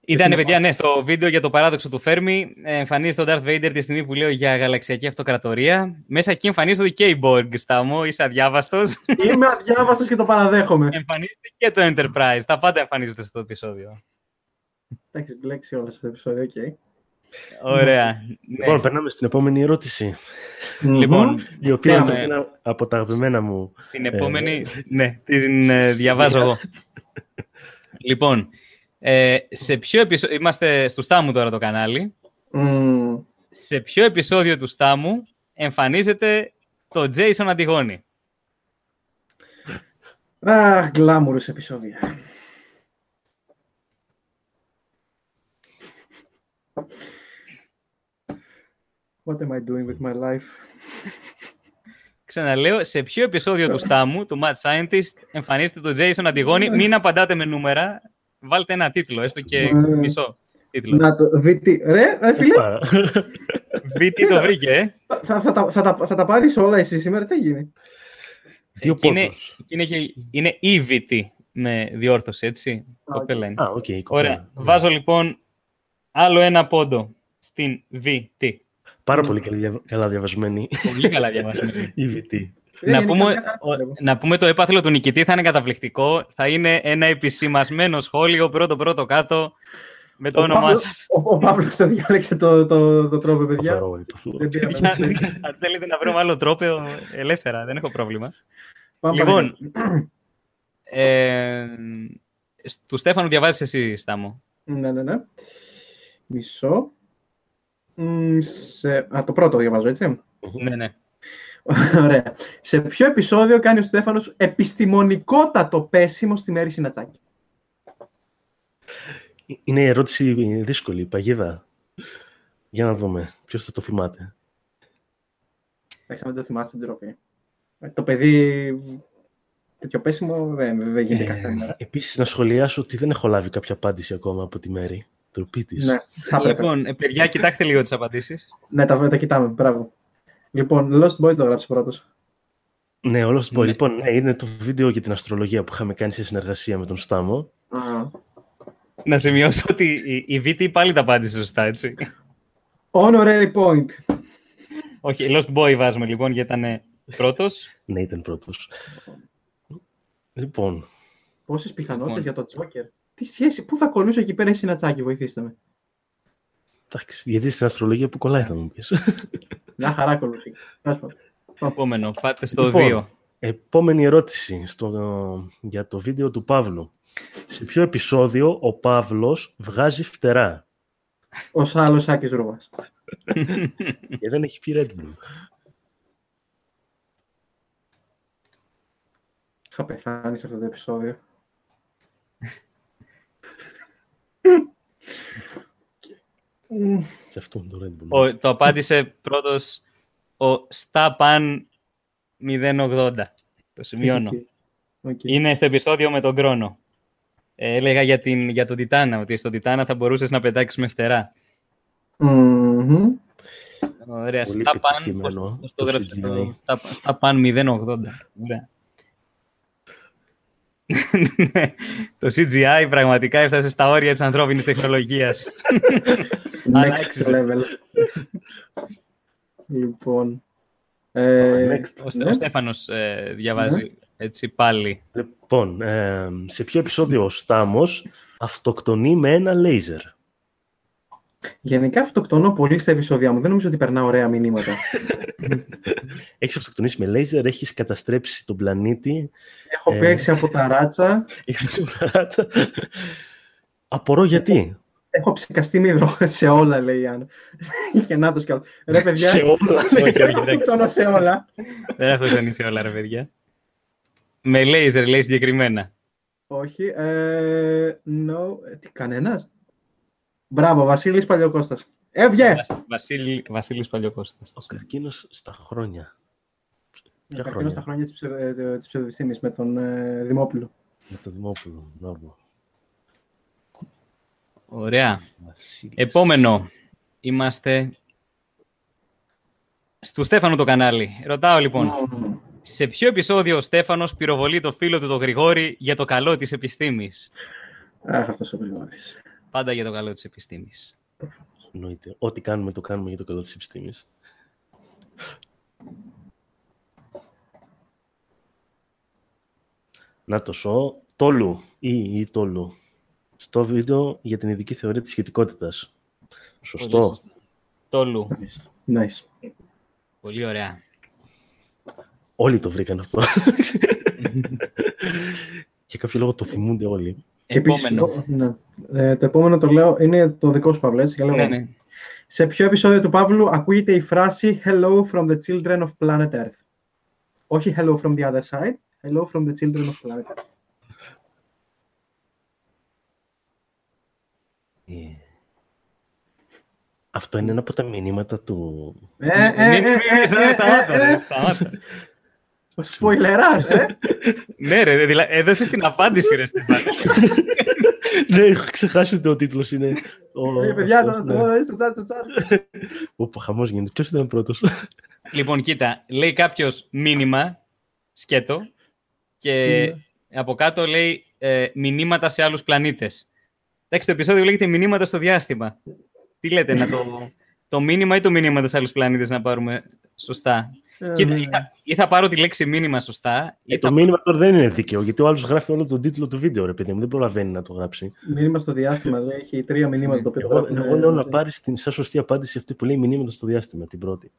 Ήταν, παιδιά, ναι, στο βίντεο για το παράδοξο του Φέρμη εμφανίζεται τον Darth Vader τη στιγμή που λέω για γαλαξιακή αυτοκρατορία. Μέσα εκεί εμφανίζονται και οι Borg, Στάμο, είσαι αδιάβαστος. Είμαι αδιάβαστος και το παραδέχομαι. Εμφανίζεται και το Enterprise. Τα πάντα εμφανίζονται στο επεισόδιο. Εντάξει, μπλέξει όλα στο επεισόδιο, οκ. Ωραία. Λοιπόν, ναι. Περνάμε στην επόμενη ερώτηση. Λοιπόν, η οποία είναι ένα από τα αγαπημένα μου. Την επόμενη, ναι, την διαβάζω εγώ. Λοιπόν, ε, σε ποιο επεισόδιο. Είμαστε στο Στάμου τώρα το κανάλι. Mm. Σε ποιο επεισόδιο του Στάμου εμφανίζεται το Jason Αντιγόνη? Αχ, γκλάμουρες επεισόδια. What am I doing with my life? Ξαναλέω, σε ποιο επεισόδιο του Στάμου, του Mad Scientist, εμφανίζεται το Jason Αντιγόνη? Μην απαντάτε με νούμερα, βάλτε ένα τίτλο, έστω και μισό τίτλο. Να το, Βίτι, ρε, ρε φίλε. Βίτι το βρήκε, ε. Θα, θα, θα, θα, τα, θα τα πάρεις όλα εσύ σήμερα, τι γίνει? Δύο πόρτος. Είναι, είναι, είναι Ήβιτι με διόρθωση, έτσι, ah, κοπέλα είναι. Ah, okay, ωραία, yeah. Βάζω λοιπόν άλλο ένα πόντο στην βι τι. Πάρα πολύ καλά διαβασμένη. Πολύ καλά διαβασμένη. Η βι τι. Να πούμε, να πούμε το έπαθλο του νικητή θα είναι καταπληκτικό. Θα είναι ένα επισημασμένο σχόλιο πρώτο-πρώτο κάτω με το ο όνομά σας. Ο, ο Παύλος το διάλεξε το, το, το τρόπο, παιδιά. Αν θέλετε να βρούμε άλλο τρόπο, ελεύθερα, δεν έχω πρόβλημα. Λοιπόν, ε, του Στέφανου διαβάζεις εσύ, Στάμο. Ναι, ναι, ναι. Μισό. Σε... Α, το πρώτο διαβάζω, έτσι. Ναι, ναι. Ωραία. Σε ποιο επεισόδιο κάνει ο Στέφανος επιστημονικότατο πέσιμο στη Μέρη Σινατσάκη? Είναι ερώτηση δύσκολη, παγίδα. Για να δούμε. Ποιος θα το θυμάται? Εντάξει, αν δεν το θυμάστε, την τροπή. Το παιδί... Τέτοιο πέσιμο δεν, δεν γίνεται ε, καθένα. Επίσης, να σχολιάσω ότι δεν έχω λάβει κάποια απάντηση ακόμα από τη Μέρη. Της. Ναι, λοιπόν, παιδιά, κοιτάξτε λίγο τις απαντήσεις. Ναι, τα, τα κοιτάμε, μπράβο. Λοιπόν, Lost Boy το γράψει πρώτος. Ναι, ο Lost Boy. Ναι. Λοιπόν, ναι, είναι το βίντεο για την αστρολογία που είχαμε κάνει σε συνεργασία με τον Στάμο. Uh-huh. Να σημειώσω ότι η, η βι τι πάλι τα απάντησε σωστά, έτσι. Honorary point. Όχι, Lost Boy βάζουμε, λοιπόν, γιατί ήταν πρώτος. Ναι, ήταν πρώτος. Λοιπόν. Πόσες πιθανότητες λοιπόν για το Τζόκερ? Τι σχέση, πού θα κολλούσε εκεί πέρα η Σινατσάκη, βοηθήστε με. Εντάξει, γιατί στην αστρολογία που κολλάει θα μου πεις. Μια χαρά κολλούσε. Επόμενο, πάτε στο λοιπόν, δύο. Επόμενη ερώτηση στο, για το βίντεο του Παύλου. Σε ποιο επεισόδιο ο Παύλος βγάζει φτερά? Ο Σάλλος Άκης Ρούβας. Και δεν έχει πει Red Bull. Είχα πεθάνει σε αυτό το επεισόδιο. Και αυτό το Red Bull. Το απάντησε πρώτος ο Στάπαν μηδέν ογδόντα. Το σημειώνω. Okay. Okay. Είναι στο επεισόδιο με τον Κρόνο. Ε, έλεγα για, την, για τον Τιτάνα, ότι στον Τιτάνα θα μπορούσες να πετάξεις με φτερά. Mm-hmm. Ωραία. Στάπαν μηδέν ογδόντα. Ωραία. Το σι τζι άι πραγματικά έφτασε στα όρια της ανθρώπινης τεχνολογίας. Next level. Λοιπόν. Ο Στέφανος διαβάζει έτσι πάλι. Λοιπόν, σε ποιο επεισόδιο ο Στάμος αυτοκτονεί με ένα λέιζερ? Γενικά αυτοκτονώ πολύ στα επεισόδια μου. Δεν νομίζω ότι περνάω ωραία μηνύματα. Έχεις αυτοκτονήσει με λέιζερ, έχεις καταστρέψει τον πλανήτη. Έχω παίξει από τα ράτσα. Απορώ γιατί. Έχω ψεκαστεί μυδρό σε όλα, λέει η Άννα. Και να το σκαλώ. Ρε παιδιά. Σε όλα. Έχω αυτοκτονώ σε όλα. Δεν έχω αυτοκτονήσει σε όλα, ρε παιδιά. Με λέιζερ, λέει συγκεκριμένα. Όχι. Κανένας. Μπράβο, Βασίλης Παλιοκώστας. Έβγε! Βασίλη, Βασίλης Παλιοκώστας. Ο καρκίνος στα χρόνια. Ο καρκίνος χρόνια. Στα χρόνια της, ψευ... της ψευδεπιστήμης με τον ε, Δημόπουλο. Με τον Δημόπουλο, μπράβο. Ωραία. Βασίλης. Επόμενο. Είμαστε... Στου Στέφανο το κανάλι. Ρωτάω λοιπόν. Mm. Σε ποιο επεισόδιο ο Στέφανος πυροβολεί το φίλο του τον Γρηγόρη για το καλό της επιστήμης? Αχ, αυτός ο Γρηγόρης. Πάντα για το καλό της επιστήμης. Εννοείται. Ό,τι κάνουμε, το κάνουμε για το καλό της επιστήμης. Να το σω. Τόλου ή, ή τόλου. Στο βίντεο για την ειδική θεωρία της σχετικότητας. Σωστό. Τόλου. Nice. Πολύ ωραία. Όλοι το βρήκαν αυτό. Και κάποιο λόγο το θυμούνται όλοι. Επόμενο. Επίσης, ναι. ε, το επόμενο το λέω, είναι το δικό σου, Παύλο, έτσι. Ναι, ναι. Σε ποιο επεισόδιο του Παύλου ακούγεται η φράση «Hello from the children of planet Earth»? Όχι «Hello from the other side», «Hello from the children of planet Earth». Yeah. Αυτό είναι ένα από τα μηνύματα του... Ε, ε, ε, ε, ε, ε, ε, Σποιλεράς, ε! Ναι ρε, δηλαδή, έδωσες την απάντηση ρε Στεφάνη. Ναι, έχω ξεχάσει ότι ο τίτλος είναι... Ρε παιδιά, τώρα είσαι τσάτσο τσάτσο. Ωπα, χαμός γίνεται. Ποιος ήταν πρώτος? Λοιπόν, κοίτα, λέει κάποιος μήνυμα, σκέτο, και από κάτω λέει μηνύματα σε άλλους πλανήτες. Εντάξει, το επεισόδιο λέγεται μηνύματα στο διάστημα. Τι λέτε, να το... Το μήνυμα ή το μηνύματα σε άλλους πλανήτες να πάρουμε σωστά? Και θα, ή θα πάρω τη λέξη μήνυμα σωστά. Ε, το θα... μήνυμα τώρα δεν είναι δίκαιο, γιατί ο άλλος γράφει όλο τον τίτλο του βίντεο, ρε παιδί μου, δεν προλαβαίνει να το γράψει. Μήνυμα στο διάστημα, λέει, έχει τρία μηνύματα. Το εγώ, γράφουν, εγώ λέω ε, να πάρεις την σαν σωστή απάντηση αυτή που λέει μηνύματα στο διάστημα, την πρώτη.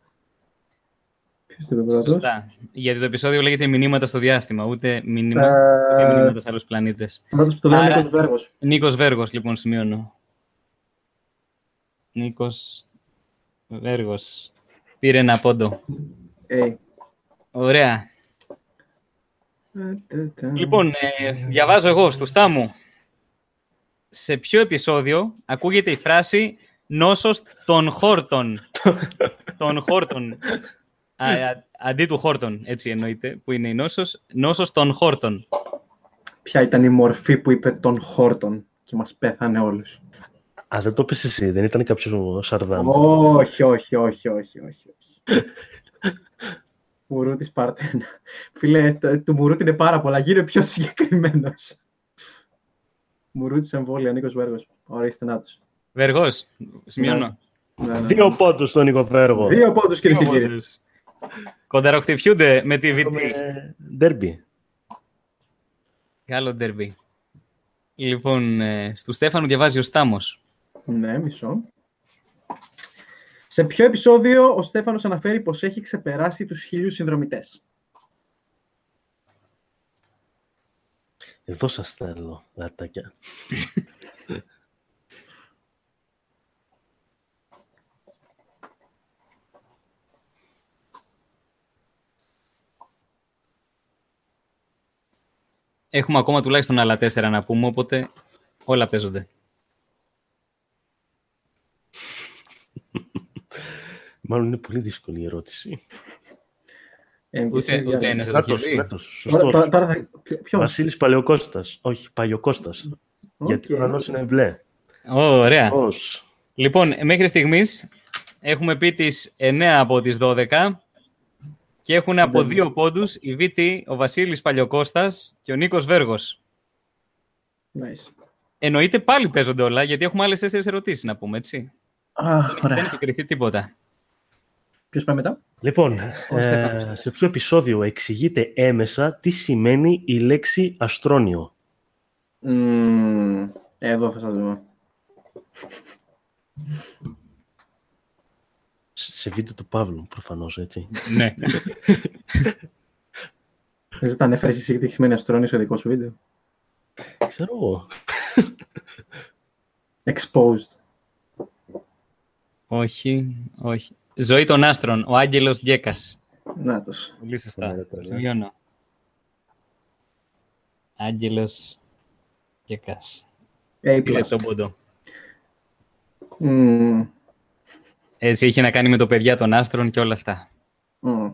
Σωστά. Γιατί το επεισόδιο λέγεται μηνύματα στο διάστημα, ούτε μηνύμα, uh... ούτε μηνύματα σε άλλους πλανήτες. Πρώτος που το λέει Άρα... Νίκος Βέργος. Νίκος Βέργος, λοιπόν, σημειώνω. Νίκος Βέργος. Πήρε ένα πόντο. Hey. Ωραία. Λοιπόν, ε, διαβάζω εγώ στο Στάμου. Σε ποιο επεισόδιο ακούγεται η φράση «νόσος των χόρτων»? Των χόρτων. Α, α, αντί του χόρτων, έτσι εννοείται, που είναι η νόσος. Νόσος των χόρτων. Ποια ήταν η μορφή που είπε «των χόρτων» και μας πέθανε όλους? Α, δεν το πες εσύ, δεν ήταν κάποιος Σαρδάμ? Όχι, όχι, όχι, όχι, όχι. Μουρού της Σπάρτενα. Φίλε, του Μουρού είναι πάρα πολλά. Γύρω πιο συγκεκριμένος. Μουρού της εμβόλια, Νίκος Βέργος. Ορίστε, να τους. Βέργος, σημειώνω. Ναι, ναι, ναι. Δύο πόντους στον Νίκο Βέργο. Δύο πόντους, κύριε και κύριοι. Κονταροχτυπιούνται με τη βι τι. Ντέρμπι. Καλό ντέρμπι. Λοιπόν, στου Στέφανου διαβάζει ο Στάμος. Ναι, μισό. Σε ποιο επεισόδιο ο Στέφανος αναφέρει πως έχει ξεπεράσει τους χίλιους συνδρομητές? Εδώ σας θέλω, γατάκια. Έχουμε ακόμα τουλάχιστον άλλα τέσσερα να πούμε, οπότε όλα παίζονται. Μάλλον είναι πολύ δύσκολη η ερώτηση. Ε, ούτε ούτε ένας σωστός. Βασίλης Παλαιοκώστας. Όχι, Παλαιοκώστας. Okay. Γιατί ο ουρανός είναι μπλε. Oh, ωραία. Ως. Λοιπόν, μέχρι στιγμής έχουμε πει τις εννέα από τις δώδεκα και έχουν από yeah. δύο πόντους η βι τι, ο Βασίλης Παλαιοκώστας και ο Νίκος Βέργος. Nice. Εννοείται πάλι παίζονται όλα, γιατί έχουμε άλλες τέσσερις ερωτήσεις να πούμε, έτσι. Ah, δεν έχει κρυφτεί τίποτα. Ποιος πάει μετά? Λοιπόν, ε, σε ποιο επεισόδιο εξηγείται έμεσα τι σημαίνει η λέξη αστρόνιο? Mm, εδώ θα σας δούμε. Σε βίντεο του Παύλου, προφανώς, έτσι. Ναι. Δεν τα ανέφερες εσύ τι σημαίνει αστρόνιο στο δικό σου βίντεο? Ξέρω εγώ. Exposed. Όχι, όχι. Ζωή των άστρων, ο Άγγελος Γκέκας. Να τους. Πολύ σωστά. Σημειώνω. Άγγελος Γκέκας. A+. Πήρε τον πόντο. Mm. Έτσι, είχε να κάνει με το παιδιά των άστρων και όλα αυτά. Mm.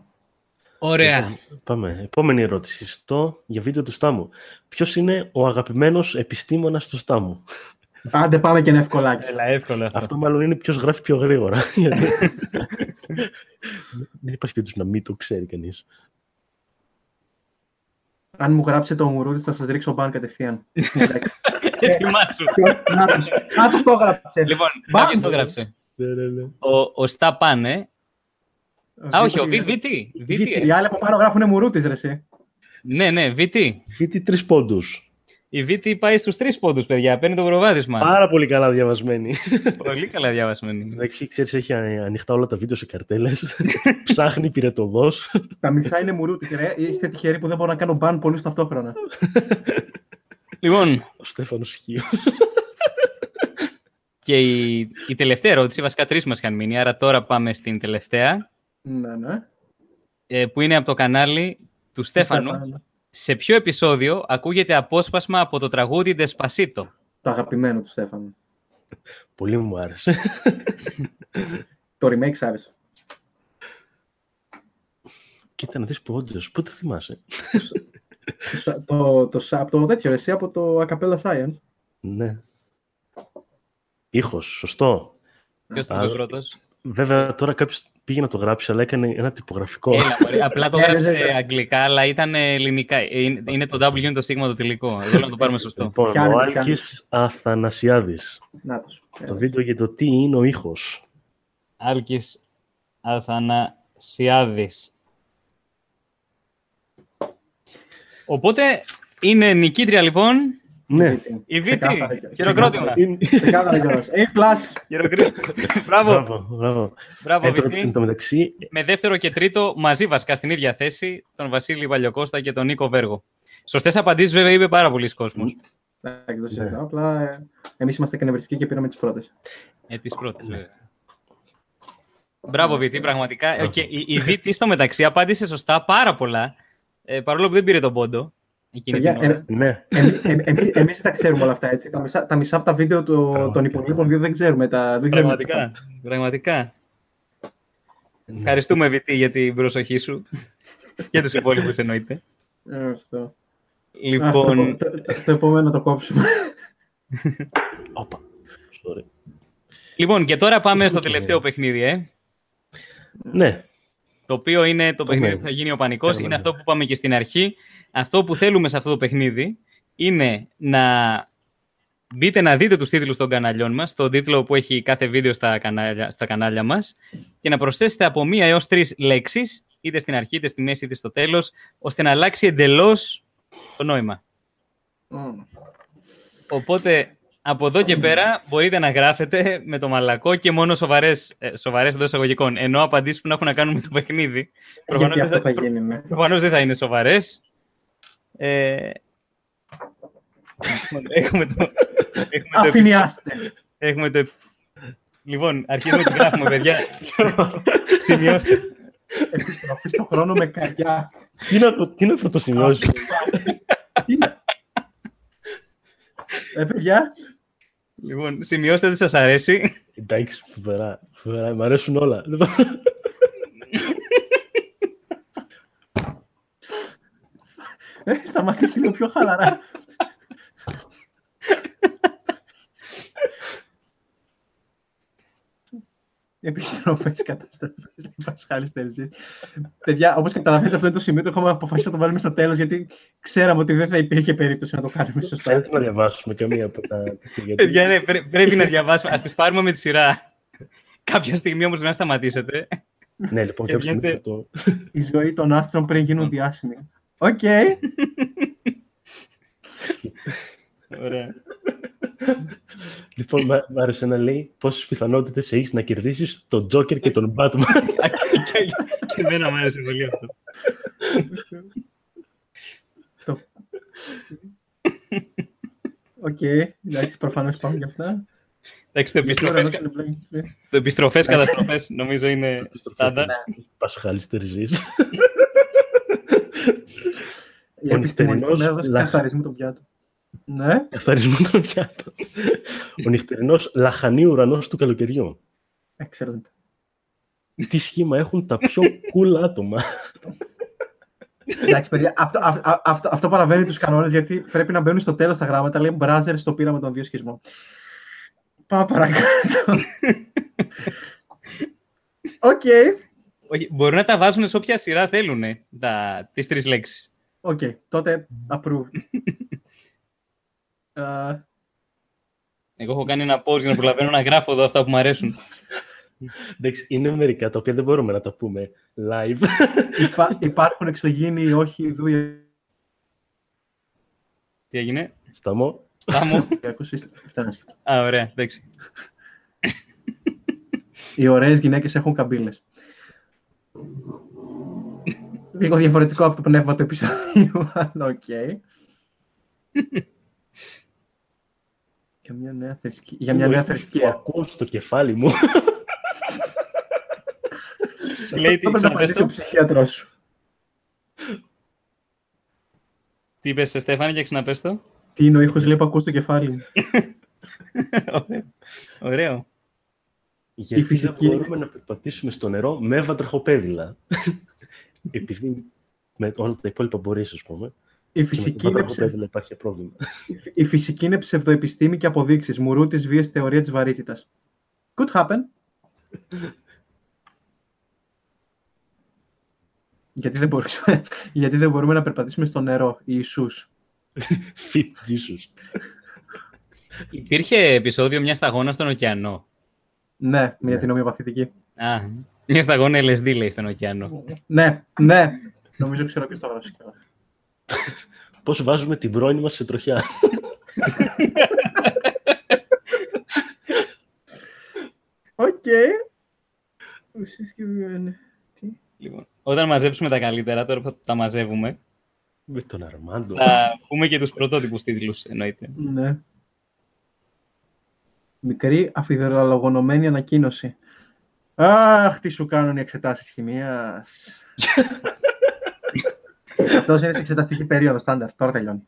Ωραία. Πάμε. Επόμενη ερώτηση. Στο για βίντεο του Στάμου. Ποιος είναι ο αγαπημένος επιστήμονας του Στάμου? Άντε πάμε και ένα ευκολάκι. Έλα, εύκολα αυτό. Αυτό μάλλον είναι ποιος γράφει πιο γρήγορα. Δεν υπάρχει περίπτωση να μην το ξέρει κανείς. Αν μου γράψετε το μουρούδι, θα σας ρίξω μπαν κατευθείαν. Ετοιμάσου. Να το το γράψε. Λοιπόν, κάποιος το γράψε. Ο Στα πάνε. Α, όχι, ο Βίτι. Οι άλλοι από πάνω γράφουνε μουρούτις, ρε εσύ. Ναι, ναι, Βίτι. Βίτι τρεις πόντους. Η Βίτι πάει στους τρεις πόντους, παιδιά. Παίρνει το προβάδισμα. Πάρα πολύ καλά διαβασμένη. Πολύ καλά διαβασμένη. Εντάξει, ξέρεις, έχει ανοιχτά όλα τα βίντεο σε καρτέλες. Ψάχνει πυρετοδός. Τα μισά είναι μουρούτι, ρε. Είστε τυχεροί που δεν μπορώ να κάνω μπαν πολλούς ταυτόχρονα. Λοιπόν. Ο Στέφανος Χίου. Και η, η τελευταία ερώτηση, βασικά τρεις μας είχαν μείνει. Άρα τώρα πάμε στην τελευταία. Ναι, ναι. Ε, που είναι από το κανάλι του Στέφανου. Στέφανο. Σε ποιο επεισόδιο ακούγεται απόσπασμα από το τραγούδι Despacito? Το αγαπημένο του Στέφανου. Πολύ μου άρεσε. Το remake άρεσε. Κοίτα να δεις πόντζες. Πού το θυμάσαι? το, το, το, από το τέτοιο, εσύ από το Acapella Science. Ναι. Ήχος, σωστό. Ποιος ήταν ο πρώτος? Βέβαια τώρα κάποιος πήγε να το γράψει, αλλά έκανε ένα τυπογραφικό. Έλα, απλά το γράψε αγγλικά, αλλά ήταν ελληνικά. Είναι το W, είναι το σίγμα το τελικό. Θέλω να το πάρουμε σωστό. Λοιπόν, ο Άλκης Αθανασιάδης. Το βίντεο για το τι είναι ο ήχος. Άλκης Αθανασιάδης. Οπότε είναι νικήτρια, λοιπόν. Ναι. Η Βίτη, χειροκρότημα. Ξεκάθαρα κιόλας. A+. Χειροκρότημα. Μπράβο. Μπράβο, μπράβο Βίτη. Με δεύτερο και τρίτο, μαζί βασικά στην ίδια θέση, τον Βασίλη Βαλιοκώστα και τον Νίκο Βέργο. Σωστές απαντήσεις, βέβαια, είπε πάρα πολλοί κόσμος. Εντάξει, το συζητάω. Απλά εμείς είμαστε κανευριστικοί και πήραμε τις πρώτες. Ε, τις πρώτες, βέβαια. Μπράβο, Βίτη, πραγματικά. Η Βίτη, στο μεταξύ, απάντησε σωστά πάρα πολλά, παρόλο που δεν πήρε τον πόντο. Ε, ναι. ε, ε, ε, ε, εμείς τα ξέρουμε όλα αυτά, έτσι. Τα, μισά, τα μισά από τα βίντεο το, των υπολείπων δύο δεν ξέρουμε. Τα, δεν πραγματικά. Ξέρουμε πραγματικά. Ναι. Ευχαριστούμε, Βιτή, για την προσοχή σου. Και τους υπόλοιπους, εννοείται. Ε, αυτό. Λοιπόν... Αυτό, το, το, το επόμενο το κόψουμε. Όπα. Λοιπόν, και τώρα πάμε στο τελευταίο παιχνίδι. Ε. Ναι. Το οποίο είναι το παιχνίδι που θα γίνει ο πανικός. Είναι αυτό που πάμε και στην αρχή. Αυτό που θέλουμε σε αυτό το παιχνίδι είναι να μπείτε να δείτε τους τίτλους των καναλιών μας, τον τίτλο που έχει κάθε βίντεο στα κανάλια, στα κανάλια μας, και να προσθέσετε από μία έως τρεις λέξεις, είτε στην αρχή, είτε στη μέση, είτε στο τέλος, ώστε να αλλάξει εντελώς το νόημα. Mm. Οπότε... Από εδώ και πέρα μπορείτε να γράφετε με το μαλακό και μόνο σοβαρές εντός εισαγωγικών. Ενώ απαντήσεις που να έχουν να κάνουν με το παιχνίδι, προφανώς δεν θα, θα γίνει, ναι. Προφανώς δεν θα είναι σοβαρές. Ε... έχουμε το... Αφηνιάστε. Έχουμε το... Λοιπόν, αρχίζουμε και γράφουμε, παιδιά. Σημειώστε. Επιστροφή στον χρόνο με κακιά. Τι να πρωτοσημειώσουμε. Ε, παιδιά. Λοιπόν, σημειώστε τι σας αρέσει. Εντάξει, φοβερά. Φοβερά, μ' αρέσουν όλα. ε, σταμάτησε λίγο πιο χαλαρά. Επιστροφές, καταστροφές, πασχάλης, τελεισίες. Παιδιά, όπως καταλαβαίνετε, αυτό είναι το σημείο που έχουμε αποφασίσει να το βάλουμε στο τέλος, γιατί ξέραμε ότι δεν θα υπήρχε περίπτωση να το κάνουμε σωστά. Πρέπει να διαβάσουμε καμία από τα... Παιδιά, ναι, πρέπει να διαβάσουμε. Ας τις πάρουμε με τη σειρά. Κάποια στιγμή όμως να σταματήσετε. Ναι, λοιπόν, κάποια στιγμή αυτό. Η ζωή των άστρων πριν γίνουν διάσημοι. Οκ. Ωραία. Λοιπόν, μ' άρεσε να λέει πόσες πιθανότητες έχεις να κερδίσεις τον Τζόκερ και τον Batman. Και εμένα μ' άρεσε πολύ αυτό. Οκ, εντάξει, προφανώς πάμε για αυτά. Εντάξει, το επιστροφές καταστροφές νομίζω είναι στάνταρ. Πασχαλιστεριζείς. Η επιστημονικός έδωσε καθαρισμού τον πιάτο. Ναι. Καθαρισμό των πιάτων. Ο νυχτερινός λαχανή ουρανός του καλοκαιριού. Excellent. Τι σχήμα έχουν τα πιο cool άτομα. Εντάξει, παιδιά, αυτό, αυτό, αυτό, αυτό παραβαίνει τους κανόνες, γιατί πρέπει να μπαίνουν στο τέλος τα γράμματα. Λέει μπράζερ στο πείραμα των δύο σχισμών. Πάμε παρακάτω. Οκ. Okay. Μπορούν να τα βάζουν σε όποια σειρά θέλουν τα, τις τρεις λέξεις. Οκ, okay, τότε approved. uh... Εγώ έχω κάνει ένα pause για να προλαβαίνω να γράφω εδώ αυτά που μου αρέσουν. Εντάξει, είναι μερικά τα οποία δεν μπορούμε να τα πούμε live. Υπά, υπάρχουν εξωγήινοι, όχι δουλειές. Τι έγινε? Σταμό. Σταμό. Α, ωραία, εντάξει. Οι ωραίες γυναίκες έχουν καμπύλες. Λίγο διαφορετικό από το πνεύμα του επεισοδίου, αλλά οκ. Okay. Για μια νέα θρησκεία. Για μια νέα θρησκεία. Ακούω στο κεφάλι μου. Λέει τι είπες στον ψυχίατρό σου. Τι είπες, Στέφανε, για ξαναπες το. Τι είναι ο ήχος, λέει, που ακούω στο κεφάλι μου. Ωραίο. Γιατί φυσική... μπορούμε να περπατήσουμε στο νερό με βατραχοπέδιλα. Επειδή με όλα τα υπόλοιπα μπορείς, ας πούμε. Η φυσική, είναι ψευ... υπάρχει πρόβλημα. Η φυσική είναι ψευδοεπιστήμη και αποδείξεις. Μουρού της βίας, θεωρία της βαρύτητας. Could happen. Γιατί δεν, μπορούμε... Γιατί δεν μπορούμε να περπατήσουμε στο νερό, Ιησούς. Fit Jesus. Υπήρχε επεισόδιο μια σταγόνα στον ωκεανό. Ναι, μια ναι. την ομοιοπαθητική. Α, μια σταγόνα ελ ες ντι, λέει, στον ωκεανό. Ναι, ναι. Νομίζω ξέρω ποιος το έγραψε. Πώς βάζουμε την πρώην μας σε τροχιά. Οκ. Λοιπόν, όταν μαζέψουμε τα καλύτερα, τώρα που τα μαζεύουμε... Με τον Αρμάντο. Θα πούμε και τους πρωτότυπους τίτλους, εννοείται. Ναι. Μικρή αφιδεραλογονωμένη ανακοίνωση. Αχ, τι σου κάνουν οι εξετάσεις χημίας. Αυτός είναι σε εξεταστική περίοδο, στάνταρ. Τώρα τελειώνει.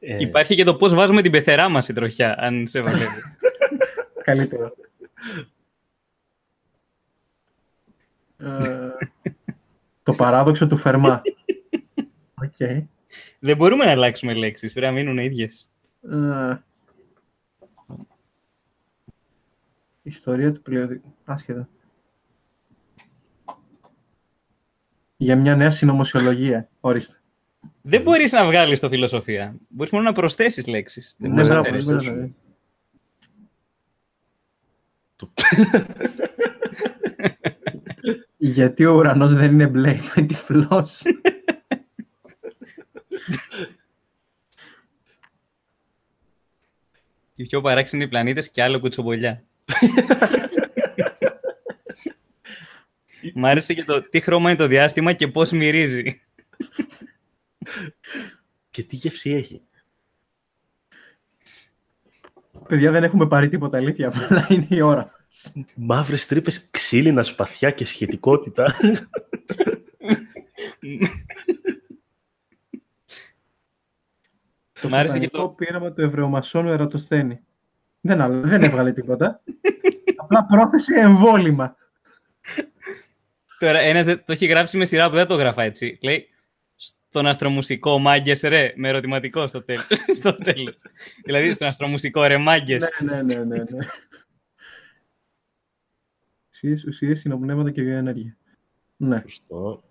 Ε... Υπάρχει και το πώς βάζουμε την πεθερά μας η τροχιά, αν σε βαλεύει. Καλύτερο. ε... Το παράδοξο του Φερμά. Okay. Δεν μπορούμε να αλλάξουμε λέξεις, πρέπει να μείνουν ίδιες. Ε... Ιστορία του πλειοδικού. Άσχετα. Για μια νέα συνωμοσιολογία. Ορίστε. Δεν μπορείς να βγάλεις το φιλοσοφία. Μπορείς μόνο να προσθέσεις λέξεις. Δεν μπορείς να προσθέσεις. Γιατί ο ουρανός δεν είναι μπλε, είναι τυφλός. Οι πιο παράξενοι πλανήτες και άλλο κουτσομπολιά. Μ' άρεσε και το τι χρώμα είναι το διάστημα και πώς μυρίζει. Και τι γεύση έχει. Παιδιά, δεν έχουμε πάρει τίποτα, αλήθεια, αλλά είναι η ώρα. Μαύρες τρύπες, ξύλινα σπαθιά και σχετικότητα. Το φωτανικό πείραμα του Ευρεομασόνου Ερατοσθένη. Δεν, δεν έβγαλε τίποτα. Απλά πρόσθεσε εμβόλυμα. Τώρα, ένας το έχει γράψει με σειρά που δεν το γράφα έτσι. Λέει, στον αστρομουσικό μάγκες ρε, με ερωτηματικό στο τέλος. στο τέλος. Δηλαδή, στον αστρομουσικό ρε μάγκες. ναι, ναι, ναι, ναι. Ουσίες, ουσίες, συνοπνεύματα και βιοενέργεια. Ναι. Σωστό.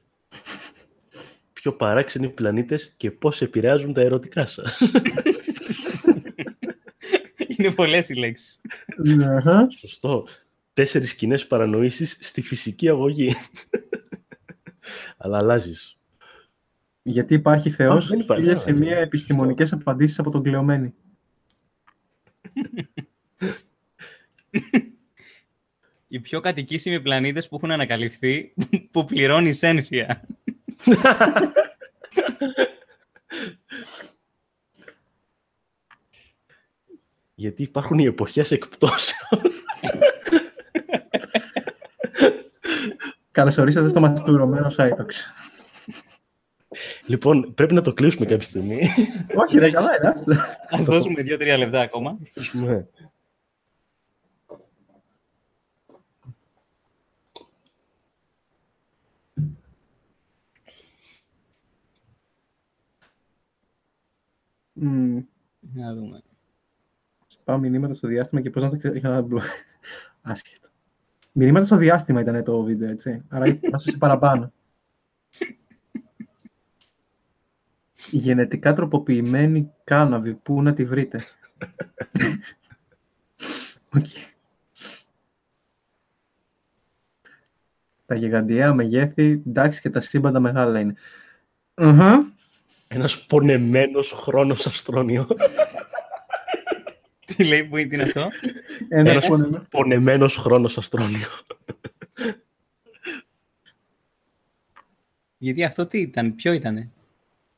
Πιο παράξενοι πλανήτες και πώς επηρεάζουν τα ερωτικά σας. Είναι πολλές οι λέξεις. Uh-huh. Σωστό. Τέσσερις κοινές παρανοήσεις στη φυσική αγωγή. Αλλά αλλάζεις. Γιατί υπάρχει Θεός χίλια σε μία επιστημονικές απαντήσεις από τον κλεωμένη. Οι πιο κατοικήσιμοι πλανήτες που έχουν ανακαλυφθεί, που πληρώνει ένφια. Γιατί υπάρχουν οι εποχές εκπτώσεων. Καλώς ορίσατε στο μαστουρωμένο SciTalks. Λοιπόν, πρέπει να το κλείσουμε κάποια στιγμή. Όχι, ρε, καλά, εντάξει. Ας δώσουμε δύο-τρία λεπτά ακόμα. Mm. Να δούμε. Πάω μηνύματα στο διάστημα και πώς να τα ξέρω. Άσχετο. Μηνύματα στο διάστημα ήταν το βίντεο, έτσι. Άρα, θα σας παραπάνω. Γενετικά τροποποιημένη κάναβη. Πού να τη βρείτε? Okay. Τα γιγαντιαία μεγέθη, εντάξει, και τα σύμπαντα μεγάλα είναι. Uh-huh. Ένας πονεμένος χρόνος αστρονιών. Τι λέει, που είναι αυτό? Ένας πονεμένος, πονεμένος χρόνος αστρονιών. Γιατί αυτό τι ήταν, ποιο ήτανε?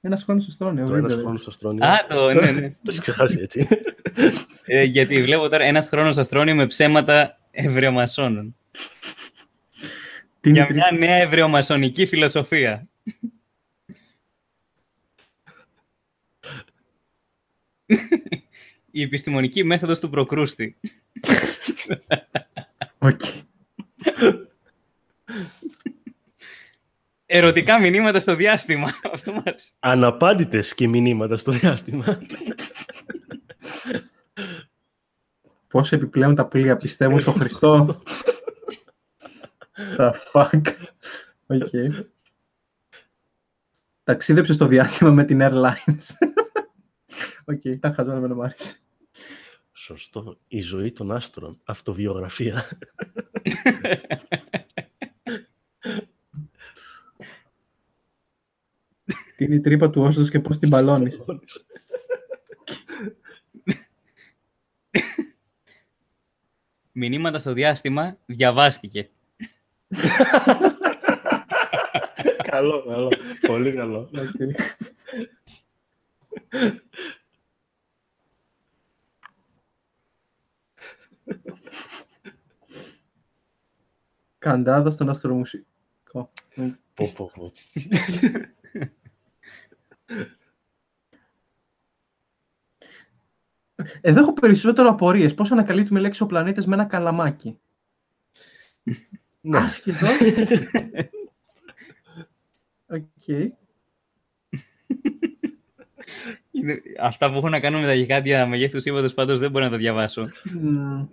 Ένας χρόνος αστρονιών. Το ένας χρόνος αστρονιών. Α, το, ναι, ναι. Το έχει ξεχάσει, έτσι. ε, γιατί βλέπω τώρα ένας χρόνος αστρονιών με ψέματα ευρεομασώνων. Για μια νέα ευρεομασονική φιλοσοφία. Η επιστημονική μέθοδος του Προκρούστη. Okay. Ερωτικά μηνύματα στο διάστημα. Αναπάντητες και μηνύματα στο διάστημα. Πώς επιπλέον τα πλοία πιστεύουν στον Χριστό. Τα fuck. Okay. Ταξίδεψε στο διάστημα με την Airlines. Οκ, ήταν χαζόμενο με Άρη. Σωστό. Η ζωή των άστρων. Αυτοβιογραφία. Τι είναι η τρύπα του Όσλος και πώς την μπαλώνεις. Μηνύματα στο διάστημα διαβάστηκε. Καλό, καλό. Πολύ καλό. Okay. Καντάδα στον αστρομουσικό. Πω, πω, πω. Εδώ έχω περισσότερο απορίες. Πώς ανακαλύπτουμε λέξεις ο πλανήτης με ένα καλαμάκι? Ναι. Σχεδόν. Οκ. Είναι... Αυτά που έχω να κάνω με τα γιγάντια μεγέθου σύμβατος, πάντως δεν μπορώ να τα διαβάσω. Mm.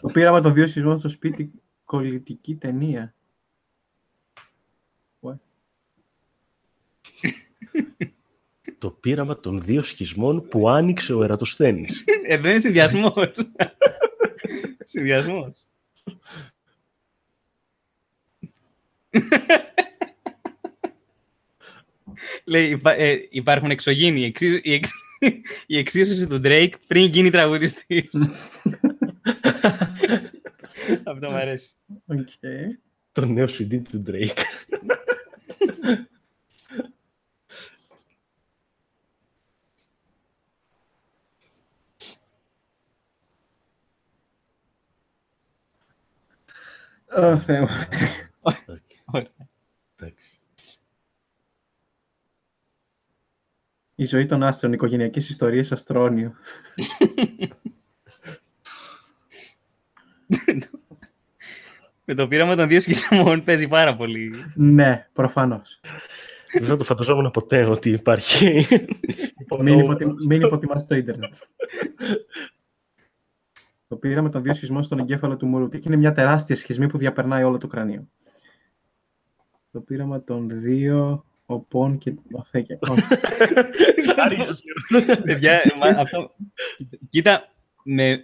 Το πείραμα των δύο σεισμών στο σπίτι, κολλητική ταινία. What? Το πείραμα των δύο σχισμών που άνοιξε ο Ερατοσθένης. Εδώ είναι συνδυασμός. Συνδυασμός. Λέει, υπά, ε, υπάρχουν εξωγήινοι. Εξί, η, εξ, η εξίσωση του Drake πριν γίνει τραγουδιστής. Αυτό μου αρέσει. Okay. Το νέο σι ντι του Drake. Ω Θεέ. Εντάξει. Η ζωή των άστρων, οικογενειακές ιστορίες, αστρόνιο. Με το πείραμα των δύο σχισμών παίζει πάρα πολύ. Ναι, προφανώς. Δεν το φανταζόμουν ποτέ ότι υπάρχει. Μην υποτιμάς το ίντερνετ. Το πείραμα των δύο σχισμών στον εγκέφαλο του Μουρούτη. Είναι μια τεράστια σχισμή που διαπερνάει όλο το κρανίο. Το πείραμα των δύο οπών και οθέκια. Κοίτα,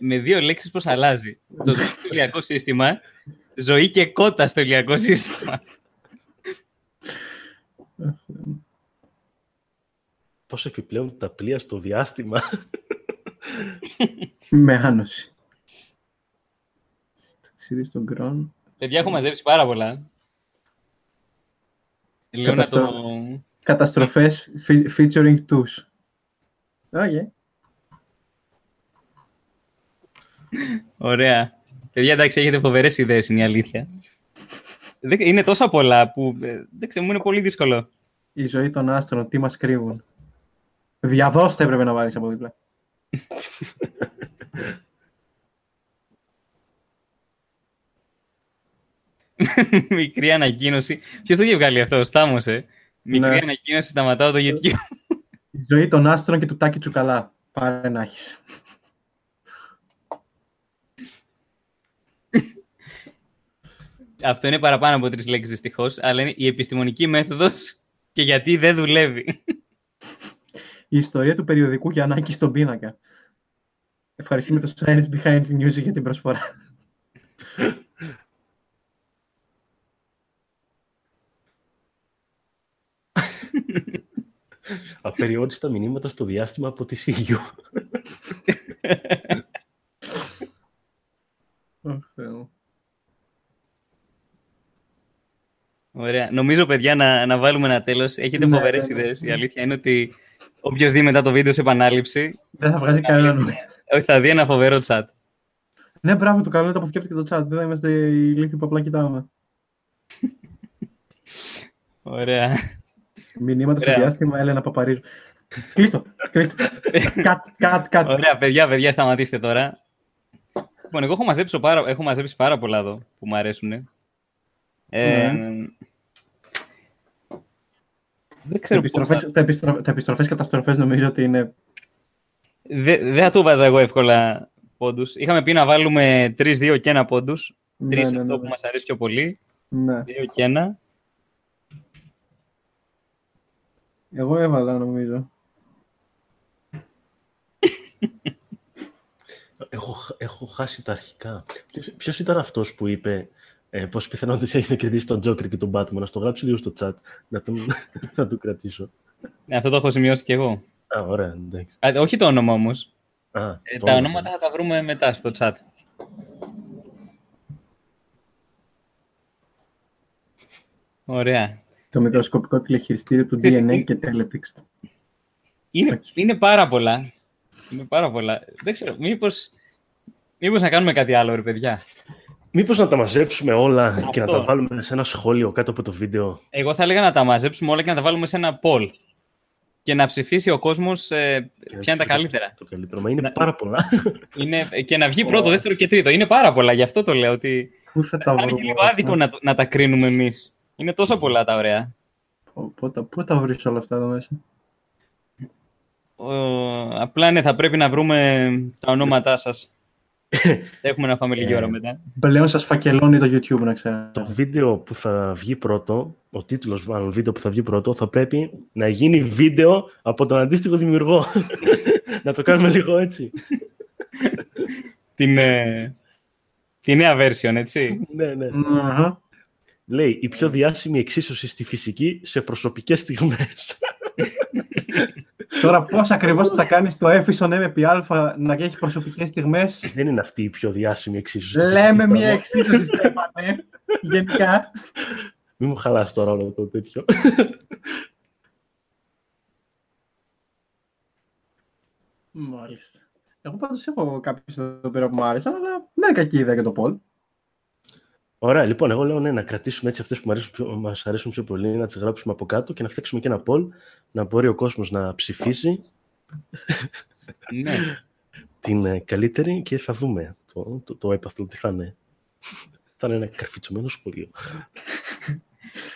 με δύο λέξεις πώς αλλάζει. Το ζωή στο ηλιακό σύστημα, ζωή και κότα στο ηλιακό σύστημα. Πώς επιπλέον τα πλοία στο διάστημα. Με άνωση. Ταξίδι στον Κρόν. Παιδιά, έχω μαζέψει πάρα πολλά. Καταστρο... Το... Καταστροφές featuring τους. Okay. Ωραία. Παιδιά, εντάξει, έχετε φοβερές ιδέες, είναι η αλήθεια. Είναι τόσα πολλά που, δεν ξέρω, μου είναι πολύ δύσκολο. Η ζωή των άστρων, τι μας κρύβουν. Διαδώστε, έπρεπε να βάλεις από δίπλα. Μικρή ανακοίνωση. Ποιος το είχε βγάλει αυτό, ο Στάμος, ε? Μικρή ναι. Ανακοίνωση, σταματάω το YouTube. Η ζωή των άστρων και του Τάκη Τσουκαλά. Πάρε να έχεις. Αυτό είναι παραπάνω από τρεις λέξεις δυστυχώς, αλλά είναι η επιστημονική μέθοδος και γιατί δεν δουλεύει. Η ιστορία του περιοδικού Γιαννάκη στον πίνακα. Ευχαριστούμε το Science Behind the Music για την προσφορά. Απεριόριστα μηνύματα στο διάστημα από τη Σίγιου. Ωραία. Νομίζω, παιδιά, να, να βάλουμε ένα τέλος. Έχετε ναι, φοβερές ναι, ναι. ιδέες. Η αλήθεια είναι ότι όποιος δει μετά το βίντεο σε επανάληψη... Δεν θα βγάζει κανέναν. Όχι, θα δει ένα φοβερό chat. Ναι, μπράβο, το καλό είναι το που σκέφτηκε το chat. Δεν θα είμαστε οι λίθοι που απλά κοιτάμε. Ωραία. Μηνύματα στο διάστημα, Έλενα Παπαρίζου. Κλείστο, κλείστο. Κατ, κατ, κατ. Ωραία, παιδιά, παιδιά, σταματήστε τώρα. Λοιπόν, εγώ έχω μαζέψει πάρα, έχω μαζέψει πάρα πολλά εδώ που μου αρέσουν. Ε. Ε, ναι. Δεν ξέρω επιστροφές, πώς... Τα, επιστροφ, τα επιστροφές καταστροφές νομίζω ότι είναι... Δεν δε θα το βάζα εγώ εύκολα πόντους. Είχαμε πει να βάλουμε τρεις δύο και ένα πόντους. Ναι, τρεις ναι, ναι, αυτό ναι. που μας αρέσει πιο πολύ. Ναι. δύο και ένα. Εγώ έβαλα, νομίζω. έχω, έχω χάσει τα αρχικά. Ποιος, ποιος ήταν αυτός που είπε ε, πως πιθανότητες έχει να κερδίσει τον Τζόκερ και τον Batman? Να στο γράψω λίγο στο chat, να τον, να τον κρατήσω. Αυτό το έχω σημειώσει κι εγώ. Α, ωραία, εντάξει. Α, όχι το όνομα όμως. Α, το ε, τα όνομα. Ονόματα θα τα βρούμε μετά στο chat. Ωραία. Το μικροσκοπικό τηλεχειριστήριο του ντι εν έι και teletext. Είναι, okay. είναι πάρα πολλά. Είναι πάρα πολλά. Δεν ξέρω, μήπως, μήπως να κάνουμε κάτι άλλο, ρε παιδιά. Μήπως να τα μαζέψουμε όλα Αυτό. και να τα βάλουμε σε ένα σχόλιο κάτω από το βίντεο. Εγώ θα έλεγα να τα μαζέψουμε όλα και να τα βάλουμε σε ένα poll. Και να ψηφίσει ο κόσμος ε, ποια είναι τα καλύτερα. Το καλύτερο, μα είναι να, πάρα πολλά. Είναι, και να βγει πρώτο, δεύτερο και τρίτο. Είναι πάρα πολλά, γι' αυτό το λέω. Ότι θα τα είναι λίγο άδικο να, να τα κρίνουμε εμείς. Είναι τόσο πολλά τα ωραία. Πού τα, πού τα βρεις όλα αυτά εδώ μέσα? Ο, απλά ναι, θα πρέπει να βρούμε τα ονόματά σας. Έχουμε ένα φαμιλική ώρα μετά. Πλέον σας φακελώνει το YouTube, να ξέρω. Το βίντεο που θα βγει πρώτο, ο τίτλος μάλλον βίντεο που θα βγει πρώτο, θα πρέπει να γίνει βίντεο από τον αντίστοιχο δημιουργό. Να το κάνουμε λίγο έτσι. Την, ε, τη νέα version, έτσι. Ναι, ναι. Uh-huh. Λέει, η πιο διάσημη εξίσωση στη φυσική σε προσωπικές στιγμές. Τώρα πώς ακριβώς θα κάνεις το έφησον εμ πι α να έχει προσωπικές στιγμές? Δεν είναι αυτή η πιο διάσημη εξίσωση. Λέμε μια εξίσωση, Στέφανε, γενικά. Μην μου χαλάς τώρα όλο το τέτοιο. Μάλιστα. Εγώ πάντως έχω κάποιους εδώ πέρα που μου άρεσαν, αλλά δεν είναι κακή ιδέα για το poll. Ωραία, λοιπόν, εγώ λέω ναι, να κρατήσουμε έτσι αυτές που μας αρέσουν, μας αρέσουν πιο πολύ, να τις γράψουμε από κάτω και να φτιάξουμε και ένα poll, να μπορεί ο κόσμος να ψηφίσει ναι. την καλύτερη και θα δούμε το, το, το έπαθλο τι θα είναι. Θα είναι ένα καρφιτσωμένο σχολείο.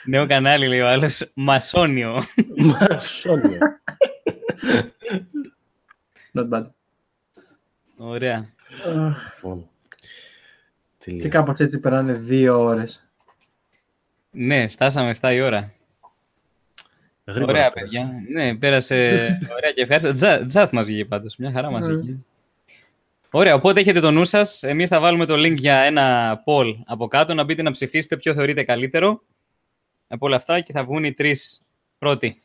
Νέο κανάλι, λέει ο άλλος, μασόνιο. Μασόνιο. Not bad. Ωραία. Λοιπόν. Και κάπως έτσι περνάνε δύο ώρες. Ναι, φτάσαμε εφτά η ώρα. Γρήγορα, ωραία, παιδιά. Πέρασε. Ναι, πέρασε ωραία και ευχάριστα. Just μας βγήκε πάντως. Μια χαρά μας βγήκε. Mm. Ωραία, οπότε έχετε το νου σας. Εμείς θα βάλουμε το link για ένα poll από κάτω. Να μπείτε να ψηφίσετε ποιο θεωρείτε καλύτερο από όλα αυτά και θα βγουν οι τρεις πρώτοι.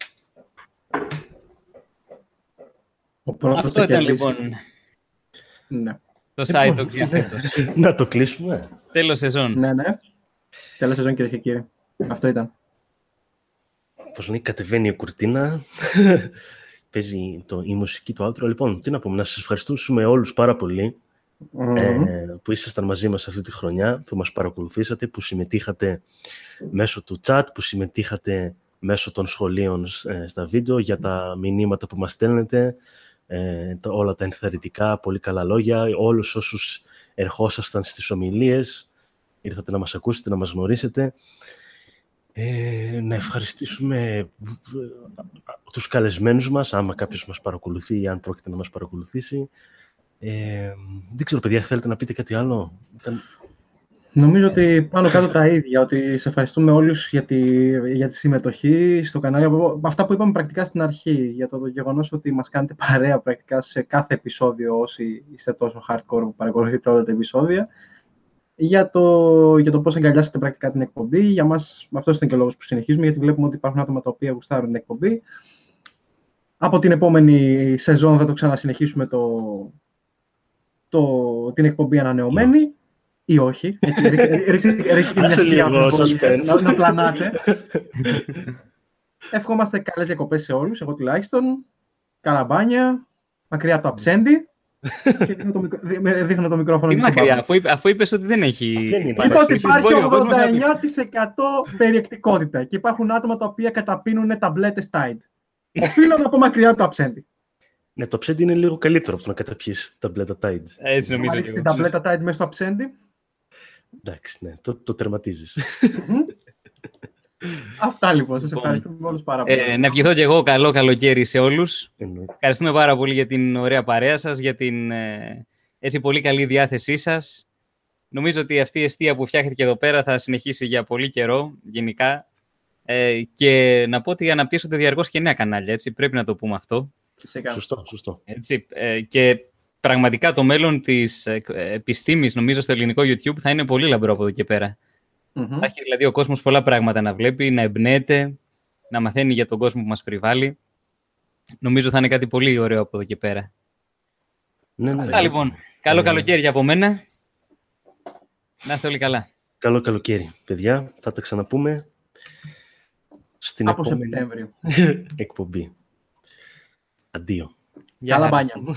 Αυτό ήταν λοιπόν. Ναι. Το site το διαθέτω. Να το κλείσουμε. Τέλος σεζόν. Ναι, ναι. Τέλος σεζόν, κυρίες και κύριοι. Αυτό ήταν. Πώς λέει, κατεβαίνει η κουρτίνα. Παίζει το, η μουσική του outro. Λοιπόν, τι να πούμε, να σας ευχαριστούμε όλους πάρα πολύ mm-hmm. ε, που ήσασταν μαζί μας αυτή τη χρονιά, που μας παρακολουθήσατε, που συμμετείχατε μέσω του chat, που συμμετείχατε μέσω των σχολείων ε, στα βίντεο, για τα μηνύματα που μας στέλνετε. Ε, το, όλα τα ενθαρρυντικά, πολύ καλά λόγια, όλους όσους ερχόσασταν στις ομιλίες, ήρθατε να μας ακούσετε, να μας γνωρίσετε. Ε, να ευχαριστήσουμε τους καλεσμένους μας, άμα κάποιος μας παρακολουθεί ή αν πρόκειται να μας παρακολουθήσει. Ε, δεν ξέρω, παιδιά, θέλετε να πείτε κάτι άλλο? Ήταν... Νομίζω ότι πάνω κάτω τα ίδια, ότι σε ευχαριστούμε όλους για τη, για τη συμμετοχή στο κανάλι. Αυτά που είπαμε πρακτικά στην αρχή, για το γεγονός ότι μας κάνετε παρέα πρακτικά σε κάθε επεισόδιο, όσοι είστε τόσο hardcore που παρακολουθείτε όλα τα επεισόδια, για το, για το πώς αγκαλιάσετε πρακτικά την εκπομπή. Για μας αυτός ήταν και ο λόγος που συνεχίζουμε, γιατί βλέπουμε ότι υπάρχουν άτομα τα οποία γουστάρουν την εκπομπή. Από την επόμενη σεζόν θα το ξανασυνεχίσουμε το, το, την εκπομπή ανανεωμένη. Ή όχι. Ρίξτε και μια σκιά να πλανάτε. Ευχόμαστε καλές διακοπές σε όλους, εγώ τουλάχιστον. Καλαμπάνια, μακριά από τα ψέντη. Και δείχνω το μικρόφωνο. Τι μακριά, αφού είπες ότι δεν έχει... Λοιπόν, υπάρχει ογδόντα εννιά τοις εκατό περιεκτικότητα και υπάρχουν άτομα τα οποία καταπίνουν ταμπλέτες Tide. Οφείλω να πω μακριά από τα ψέντη. Ναι, το ψέντη είναι λίγο καλύτερο από το να καταπιείς ταμπλέτα Tide. Έτσι νομίζω και εγώ. Την ταμπλέτα Tide μέσα στο ψέντη. Εντάξει, ναι, το, το τερματίζεις. Αυτά λοιπόν, σας ευχαριστούμε όλους πάρα πολύ. Ε, να ευχηθώ και εγώ καλό καλοκαίρι σε όλους. Εννοεί. Ευχαριστούμε πάρα πολύ για την ωραία παρέα σας, για την ε, έτσι πολύ καλή διάθεσή σας. Νομίζω ότι αυτή η εστία που φτιάχτηκε εδώ πέρα θα συνεχίσει για πολύ καιρό, γενικά. Ε, και να πω ότι αναπτύσσονται διαρκώς και νέα κανάλια, έτσι, πρέπει να το πούμε αυτό. Σωστό, σωστό. Έτσι, ε, και... Πραγματικά το μέλλον της επιστήμης, νομίζω, στο ελληνικό YouTube θα είναι πολύ λαμπρό από εδώ και πέρα. Mm-hmm. Θα έχει δηλαδή ο κόσμος πολλά πράγματα να βλέπει, να εμπνέεται, να μαθαίνει για τον κόσμο που μας περιβάλλει. Νομίζω θα είναι κάτι πολύ ωραίο από εδώ και πέρα. Ναι, ναι, Αυτά ναι. λοιπόν. Καλό ναι. καλοκαίρι από μένα. Να είστε όλοι καλά. Καλό καλοκαίρι, παιδιά. Θα τα ξαναπούμε στην από επόμενη Σεπτέμβριο. εκπομπή. Αντίο. Γεια. Καλά μπάνια.